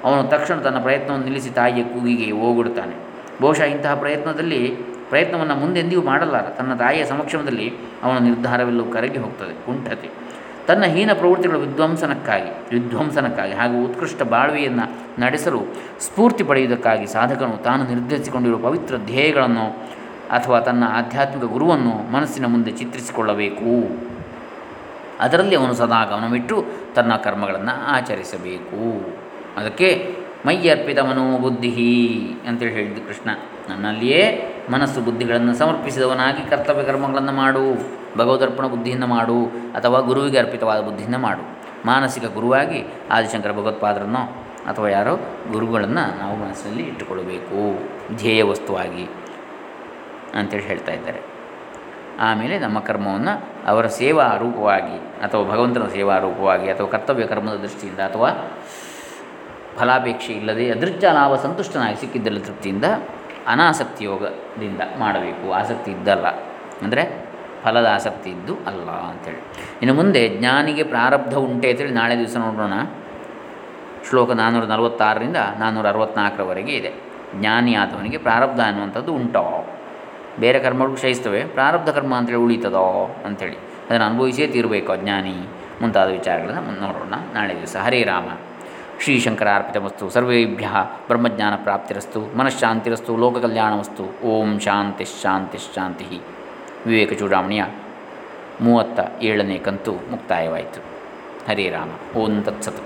ಅವನು ತಕ್ಷಣ ತನ್ನ ಪ್ರಯತ್ನವನ್ನು ನಿಲ್ಲಿಸಿ ತಾಯಿಯ ಕೂಗಿಗೆ ಓಗೊಡುತ್ತಾನೆ. ಬಹುಶಃ ಇಂತಹ ಪ್ರಯತ್ನದಲ್ಲಿ ಪ್ರಯತ್ನವನ್ನು ಮುಂದೆಂದಿಯೂ ಮಾಡಲಾರ. ತನ್ನ ತಾಯಿಯ ಸಮಕ್ಷಮದಲ್ಲಿ ಅವನ ನಿರ್ಧಾರವೆಲ್ಲವೂ ಕರಗಿ ಹೋಗ್ತದೆ. ಕುಂಠತೆ ತನ್ನ ಹೀನ ಪ್ರವೃತ್ತಿಗಳ ವಿಧ್ವಂಸನಕ್ಕಾಗಿ ಹಾಗೂ ಉತ್ಕೃಷ್ಟ ಬಾಳ್ವೆಯನ್ನು ನಡೆಸಲು ಸ್ಫೂರ್ತಿ ಪಡೆಯುವುದಕ್ಕಾಗಿ ಸಾಧಕನು ತಾನು ನಿರ್ಧರಿಸಿಕೊಂಡಿರುವ ಪವಿತ್ರ ಧ್ಯೇಯಗಳನ್ನು ಅಥವಾ ತನ್ನ ಆಧ್ಯಾತ್ಮಿಕ ಗುರುವನ್ನು ಮನಸ್ಸಿನ ಮುಂದೆ ಚಿತ್ರಿಸಿಕೊಳ್ಳಬೇಕು. ಅದರಲ್ಲಿ ಅವನು ಸದಾ ಗಮನವಿಟ್ಟು ತನ್ನ ಕರ್ಮಗಳನ್ನು ಆಚರಿಸಬೇಕು. ಅದಕ್ಕೆ ಮಯ್ಯರ್ಪಿತ ಮನೋಬುದ್ಧಿ ಅಂತೇಳಿ ಹೇಳಿದ್ದು ಕೃಷ್ಣ, ನನ್ನಲ್ಲಿಯೇ ಮನಸ್ಸು ಬುದ್ಧಿಗಳನ್ನು ಸಮರ್ಪಿಸಿದವನಾಗಿ ಕರ್ತವ್ಯ ಕರ್ಮಗಳನ್ನು ಮಾಡು, ಭಗವದರ್ಪಣ ಬುದ್ಧಿಯಿಂದ ಮಾಡು ಅಥವಾ ಗುರುವಿಗೆ ಅರ್ಪಿತವಾದ ಬುದ್ಧಿಯಿಂದ ಮಾಡು. ಮಾನಸಿಕ ಗುರುವಾಗಿ ಆದಿಶಂಕರ ಭಗವತ್ಪಾದರನ್ನು ಅಥವಾ ಯಾರೋ ಗುರುಗಳನ್ನು ನಾವು ಮನಸ್ಸಿನಲ್ಲಿ ಇಟ್ಟುಕೊಳ್ಳಬೇಕು ಧ್ಯೇಯ ವಸ್ತುವಾಗಿ ಅಂತೇಳಿ ಹೇಳ್ತಾ ಇದ್ದಾರೆ. ಆಮೇಲೆ ನಮ್ಮ ಕರ್ಮವನ್ನು ಅವರ ಸೇವಾ ರೂಪವಾಗಿ ಅಥವಾ ಭಗವಂತನ ಸೇವಾ ರೂಪವಾಗಿ ಅಥವಾ ಕರ್ತವ್ಯ ಕರ್ಮದ ದೃಷ್ಟಿಯಿಂದ ಅಥವಾ ಫಲಾಪೇಕ್ಷೆ ಇಲ್ಲದೆ ಅದೃಷ್ಟ ಲಾಭ ಸಂತುಷ್ಟನಾಗಿ ಸಿಕ್ಕಿದ್ದಲ್ಲ ತೃಪ್ತಿಯಿಂದ ಅನಾಸಕ್ತಿ ಯೋಗದಿಂದ ಮಾಡಬೇಕು. ಆಸಕ್ತಿ ಇದ್ದಲ್ಲ ಅಂದರೆ ಫಲದ ಆಸಕ್ತಿ ಇದ್ದು ಅಲ್ಲ ಅಂಥೇಳಿ. ಇನ್ನು ಮುಂದೆ ಜ್ಞಾನಿಗೆ ಪ್ರಾರಬ್ಧ ಉಂಟೆ ಅಂತೇಳಿ ನಾಳೆ ದಿವಸ ನೋಡೋಣ. ಶ್ಲೋಕ 446 464 ಇದೆ. ಜ್ಞಾನಿ ಆದವನಿಗೆ ಪ್ರಾರಬ್ಧ ಅನ್ನುವಂಥದ್ದು ಉಂಟೋ, ಬೇರೆ ಕರ್ಮಗಳು ಕ್ಷಯಿಸ್ತವೆ, ಪ್ರಾರಬ್ಧ ಕರ್ಮ ಅಂತೇಳಿ ಉಳಿತದೋ ಅಂಥೇಳಿ ಅದನ್ನು ಅನುಭವಿಸೇ ತೀರಬೇಕೋ ಜ್ಞಾನಿ ಮುಂತಾದ ವಿಚಾರಗಳನ್ನು ನೋಡೋಣ ನಾಳೆ ದಿವಸ. ಹರೇರಾಮ. ಶ್ರೀಶಂಕರಾರ್ಪಿತಮಸ್ತು. ಸರ್ವೇಭ್ಯ ಬ್ರಹ್ಮಜ್ಞಾನ ಪ್ರಾಪ್ತಿರಸ್ತು, ಮನಃಶಾಂತಿರಸ್ತು, ಲೋಕಕಲ್ಯಾಣಮಸ್ತು. ಓಂ ಶಾಂತಿ ಶಾಂತಿ ಶಾಂತಿ. ವಿವೇಕ ಚೂಡಾಮಣಿಯ 37ನೇ ಕಂತು ಮುಕ್ತಾಯವಾಯಿತು. ಹರೇ ರಾಮ. ಓಂ ತತ್ಸತ್.